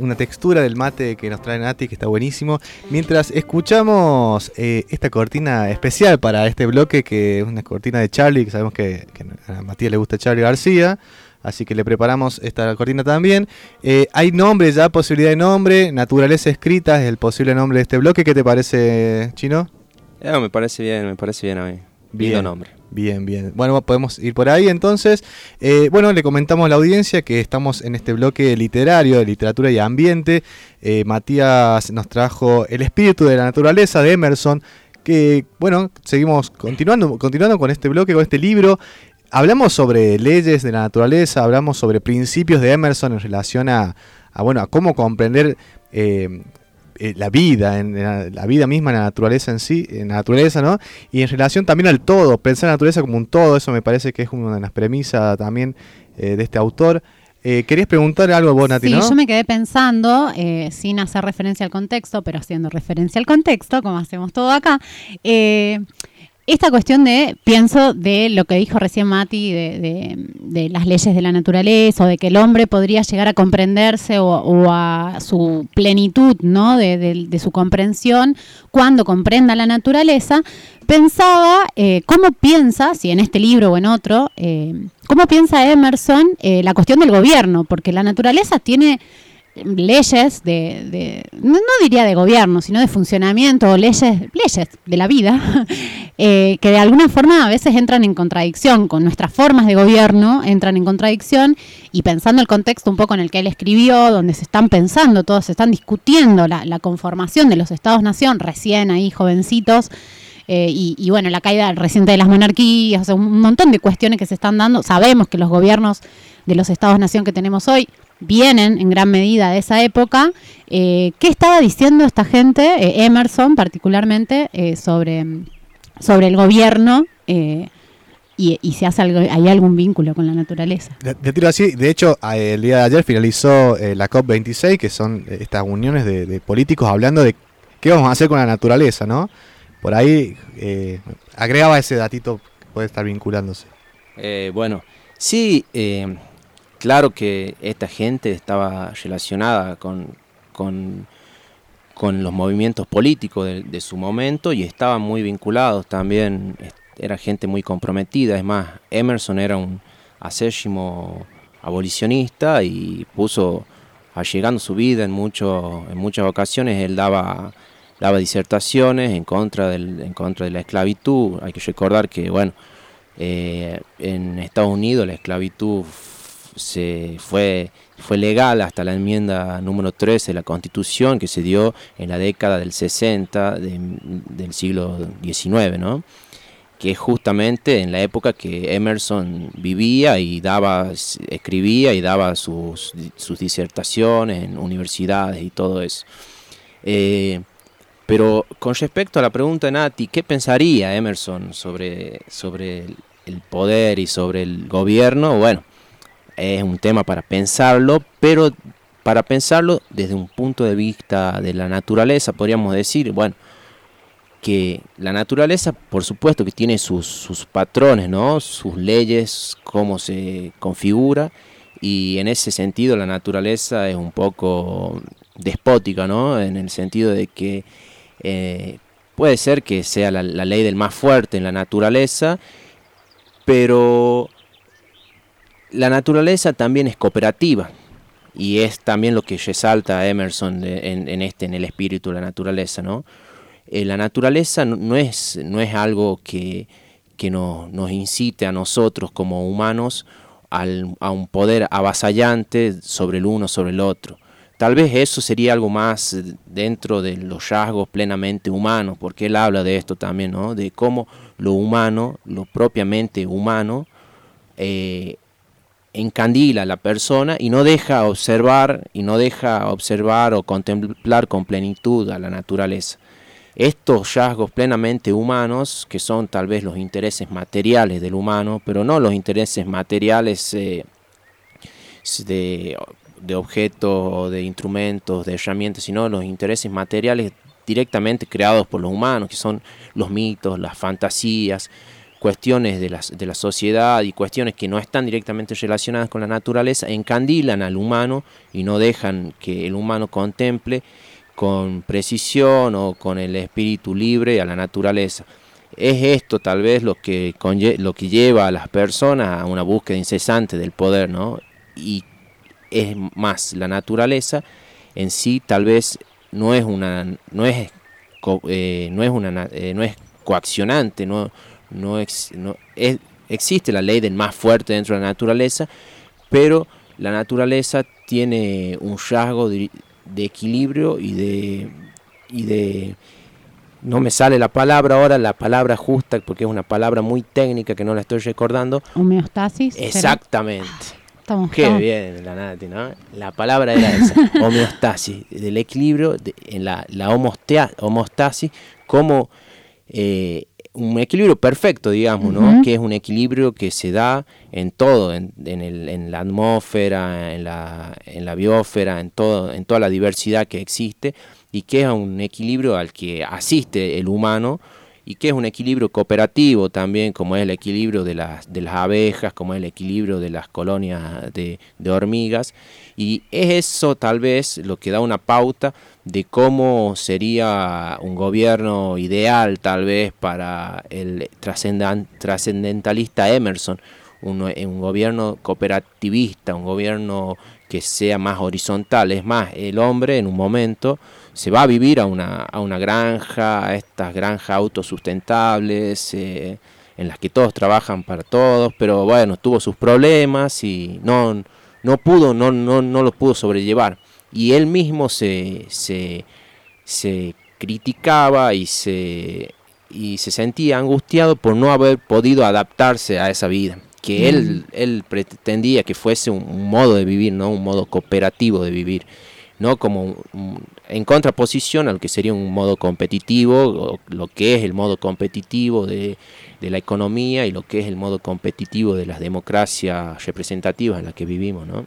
una textura del mate que nos trae Nati, que está buenísimo. Mientras escuchamos esta cortina especial para este bloque, que es una cortina de Charlie, que sabemos que a Matías le gusta Charlie García, así que le preparamos esta cortina también. Hay nombre ya, posibilidad de nombre, naturaleza escrita es el posible nombre de este bloque. ¿Qué te parece, Chino? Me parece bien a mí. Lindo nombre. Bien, bien. Bueno, podemos ir por ahí entonces. Bueno, le comentamos a la audiencia que estamos en este bloque literario de literatura y ambiente. Matías nos trajo El espíritu de la naturaleza de Emerson, que bueno, seguimos continuando con este bloque, con este libro. Hablamos sobre leyes de la naturaleza, hablamos sobre principios de Emerson en relación a cómo comprender la vida, la vida misma, la naturaleza en sí, en la naturaleza, ¿no? Y en relación también al todo, pensar la naturaleza como un todo, eso me parece que es una de las premisas también de este autor. ¿Querías preguntar algo vos, Nati? Sí, ¿no? Yo me quedé pensando, sin hacer referencia al contexto, pero haciendo referencia al contexto, como hacemos todo acá, esta cuestión de, pienso, de lo que dijo recién Mati, de las leyes de la naturaleza, o de que el hombre podría llegar a comprenderse o a su plenitud, ¿no? De su comprensión, cuando comprenda la naturaleza, pensaba cómo piensa, si en este libro o en otro, cómo piensa Emerson la cuestión del gobierno, porque la naturaleza tiene leyes de no diría de gobierno, sino de funcionamiento, o leyes de la vida, que de alguna forma a veces entran en contradicción con nuestras formas de gobierno, entran en contradicción, y pensando el contexto un poco en el que él escribió, donde se están pensando todos, se están discutiendo la conformación de los estados-nación, recién ahí jovencitos, y bueno, la caída reciente de las monarquías, o sea, un montón de cuestiones que se están dando. Sabemos que los gobiernos de los estados-nación que tenemos hoy vienen en gran medida de esa época. ¿Qué estaba diciendo esta gente, Emerson particularmente, sobre el gobierno y si hace algo, hay algún vínculo con la naturaleza? Te tiro así, de hecho, el día de ayer finalizó la COP26, que son estas uniones de políticos hablando de qué vamos a hacer con la naturaleza, ¿no? Por ahí agregaba ese datito, puede estar vinculándose. Bueno, sí. Claro que esta gente estaba relacionada con los movimientos políticos de su momento, y estaban muy vinculados también, era gente muy comprometida. Es más, Emerson era un acérrimo abolicionista y puso, allegando su vida en muchas ocasiones, él daba disertaciones en contra de la esclavitud. Hay que recordar que, bueno, en Estados Unidos la esclavitud fue legal hasta la enmienda número 13 de la Constitución, que se dio en la década del 60 del siglo XIX, ¿no? Que es justamente en la época que Emerson vivía y escribía y daba sus disertaciones en universidades y todo eso. Pero con respecto a la pregunta de Nati, ¿qué pensaría Emerson sobre el poder y sobre el gobierno? Bueno, es un tema para pensarlo, pero para pensarlo desde un punto de vista de la naturaleza, podríamos decir, bueno, que la naturaleza, por supuesto, que tiene sus patrones, ¿no? Sus leyes, cómo se configura, y en ese sentido la naturaleza es un poco despótica, ¿no? En el sentido de que puede ser que sea la ley del más fuerte en la naturaleza, pero la naturaleza también es cooperativa, y es también lo que resalta Emerson en El espíritu de la naturaleza, ¿no? La naturaleza no es algo que nos incite a nosotros como humanos a un poder avasallante sobre el uno, sobre el otro. Tal vez eso sería algo más dentro de los rasgos plenamente humanos, porque él habla de esto también, ¿no? De cómo lo humano, lo propiamente humano, encandila a la persona y no deja observar o contemplar con plenitud a la naturaleza. Estos rasgos plenamente humanos, que son tal vez los intereses materiales del humano, pero no los intereses materiales de objetos o de instrumentos, de herramientas, sino los intereses materiales directamente creados por los humanos, que son los mitos, las fantasías, cuestiones de la sociedad y cuestiones que no están directamente relacionadas con la naturaleza, encandilan al humano y no dejan que el humano contemple con precisión o con el espíritu libre a la naturaleza. Es esto tal vez lo que lleva a las personas a una búsqueda incesante del poder, ¿no? Y es más, la naturaleza en sí tal vez no es coaccionante, existe la ley del más fuerte dentro de la naturaleza, pero la naturaleza tiene un rasgo de equilibrio y de no me sale la palabra ahora, la palabra justa, porque es una palabra muy técnica que no la estoy recordando. Homeostasis. Exactamente. Qué bien, la Nati, ¿no? La palabra era esa, homeostasis, del equilibrio, en la homeostasis, como un equilibrio perfecto, digamos, ¿no? Que es un equilibrio que se da en todo, en la atmósfera, en la biosfera, en toda la diversidad que existe, y que es un equilibrio al que asiste el humano, y que es un equilibrio cooperativo también, como es el equilibrio de las abejas, como es el equilibrio de las colonias de hormigas. Y es eso tal vez lo que da una pauta de cómo sería un gobierno ideal tal vez para el trascendentalista Emerson, un gobierno cooperativista, un gobierno que sea más horizontal. Es más, el hombre en un momento se va a vivir a una granja, a estas granjas autosustentables, en las que todos trabajan para todos, pero bueno, tuvo sus problemas y no lo pudo sobrellevar. Y él mismo se criticaba y se sentía angustiado por no haber podido adaptarse a esa vida, que él pretendía que fuese un modo de vivir, ¿no? Un modo cooperativo de vivir, ¿no? Como en contraposición a lo que sería un modo competitivo, lo que es el modo competitivo de la economía y lo que es el modo competitivo de las democracias representativas en las que vivimos, ¿no?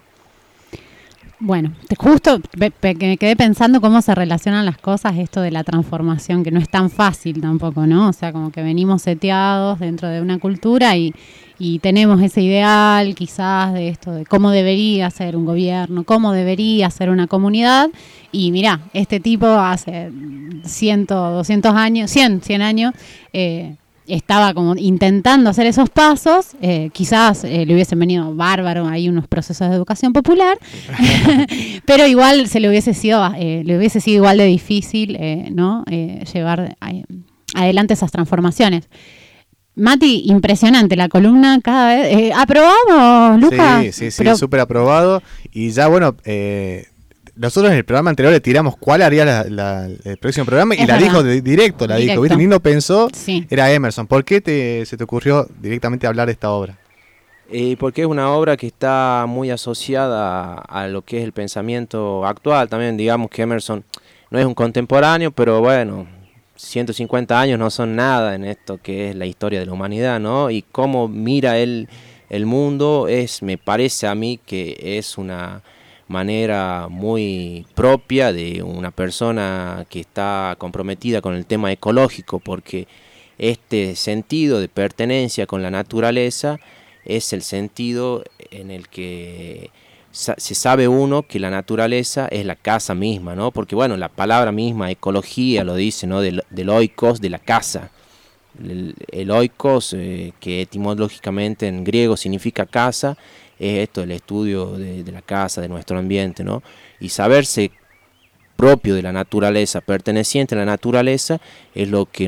Bueno, justo me quedé pensando cómo se relacionan las cosas, esto de la transformación, que no es tan fácil tampoco, ¿no? O sea, como que venimos seteados dentro de una cultura y tenemos ese ideal quizás de esto, de cómo debería ser un gobierno, cómo debería ser una comunidad, y mirá, este tipo hace 100 años, estaba como intentando hacer esos pasos, quizás le hubiesen venido bárbaro ahí unos procesos de educación popular, pero igual le hubiese sido igual de difícil, ¿no? Llevar adelante esas transformaciones. Mati, impresionante la columna cada vez. ¿Aprobado, Lucas? Sí, súper aprobado. Y ya, bueno, nosotros en el programa anterior le tiramos cuál haría el próximo programa y la dijo directo. ¿Viste? Ni lo pensó, sí. Era Emerson. ¿Por qué se te ocurrió directamente hablar de esta obra? Porque es una obra que está muy asociada a lo que es el pensamiento actual también. Digamos que Emerson no es un contemporáneo, pero bueno, 150 años no son nada en esto que es la historia de la humanidad, ¿no? Y cómo mira él el mundo, me parece a mí que es una manera muy propia de una persona que está comprometida con el tema ecológico, porque este sentido de pertenencia con la naturaleza es el sentido en el que se sabe uno que la naturaleza es la casa misma, ¿no? Porque bueno, la palabra misma, ecología, lo dice, ¿no? Del oikos, de la casa. El oikos, que etimológicamente en griego significa casa, es esto, el estudio de la casa, de nuestro ambiente, ¿no? Y saberse propio de la naturaleza, perteneciente a la naturaleza, es lo que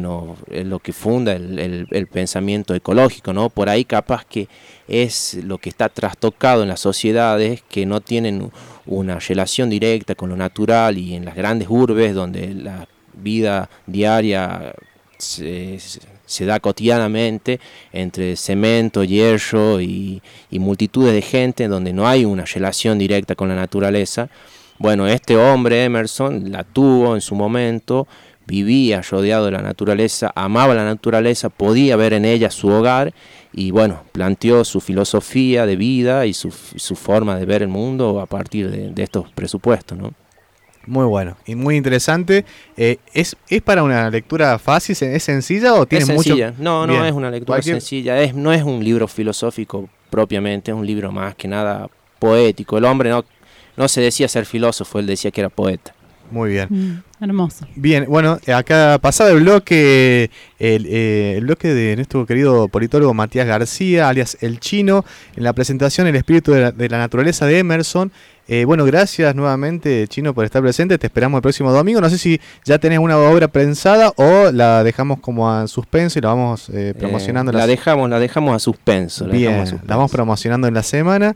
funda el pensamiento ecológico, ¿no? Por ahí capaz que es lo que está trastocado en las sociedades que no tienen una relación directa con lo natural, y en las grandes urbes donde la vida diaria se da cotidianamente entre cemento, hierro y multitudes de gente, donde no hay una relación directa con la naturaleza. Bueno, este hombre, Emerson, la tuvo en su momento, vivía rodeado de la naturaleza, amaba la naturaleza, podía ver en ella su hogar, y bueno, planteó su filosofía de vida y su forma de ver el mundo a partir de estos presupuestos, ¿no? Muy bueno y muy interesante. ¿Es para una lectura fácil? ¿Es sencilla o tiene mucho? No, es una lectura sencilla. No es un libro filosófico propiamente, es un libro más que nada poético. El hombre no se decía ser filósofo, él decía que era poeta. Muy bien. Hermoso. Bien, bueno, acá pasado el bloque de nuestro querido politólogo Matías García, alias El Chino, en la presentación El espíritu de la naturaleza de Emerson. Bueno, gracias nuevamente, Chino, por estar presente. Te esperamos el próximo domingo. No sé si ya tenés una obra pensada o la dejamos como a suspenso y la vamos promocionando. La dejamos a suspenso. La vamos promocionando en la semana.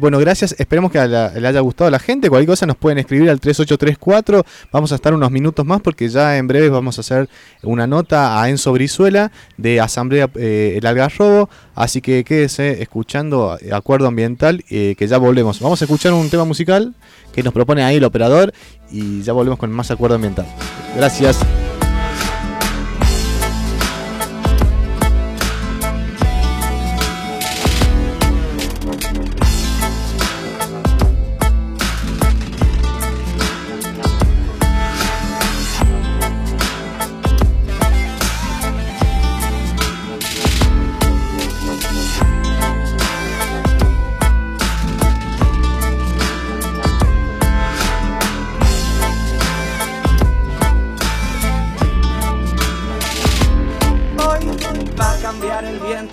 Bueno, gracias. Esperemos que le haya gustado a la gente. Cualquier cosa nos pueden escribir al 3834. Vamos a estar unos minutos más porque ya en breve vamos a hacer una nota a Enzo Brizuela de Asamblea El Algarrobo. Así que quédese escuchando Acuerdo Ambiental, que ya volvemos. Vamos a escuchar un tema musical que nos propone ahí el operador y ya volvemos con más Acuerdo Ambiental. Gracias.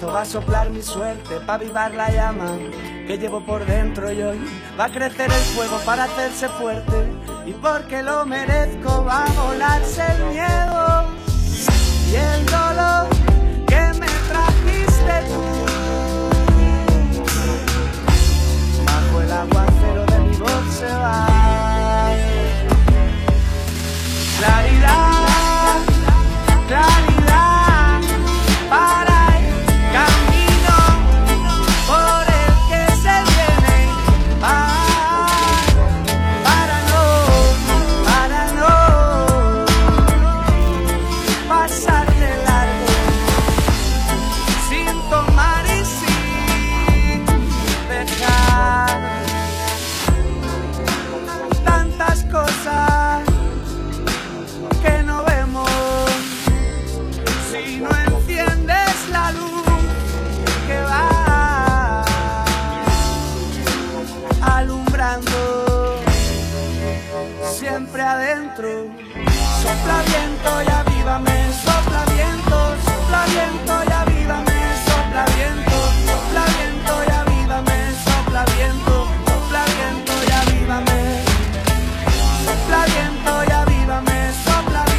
viento va a soplar mi suerte para avivar la llama que llevo por dentro, y hoy va a crecer el fuego para hacerse fuerte, y porque lo merezco va a volarse el miedo y el dolor que me trajiste tú. Bajo el aguacero de mi voz se va claridad, claridad. Sopla viento y avívame, sopla viento y avívame, sopla viento y avívame, sopla viento y avívame, sopla viento, y avívame, sopla viento y avívame, sopla viento y avívame. Sopla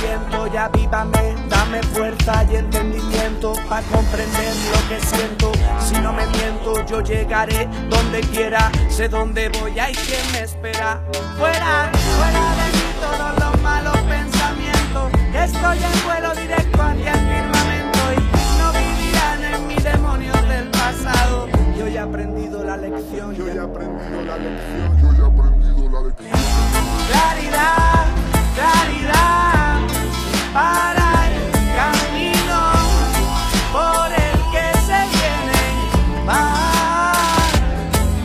viento y avívame, dame fuerza y entendimiento para comprender lo que siento. Si no me miento, yo llegaré donde quiera, sé dónde voy, hay quien me espera. Fuera, fuera de mí todos los malos pensamientos, estoy en vuelo directo hacia el firmamento, y no vivirán en mis demonios del pasado. Yo ya he aprendido la lección, Claridad, claridad para el camino por el que se viene,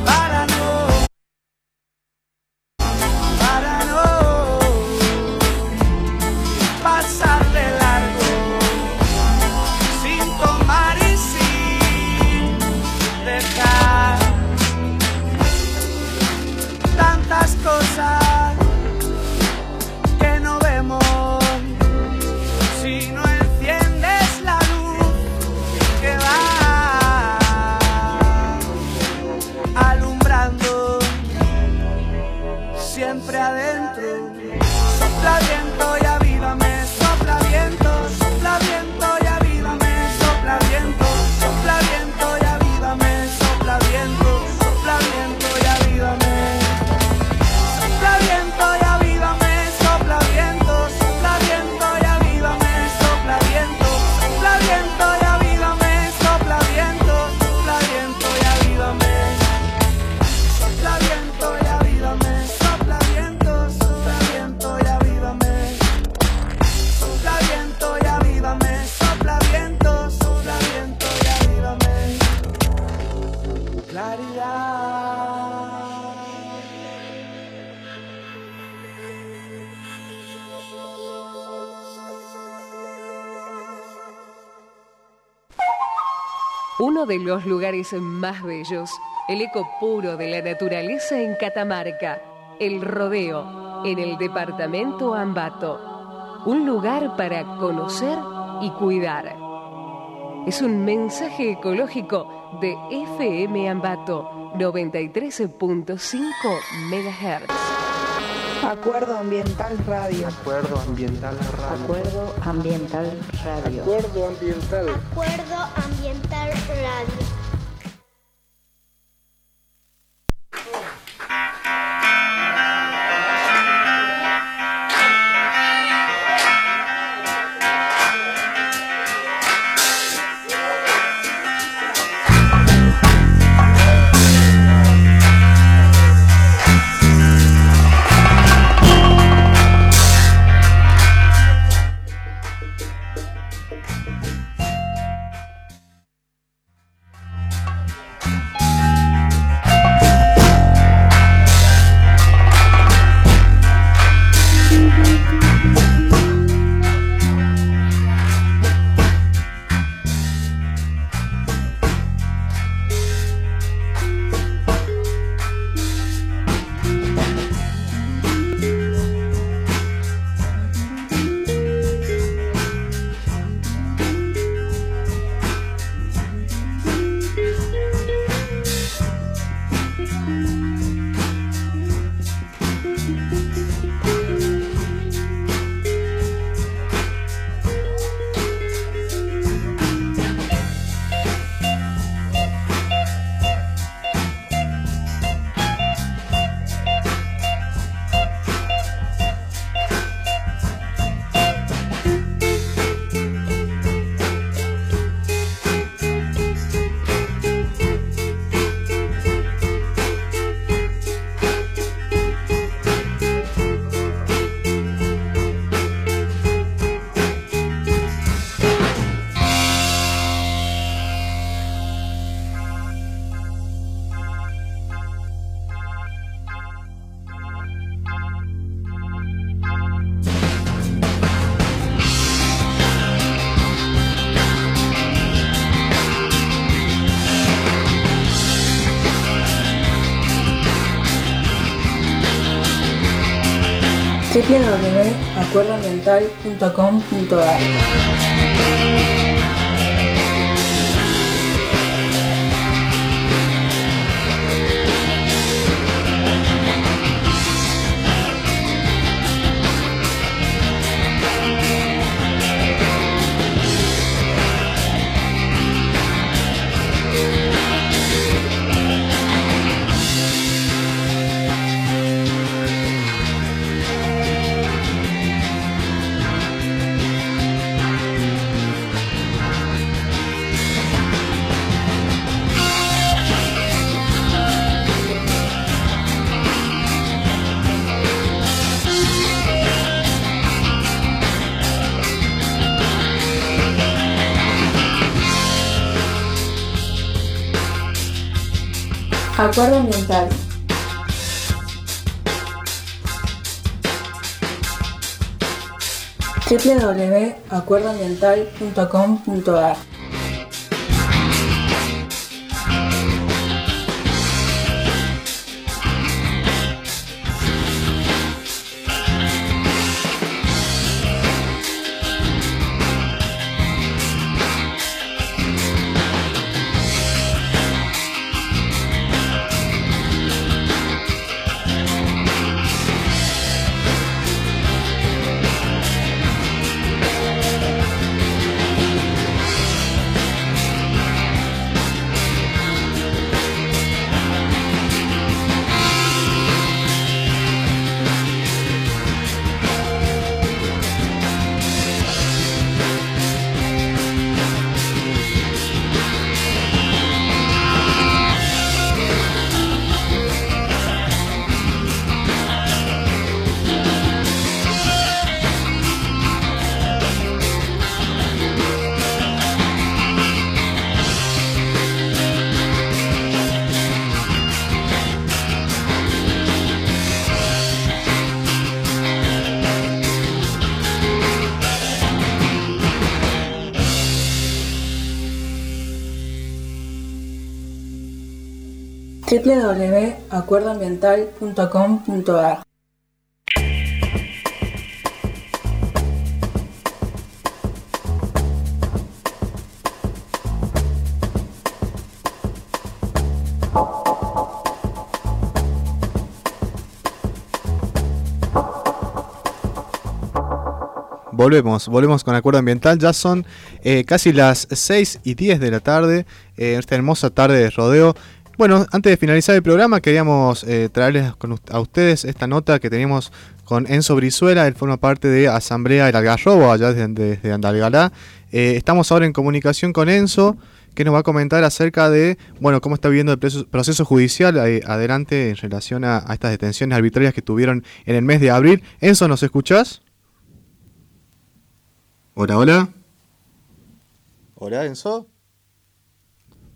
para no pasar de largo, sin tomar y sin dejar tantas cosas. Uno de los lugares más bellos, el eco puro de la naturaleza en Catamarca, El Rodeo, en el departamento Ambato. Un lugar para conocer y cuidar. Es un mensaje ecológico de FM Ambato 93.5 MHz. Acuerdo Ambiental Radio. Acuerdo Ambiental Radio. Acuerdo Ambiental Radio. Acuerdo Ambiental. Acuerdo Ambiental Radio. www.acuerdoambiental.com.ar. Acuerdo Ambiental. www.acuerdoambiental.com.ar. www.acuerdoambiental.com.ar. Volvemos con Acuerdo Ambiental. Ya son casi las 6:10 de la tarde, esta hermosa tarde de rodeo. Bueno, antes de finalizar el programa queríamos traerles a ustedes esta nota que teníamos con Enzo Brizuela. Él forma parte de Asamblea del Algarrobo, allá desde Andalgalá. Estamos ahora en comunicación con Enzo, que nos va a comentar acerca de, bueno, cómo está viviendo el proceso judicial adelante en relación a estas detenciones arbitrarias que tuvieron en el mes de abril. Enzo, ¿nos escuchás? Hola. Hola, Enzo.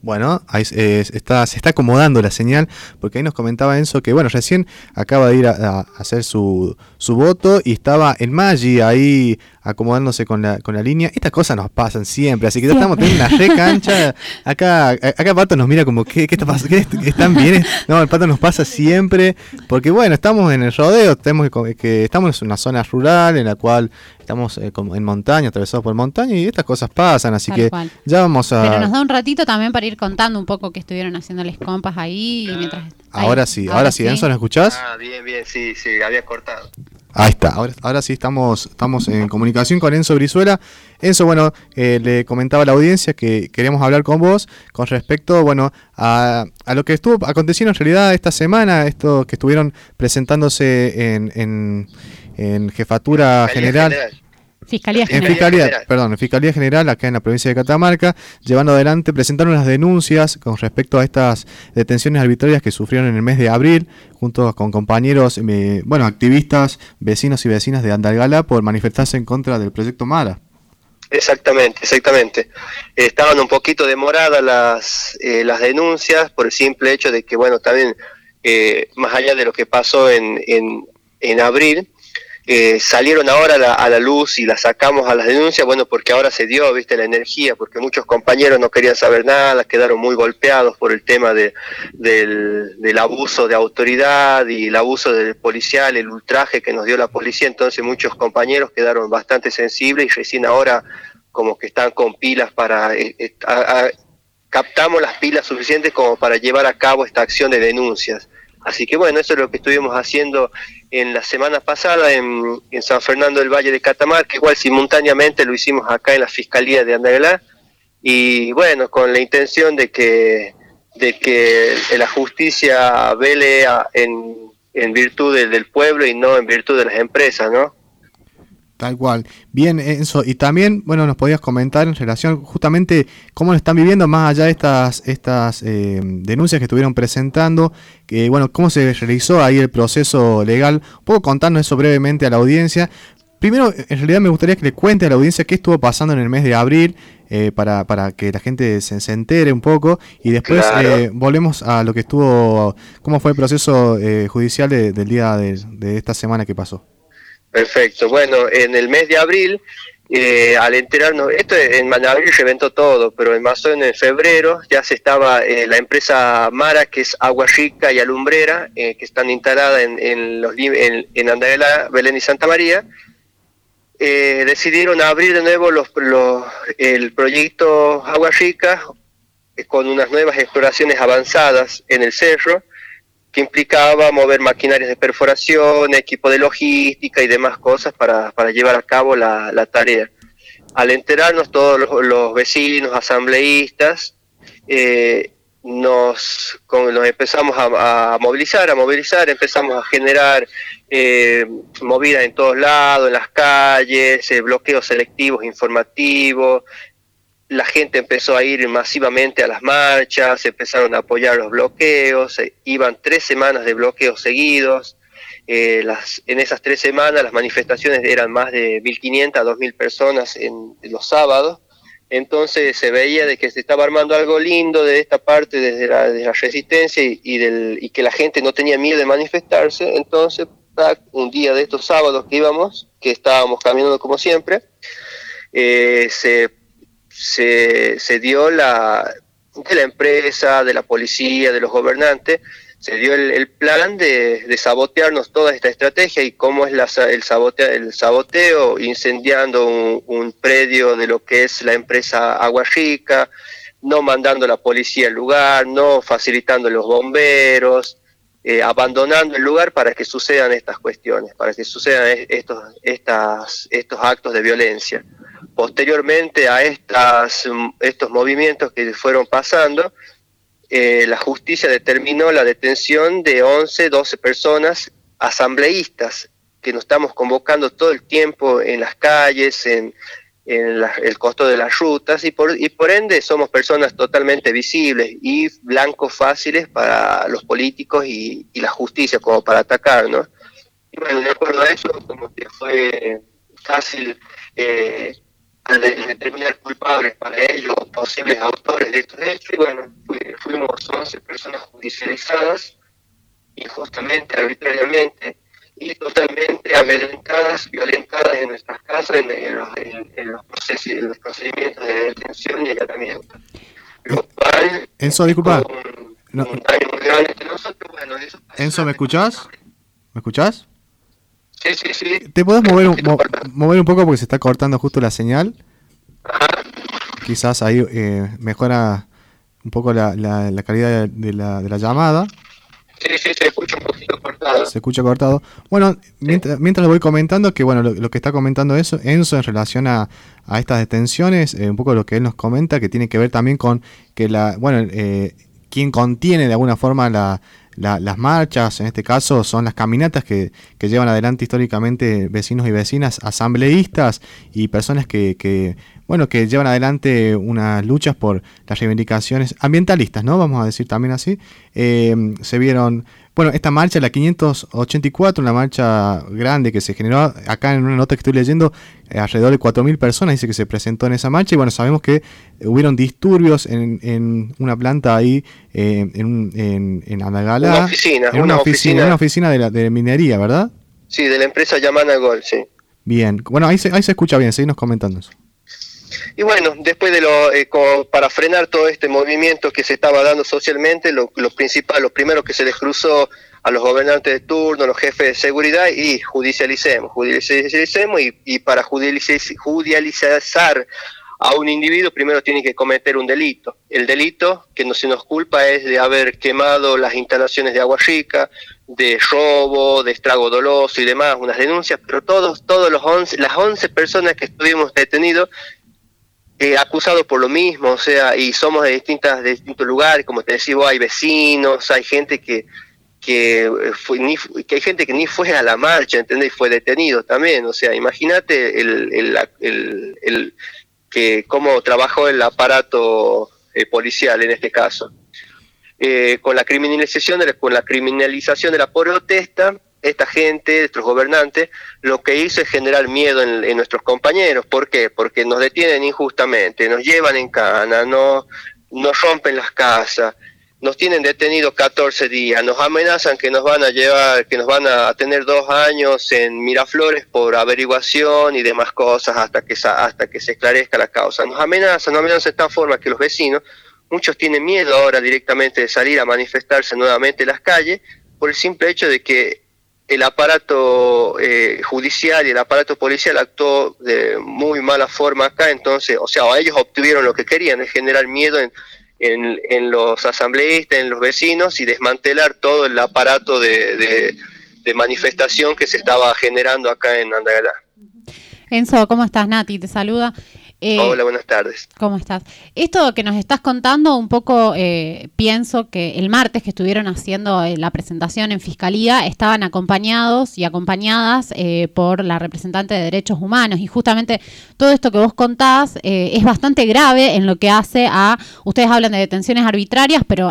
Bueno, ahí se está acomodando la señal, porque ahí nos comentaba Enzo que, bueno, recién acaba de ir a hacer su voto y estaba el Maggi ahí acomodándose con la línea. Estas cosas nos pasan siempre, así que ya estamos teniendo una recancha. Acá Pato nos mira como, ¿qué está pasando? ¿Qué están bien? No, el Pato nos pasa siempre, porque bueno, estamos en el rodeo, estamos en una zona rural en la cual estamos como en montaña, atravesados por montaña, y estas cosas pasan, así tal que cual. Ya vamos a... Pero nos da un ratito también para ir contando un poco qué estuvieron haciéndoles compas ahí. Y mientras... Ahora sí. Enzo, ¿nos escuchás? Ah, bien, sí, había cortado. Ahí está, ahora sí estamos en comunicación con Enzo Brizuela. Enzo, bueno, le comentaba a la audiencia que queríamos hablar con vos con respecto, bueno, a lo que estuvo aconteciendo en realidad esta semana, esto que estuvieron presentándose en Jefatura General. Fiscalía General, acá en la provincia de Catamarca, llevando adelante, presentaron las denuncias con respecto a estas detenciones arbitrarias que sufrieron en el mes de abril, junto con compañeros, activistas, vecinos y vecinas de Andalgalá, por manifestarse en contra del proyecto Mara. Exactamente. Estaban un poquito demoradas las denuncias por el simple hecho de que, bueno, también, más allá de lo que pasó en abril, salieron ahora a la luz y las sacamos a las denuncias, bueno, porque ahora se dio, viste, la energía, porque muchos compañeros no querían saber nada, quedaron muy golpeados por el tema del abuso de autoridad y el abuso del policial, el ultraje que nos dio la policía, entonces muchos compañeros quedaron bastante sensibles y recién ahora como que están con pilas para... captamos las pilas suficientes como para llevar a cabo esta acción de denuncias. Así que bueno, eso es lo que estuvimos haciendo en la semana pasada en San Fernando del Valle de Catamarca, igual simultáneamente lo hicimos acá en la Fiscalía de Andalgalá, y bueno, con la intención de que la justicia vele en virtud del pueblo y no en virtud de las empresas, ¿no? Tal cual. Bien, Enzo, y también, bueno, nos podías comentar en relación justamente cómo lo están viviendo más allá de estas denuncias que estuvieron presentando, que bueno, cómo se realizó ahí el proceso legal. ¿Puedo contarnos eso brevemente a la audiencia? Primero, en realidad me gustaría que le cuente a la audiencia qué estuvo pasando en el mes de abril, para que la gente se entere un poco, y después claro, volvemos a lo que estuvo, cómo fue el proceso judicial del día de esta semana que pasó. Perfecto, bueno, en el mes de abril, al enterarnos, esto en abril reventó todo, pero en más o menos en febrero ya se estaba la empresa Mara, que es Agua Rica y Alumbrera, que están instaladas en Andalgalá, Belén y Santa María, decidieron abrir de nuevo el proyecto Agua Rica con unas nuevas exploraciones avanzadas en el cerro, que implicaba mover maquinarias de perforación, equipo de logística y demás cosas para llevar a cabo la tarea. Al enterarnos todos los vecinos, asambleístas, nos empezamos a movilizar, empezamos a generar movidas en todos lados, en las calles, bloqueos selectivos, informativos. La gente empezó a ir masivamente a las marchas, empezaron a apoyar los bloqueos, iban 3 semanas de bloqueos seguidos. En esas 3 semanas las manifestaciones eran más de 1.500 a 2.000 personas en los sábados. Entonces se veía de que se estaba armando algo lindo de esta parte, desde la resistencia y que la gente no tenía miedo de manifestarse. Entonces, un día de estos sábados que estábamos caminando como siempre, se dio de la empresa, de la policía, de los gobernantes, se dio el plan de sabotearnos toda esta estrategia y cómo es el saboteo incendiando un predio de lo que es la empresa Agua Rica, no mandando la policía al lugar, no facilitando los bomberos, abandonando el lugar para que sucedan estas cuestiones, para que sucedan estos actos de violencia. Posteriormente a estos movimientos que fueron pasando, la justicia determinó la detención de 11, 12 personas asambleístas que nos estamos convocando todo el tiempo en las calles, en el costo de las rutas, y por ende somos personas totalmente visibles y blancos fáciles para los políticos y la justicia como para atacarnos. Y bueno, de acuerdo a eso, como que fue fácil... al determinar culpables para ellos, posibles autores de estos hechos, y bueno, fuimos 11 personas judicializadas, injustamente, arbitrariamente, y totalmente amedrentadas, violentadas en nuestras casas, en los procesos, en los procedimientos de detención y allanamiento. Lo cual, Enzo, disculpa. Un daño muy grande entre nosotros, bueno, eso... Enzo, ¿me escuchás? ¿Me escuchás? Sí, sí, sí. ¿Te podés mover un poco porque se está cortando justo la señal? Ajá. Quizás ahí mejora un poco la calidad de la llamada. Sí, sí, se escucha un poquito cortado. Se escucha cortado. Bueno, sí. Mientras voy comentando, que bueno, lo que está comentando Enzo en relación a estas detenciones, un poco lo que él nos comenta, que tiene que ver también con que quien contiene de alguna forma las marchas, en este caso son las caminatas que llevan adelante históricamente vecinos y vecinas, asambleístas y personas que llevan adelante unas luchas por las reivindicaciones ambientalistas, ¿no? Vamos a decir también así. Se vieron, bueno, esta marcha, la 584, una marcha grande que se generó acá en una nota que estoy leyendo, alrededor de 4.000 personas, dice que se presentó en esa marcha, y bueno, sabemos que hubieron disturbios en una planta ahí, en Andalgalá, en una oficina de minería, ¿verdad? Sí, de la empresa Yamana Gold, sí. Bien, bueno, ahí se escucha bien, seguimos comentando eso. Y bueno, después de para frenar todo este movimiento que se estaba dando socialmente, los primeros que se les cruzó a los gobernantes de turno, los jefes de seguridad, y judicialicemos, y para judicializar a un individuo primero tiene que cometer un delito. El delito que no se nos culpa es de haber quemado las instalaciones de Agua Rica, de robo, de estrago doloso y demás, unas denuncias, pero las 11 personas que estuvimos detenidos, acusados por lo mismo, o sea, y somos de distintos lugares, como te decía, hay vecinos, hay gente que hay gente que ni fue a la marcha, ¿entendés? Y fue detenido también, o sea, imagínate cómo trabajó el aparato policial en este caso. Con la criminalización de la protesta, esta gente, estos gobernantes, lo que hizo es generar miedo en nuestros compañeros. ¿Por qué? Porque nos detienen injustamente, nos llevan en cana, nos rompen las casas, nos tienen detenidos 14 días, nos amenazan que nos van a tener 2 años en Miraflores por averiguación y demás cosas hasta que se esclarezca la causa. Nos amenazan de tal forma que los vecinos, muchos tienen miedo ahora directamente de salir a manifestarse nuevamente en las calles por el simple hecho de que el aparato judicial y el aparato policial actuó de muy mala forma acá. Entonces, o sea, ellos obtuvieron lo que querían, es generar miedo en los asambleístas, en los vecinos, y desmantelar todo el aparato de manifestación que se estaba generando acá en Andalgalá. Enzo, ¿cómo estás? Nati te saluda. Hola, buenas tardes. ¿Cómo estás? Esto que nos estás contando, un poco pienso que el martes que estuvieron haciendo la presentación en Fiscalía, estaban acompañados y acompañadas por la representante de Derechos Humanos, y justamente todo esto que vos contás es bastante grave en lo que hace a... Ustedes hablan de detenciones arbitrarias, pero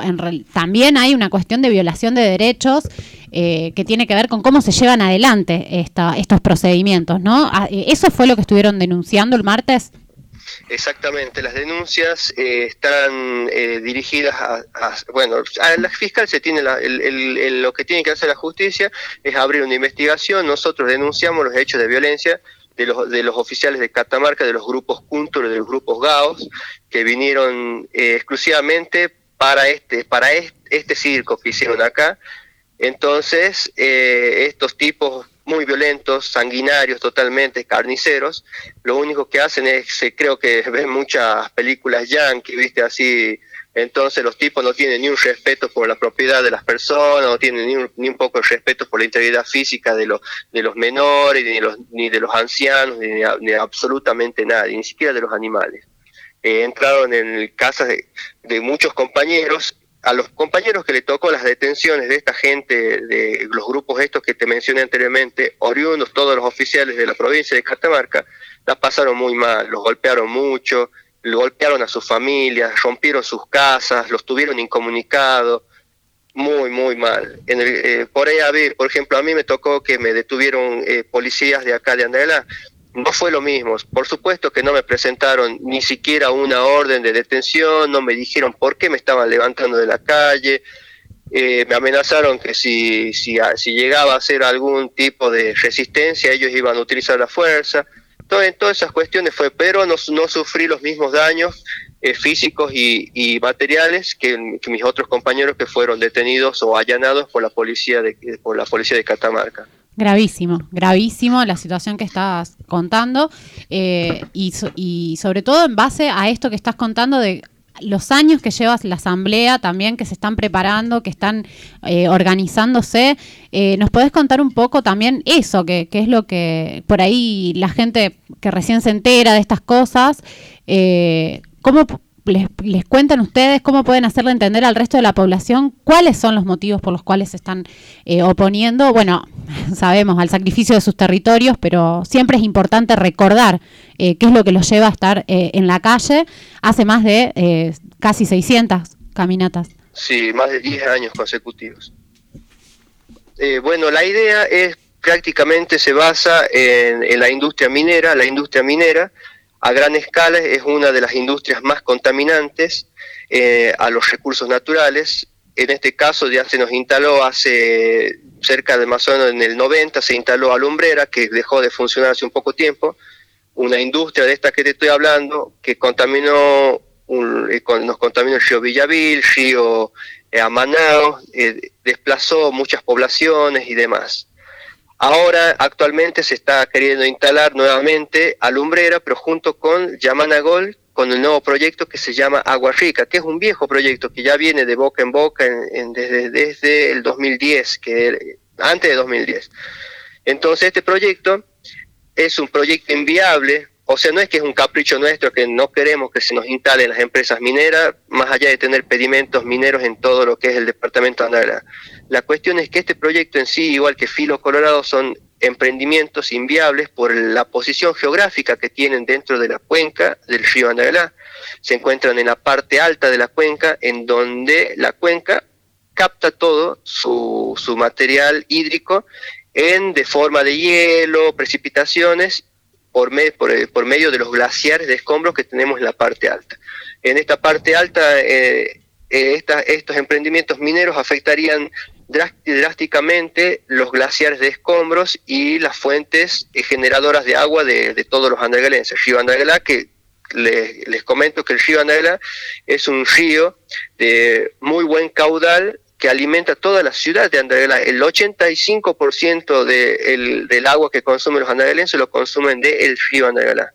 también hay una cuestión de violación de derechos que tiene que ver con cómo se llevan adelante estos procedimientos, ¿no? ¿Eso fue lo que estuvieron denunciando el martes? Exactamente, las denuncias están dirigidas a la fiscal. Se tiene lo que tiene que hacer la justicia es abrir una investigación. Nosotros denunciamos los hechos de violencia de los oficiales de Catamarca, de los grupos Cúntulo, de los grupos Gaos, que vinieron exclusivamente para este circo que hicieron acá. Entonces, estos tipos muy violentos, sanguinarios totalmente, carniceros, lo único que hacen es, creo que ven muchas películas yankee, ¿viste? Así, entonces los tipos no tienen ni un respeto por la propiedad de las personas, no tienen ni un poco de respeto por la integridad física de los menores, ni de los ancianos, ni absolutamente nadie, ni siquiera de los animales. Entraron en casas de muchos compañeros. A los compañeros que le tocó las detenciones de esta gente, de los grupos estos que te mencioné anteriormente, oriundos todos los oficiales de la provincia de Catamarca, la pasaron muy mal, los golpearon mucho, golpearon a sus familias, rompieron sus casas, los tuvieron incomunicados, muy, muy mal. Por ejemplo, a mí me tocó que me detuvieron policías de acá de Andalgalá. No fue lo mismo, por supuesto que no me presentaron ni siquiera una orden de detención, no me dijeron por qué me estaban levantando de la calle, me amenazaron que si llegaba a hacer algún tipo de resistencia ellos iban a utilizar la fuerza. Entonces, en todas esas cuestiones fue, pero no sufrí los mismos daños físicos y materiales que mis otros compañeros que fueron detenidos o allanados por la policía de Catamarca. Gravísimo la situación que estás contando y sobre todo en base a esto que estás contando de los años que llevas la asamblea también, que se están preparando, que están organizándose. ¿Nos podés contar un poco también eso, que es lo que por ahí la gente que recién se entera de estas cosas, cómo les cuentan ustedes, cómo pueden hacerle entender al resto de la población cuáles son los motivos por los cuales se están oponiendo? Bueno, sabemos, al sacrificio de sus territorios, pero siempre es importante recordar qué es lo que los lleva a estar en la calle hace más de casi 600 caminatas. Sí, más de 10 años consecutivos. Bueno, la idea es prácticamente se basa en la industria minera. La industria minera a gran escala es una de las industrias más contaminantes a los recursos naturales. En este caso ya se nos instaló hace cerca de más o menos en el 90 se instaló Alumbrera, que dejó de funcionar hace un poco tiempo, una industria de esta que te estoy hablando, que contaminó, nos contaminó el río Villavil, río Amanao, desplazó muchas poblaciones y demás. Ahora, actualmente se está queriendo instalar nuevamente Alumbrera, pero junto con Yamana Gold, con el nuevo proyecto que se llama Agua Rica, que es un viejo proyecto que ya viene de boca en boca desde el 2010, antes de 2010. Entonces, este proyecto es un proyecto inviable, o sea, no es que es un capricho nuestro, que no queremos que se nos instalen las empresas mineras, más allá de tener pedimentos mineros en todo lo que es el departamento de Andalgalá. La cuestión es que este proyecto en sí, igual que Filo Colorado, son emprendimientos inviables por la posición geográfica que tienen dentro de la cuenca del río Andalgalá. Se encuentran en la parte alta de la cuenca, en donde la cuenca capta todo su material hídrico de forma de hielo, precipitaciones, por medio de los glaciares de escombros que tenemos en la parte alta. En esta parte alta, estos emprendimientos mineros afectarían drásticamente los glaciares de escombros y las fuentes generadoras de agua de todos los andalgalenses. Río Andalgalá, que les comento que el río Andalgalá es un río de muy buen caudal que alimenta toda la ciudad de Andalgalá. El 85% del agua que consumen los andalgalenses lo consumen del río Andalgalá.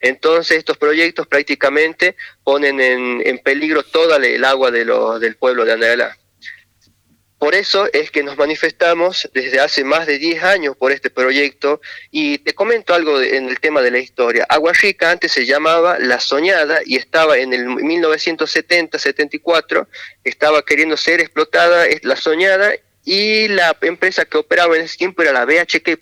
Entonces, estos proyectos prácticamente ponen en peligro toda el agua del pueblo de Andalgalá. Por eso es que nos manifestamos desde hace más de 10 años por este proyecto, y te comento algo en el tema de la historia. Agua Rica antes se llamaba La Soñada y estaba en el 1970-74, estaba queriendo ser explotada La Soñada, y la empresa que operaba en ese tiempo era la BHP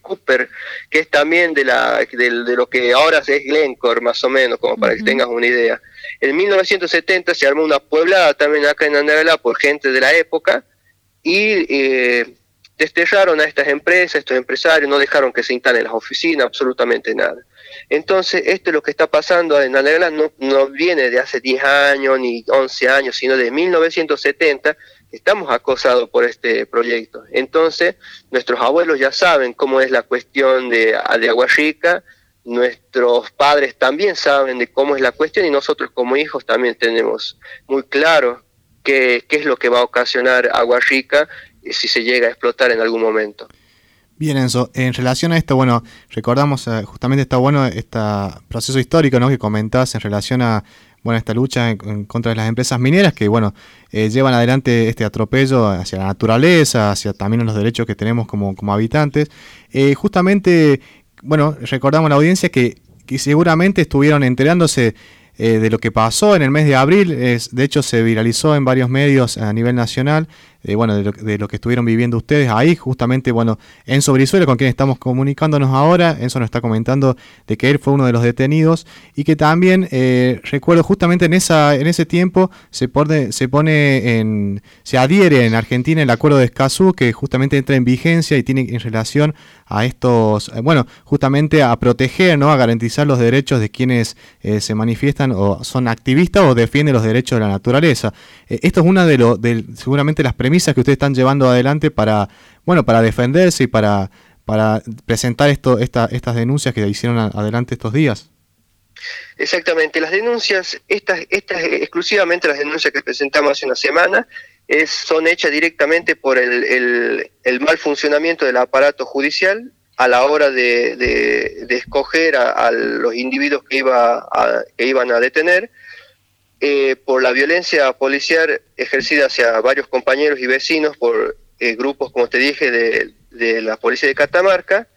Cooper, que es también de lo que ahora es Glencore, más o menos, como para que tengas una idea. En 1970 se armó una pueblada también acá en Andalgalá por gente de la época, y desterraron a estas empresas, estos empresarios, no dejaron que se instalen las oficinas, absolutamente nada. Entonces, esto es lo que está pasando en Andalgalá, no viene de hace 10 años ni 11 años, sino de 1970, estamos acosados por este proyecto. Entonces, nuestros abuelos ya saben cómo es la cuestión de Agua Rica, nuestros padres también saben de cómo es la cuestión, y nosotros como hijos también tenemos muy claro qué es lo que va a ocasionar Agua Rica si se llega a explotar en algún momento. Bien, Enzo, en relación a esto, bueno, recordamos, justamente está bueno este proceso histórico, ¿no?, que comentás en relación a esta lucha en contra de las empresas mineras que, llevan adelante este atropello hacia la naturaleza, hacia también los derechos que tenemos como habitantes. Justamente, recordamos a la audiencia que seguramente estuvieron enterándose de lo que pasó en el mes de abril. De hecho, se viralizó en varios medios a nivel nacional, de lo que estuvieron viviendo ustedes ahí. Justamente, Enzo Brizuela, con quien estamos comunicándonos ahora, Enzo nos está comentando de que él fue uno de los detenidos, y que también, recuerdo, justamente en ese tiempo se adhiere en Argentina el Acuerdo de Escazú, que justamente entra en vigencia y tiene en relación a estos, justamente a proteger, ¿no?, a garantizar los derechos de quienes se manifiestan o son activistas o defienden los derechos de la naturaleza. Esto es una de seguramente las premisas que ustedes están llevando adelante para defenderse y para presentar estas denuncias que hicieron adelante estos días. Exactamente, las denuncias, exclusivamente las denuncias que presentamos hace una semana, son hechas directamente por el mal funcionamiento del aparato judicial a la hora de escoger a los individuos que iban a detener, por la violencia policial ejercida hacia varios compañeros y vecinos por grupos, como te dije, de la policía de Catamarca,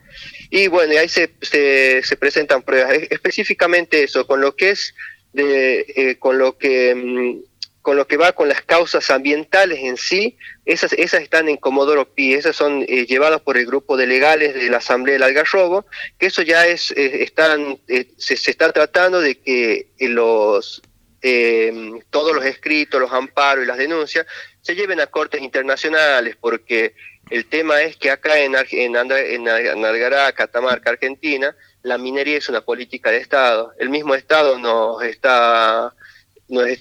y ahí se presentan pruebas, específicamente eso, con lo que va con las causas ambientales en sí. Esas están en Comodoro Py, esas son llevadas por el grupo de legales de la Asamblea del Algarrobo, que eso ya es se está tratando de que todos los escritos, los amparos y las denuncias se lleven a cortes internacionales, porque el tema es que acá en Andalgalá, Catamarca, Argentina, la minería es una política de Estado. El mismo Estado nos está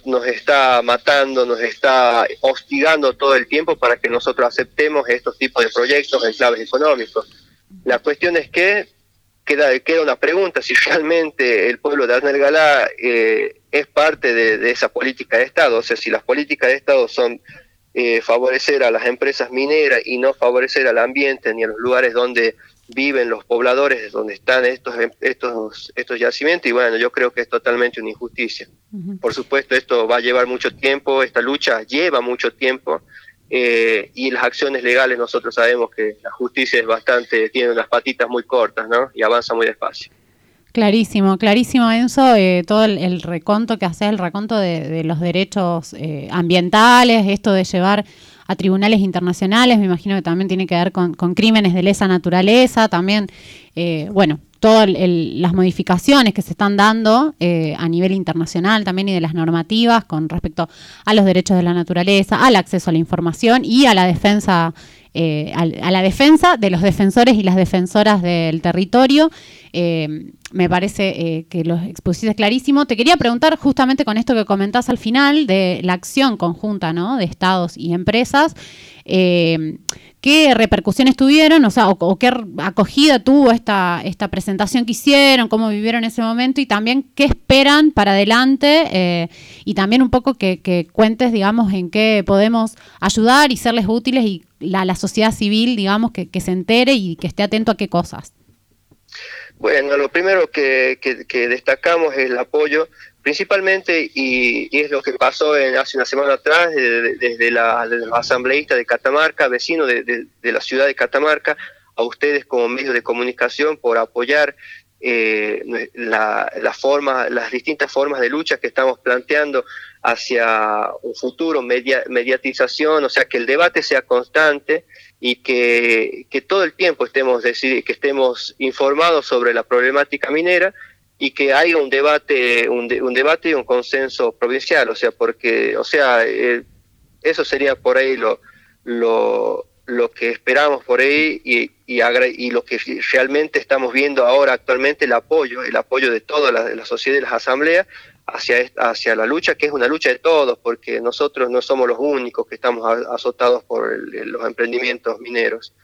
nos está matando, nos está hostigando todo el tiempo para que nosotros aceptemos estos tipos de proyectos en claves económicos. La cuestión es que queda una pregunta, si realmente el pueblo de Andalgalá es parte de esa política de Estado. O sea, si las políticas de Estado son favorecer a las empresas mineras y no favorecer al ambiente ni a los lugares donde viven los pobladores, donde están estos yacimientos, y bueno, yo creo que es totalmente una injusticia. Uh-huh. Por supuesto, esto va a llevar mucho tiempo, esta lucha lleva mucho tiempo, y las acciones legales, nosotros sabemos que la justicia es tiene unas patitas muy cortas, ¿no? Y avanza muy despacio. Clarísimo, clarísimo, Enzo, todo el reconto que haces, el reconto de los derechos ambientales, esto de llevar a tribunales internacionales, me imagino que también tiene que ver con crímenes de lesa naturaleza, también, todas las modificaciones que se están dando a nivel internacional también, y de las normativas con respecto a los derechos de la naturaleza, al acceso a la información y a la defensa, a la defensa de los defensores y las defensoras del territorio. Me parece que los expusiste clarísimo. Te quería preguntar justamente con esto que comentás al final de la acción conjunta, ¿no?, de estados y empresas, ¿qué repercusiones tuvieron? O sea, o qué acogida tuvo esta presentación que hicieron, cómo vivieron ese momento, y también qué esperan para adelante, y también un poco que cuentes, digamos, en qué podemos ayudar y serles útiles, y la sociedad civil, digamos, que se entere y que esté atento a qué cosas. Bueno, lo primero que destacamos es el apoyo, principalmente, y es lo que pasó hace una semana atrás, desde los asambleístas de Catamarca, vecinos de la ciudad de Catamarca, a ustedes como medios de comunicación por apoyar las distintas formas de lucha que estamos planteando hacia un futuro, mediatización, o sea, que el debate sea constante, y que todo el tiempo estemos informados sobre la problemática minera, y que haya un debate y un consenso provincial, o sea, eso sería por ahí lo que esperamos por ahí, y lo que realmente estamos viendo ahora actualmente, el apoyo de toda la sociedad y las asambleas hacia la lucha, que es una lucha de todos, porque nosotros no somos los únicos que estamos azotados por los emprendimientos mineros.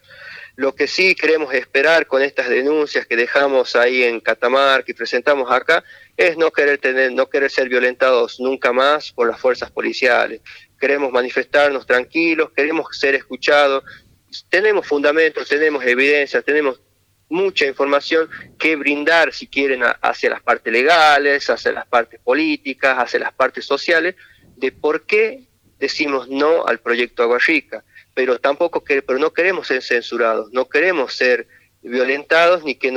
Lo que sí queremos esperar con estas denuncias que dejamos ahí en Catamarca y presentamos acá es no querer ser violentados nunca más por las fuerzas policiales. Queremos manifestarnos tranquilos, queremos ser escuchados, tenemos fundamentos, tenemos evidencias, tenemos mucha información que brindar, si quieren, hacia las partes legales, hacia las partes políticas, hacia las partes sociales, de por qué decimos no al proyecto Agua Rica, pero no queremos ser censurados, no queremos ser violentados, ni que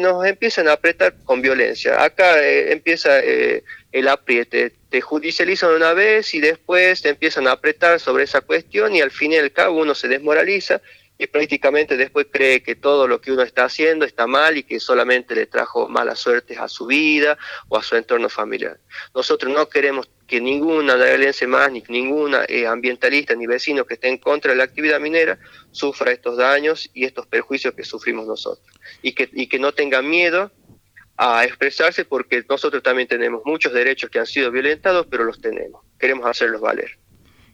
nos empiecen a apretar con violencia. Acá empieza el apriete, te judicializan una vez y después te empiezan a apretar sobre esa cuestión, y al fin y al cabo uno se desmoraliza y prácticamente después cree que todo lo que uno está haciendo está mal y que solamente le trajo malas suertes a su vida o a su entorno familiar. Nosotros no queremos que ninguna andalgalense más, ni ninguna ambientalista ni vecino que esté en contra de la actividad minera sufra estos daños y estos perjuicios que sufrimos nosotros, y que no tengan miedo a expresarse, porque nosotros también tenemos muchos derechos que han sido violentados, pero los tenemos, queremos hacerlos valer.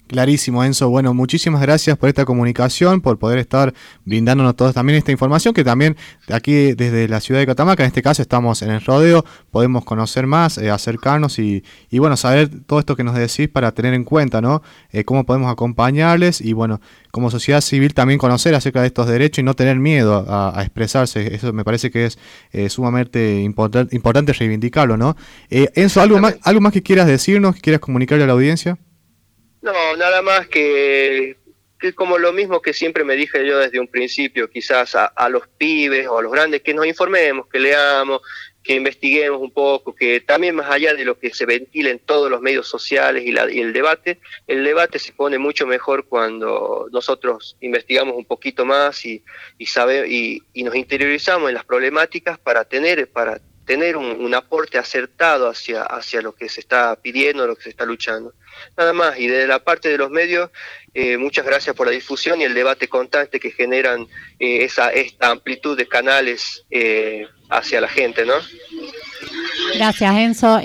Clarísimo, Enzo. Bueno, muchísimas gracias por esta comunicación, por poder estar brindándonos todos también esta información, que también aquí desde la ciudad de Catamarca, en este caso estamos en El Rodeo, podemos conocer más, acercarnos y bueno, saber todo esto que nos decís para tener en cuenta, ¿no? Cómo podemos acompañarles, y bueno, como sociedad civil también conocer acerca de estos derechos y no tener miedo a expresarse. Eso me parece que es sumamente importante reivindicarlo, ¿no? Enzo, ¿algo más que quieras decirnos, que quieras comunicarle a la audiencia? No, nada más que como lo mismo que siempre me dije yo desde un principio, quizás a los pibes o a los grandes, que nos informemos, que leamos, que investiguemos un poco, que también más allá de lo que se ventila en todos los medios sociales y el debate se pone mucho mejor cuando nosotros investigamos un poquito más y nos interiorizamos en las problemáticas para tener un aporte acertado hacia lo que se está pidiendo, lo que se está luchando. Nada más, y desde la parte de los medios, muchas gracias por la difusión y el debate constante que generan esta amplitud de canales hacia la gente, ¿no? Gracias, Enzo.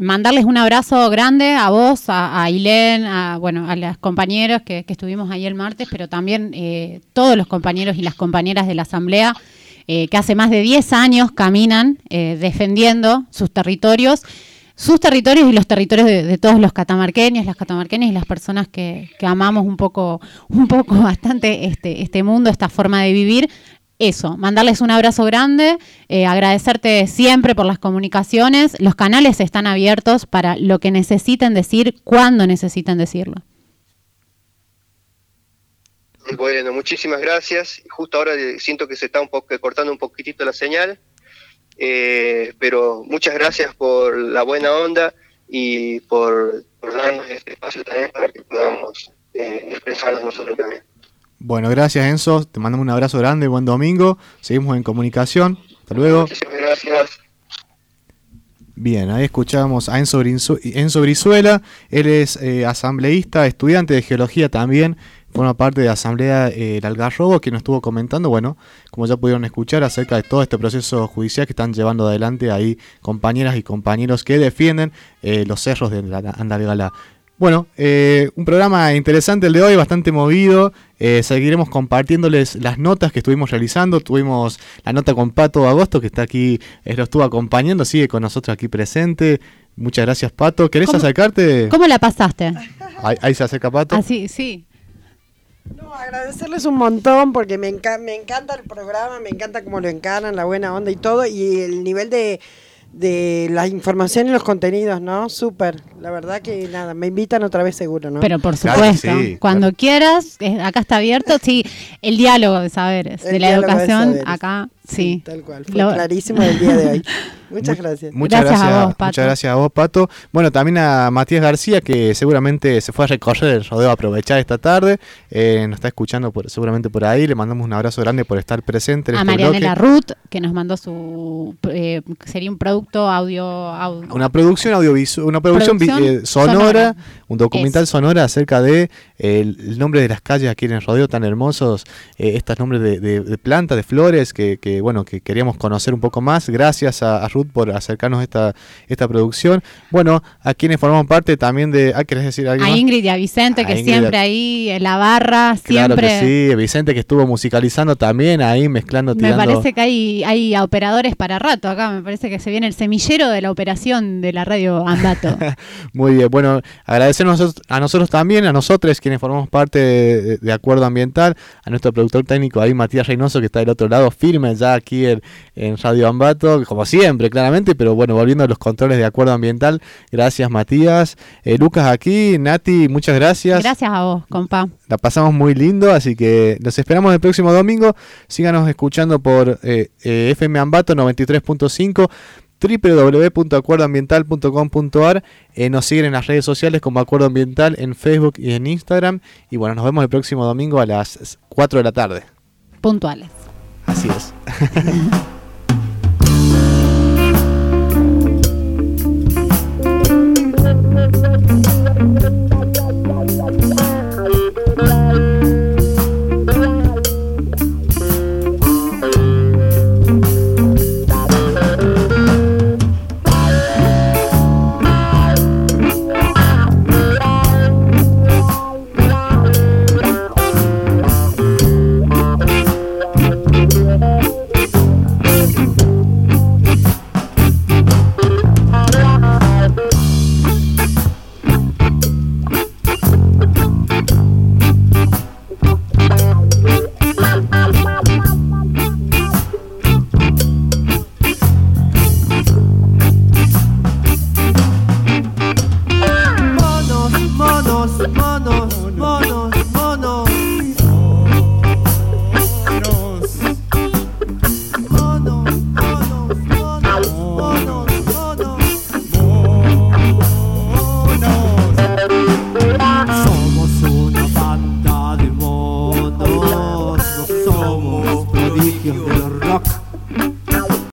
Mandarles un abrazo grande a vos, a Ilén, a los compañeros que estuvimos ahí el martes, pero también todos los compañeros y las compañeras de la Asamblea que hace más de 10 años caminan defendiendo sus territorios y los territorios de todos los catamarqueños, las catamarqueñas y las personas que amamos un poco bastante este mundo, esta forma de vivir. Eso, mandarles un abrazo grande, agradecerte siempre por las comunicaciones. Los canales están abiertos para lo que necesiten decir, cuando necesiten decirlo. Bueno, muchísimas gracias. Justo ahora siento que se está cortando un poquitito la señal. Pero muchas gracias por la buena onda y por darnos este espacio también para que podamos expresarnos nosotros también. Bueno, gracias, Enzo. Te mandamos un abrazo grande, buen domingo. Seguimos en comunicación. Hasta luego. Muchísimas gracias. Bien, ahí escuchamos a Enzo Brizuela. Él es asambleísta, estudiante de geología también. Forma parte de la Asamblea del Algarrobo, que nos estuvo comentando, bueno, como ya pudieron escuchar, acerca de todo este proceso judicial que están llevando adelante ahí compañeras y compañeros que defienden los cerros de Andalgalá. Bueno, un programa interesante el de hoy, bastante movido. Seguiremos compartiéndoles las notas que estuvimos realizando. Tuvimos la nota con Pato Agosto, que está aquí, lo estuvo acompañando, sigue con nosotros aquí presente. Muchas gracias, Pato. ¿Querés acercarte? ¿Cómo la pasaste? Ahí se acerca Pato. Ah, sí. No, agradecerles un montón porque me encanta el programa, me encanta cómo lo encaran, la buena onda y todo, y el nivel de la información y los contenidos, ¿no? Súper, la verdad que nada, me invitan otra vez seguro, ¿no? Pero por supuesto, claro, sí, cuando quieras, acá está abierto, sí, el diálogo de saberes, de la educación, acá, sí. Tal cual, fue clarísimo el día de hoy. Muchas gracias. Muchas gracias a vos, Pato. Muchas gracias a vos, Pato. Bueno, también a Matías García, que seguramente se fue a recorrer el rodeo a aprovechar esta tarde. Nos está escuchando seguramente por ahí. Le mandamos un abrazo grande por estar presente. A Marianela Ruth, que nos mandó su... sería un producto audio. Una producción audiovisual, una producción sonora, un documental sonora acerca de el nombre de las calles aquí en el rodeo, tan hermosos. Estos nombres de plantas, de flores, que queríamos conocer un poco más. Gracias a Ruth por acercarnos a esta producción. Bueno, a quienes formamos parte también de... ¿querés decir algo más? A Ingrid y a Vicente, que siempre ahí en la barra, siempre... Claro que sí, Vicente, que estuvo musicalizando también, ahí mezclando, tirando... Me parece que hay operadores para rato acá, me parece que se viene el semillero de la operación de la radio Ambato. Muy bien, bueno, agradecernos a nosotros también, a nosotros quienes formamos parte de Acuerdo Ambiental, a nuestro productor técnico ahí, Matías Reynoso, que está del otro lado, firme ya aquí en Radio Ambato, como siempre, claramente, pero bueno, volviendo a los controles de Acuerdo Ambiental, gracias Matías, Lucas aquí, Nati, muchas gracias. Gracias a vos, compa. La pasamos muy lindo, así que los esperamos el próximo domingo. Síganos escuchando por FM Ambato 93.5, www.acuerdoambiental.com.ar. Nos siguen en las redes sociales como Acuerdo Ambiental en Facebook y en Instagram. Y bueno, nos vemos el próximo domingo a las 4 de la tarde. Puntuales. Así es. Rock.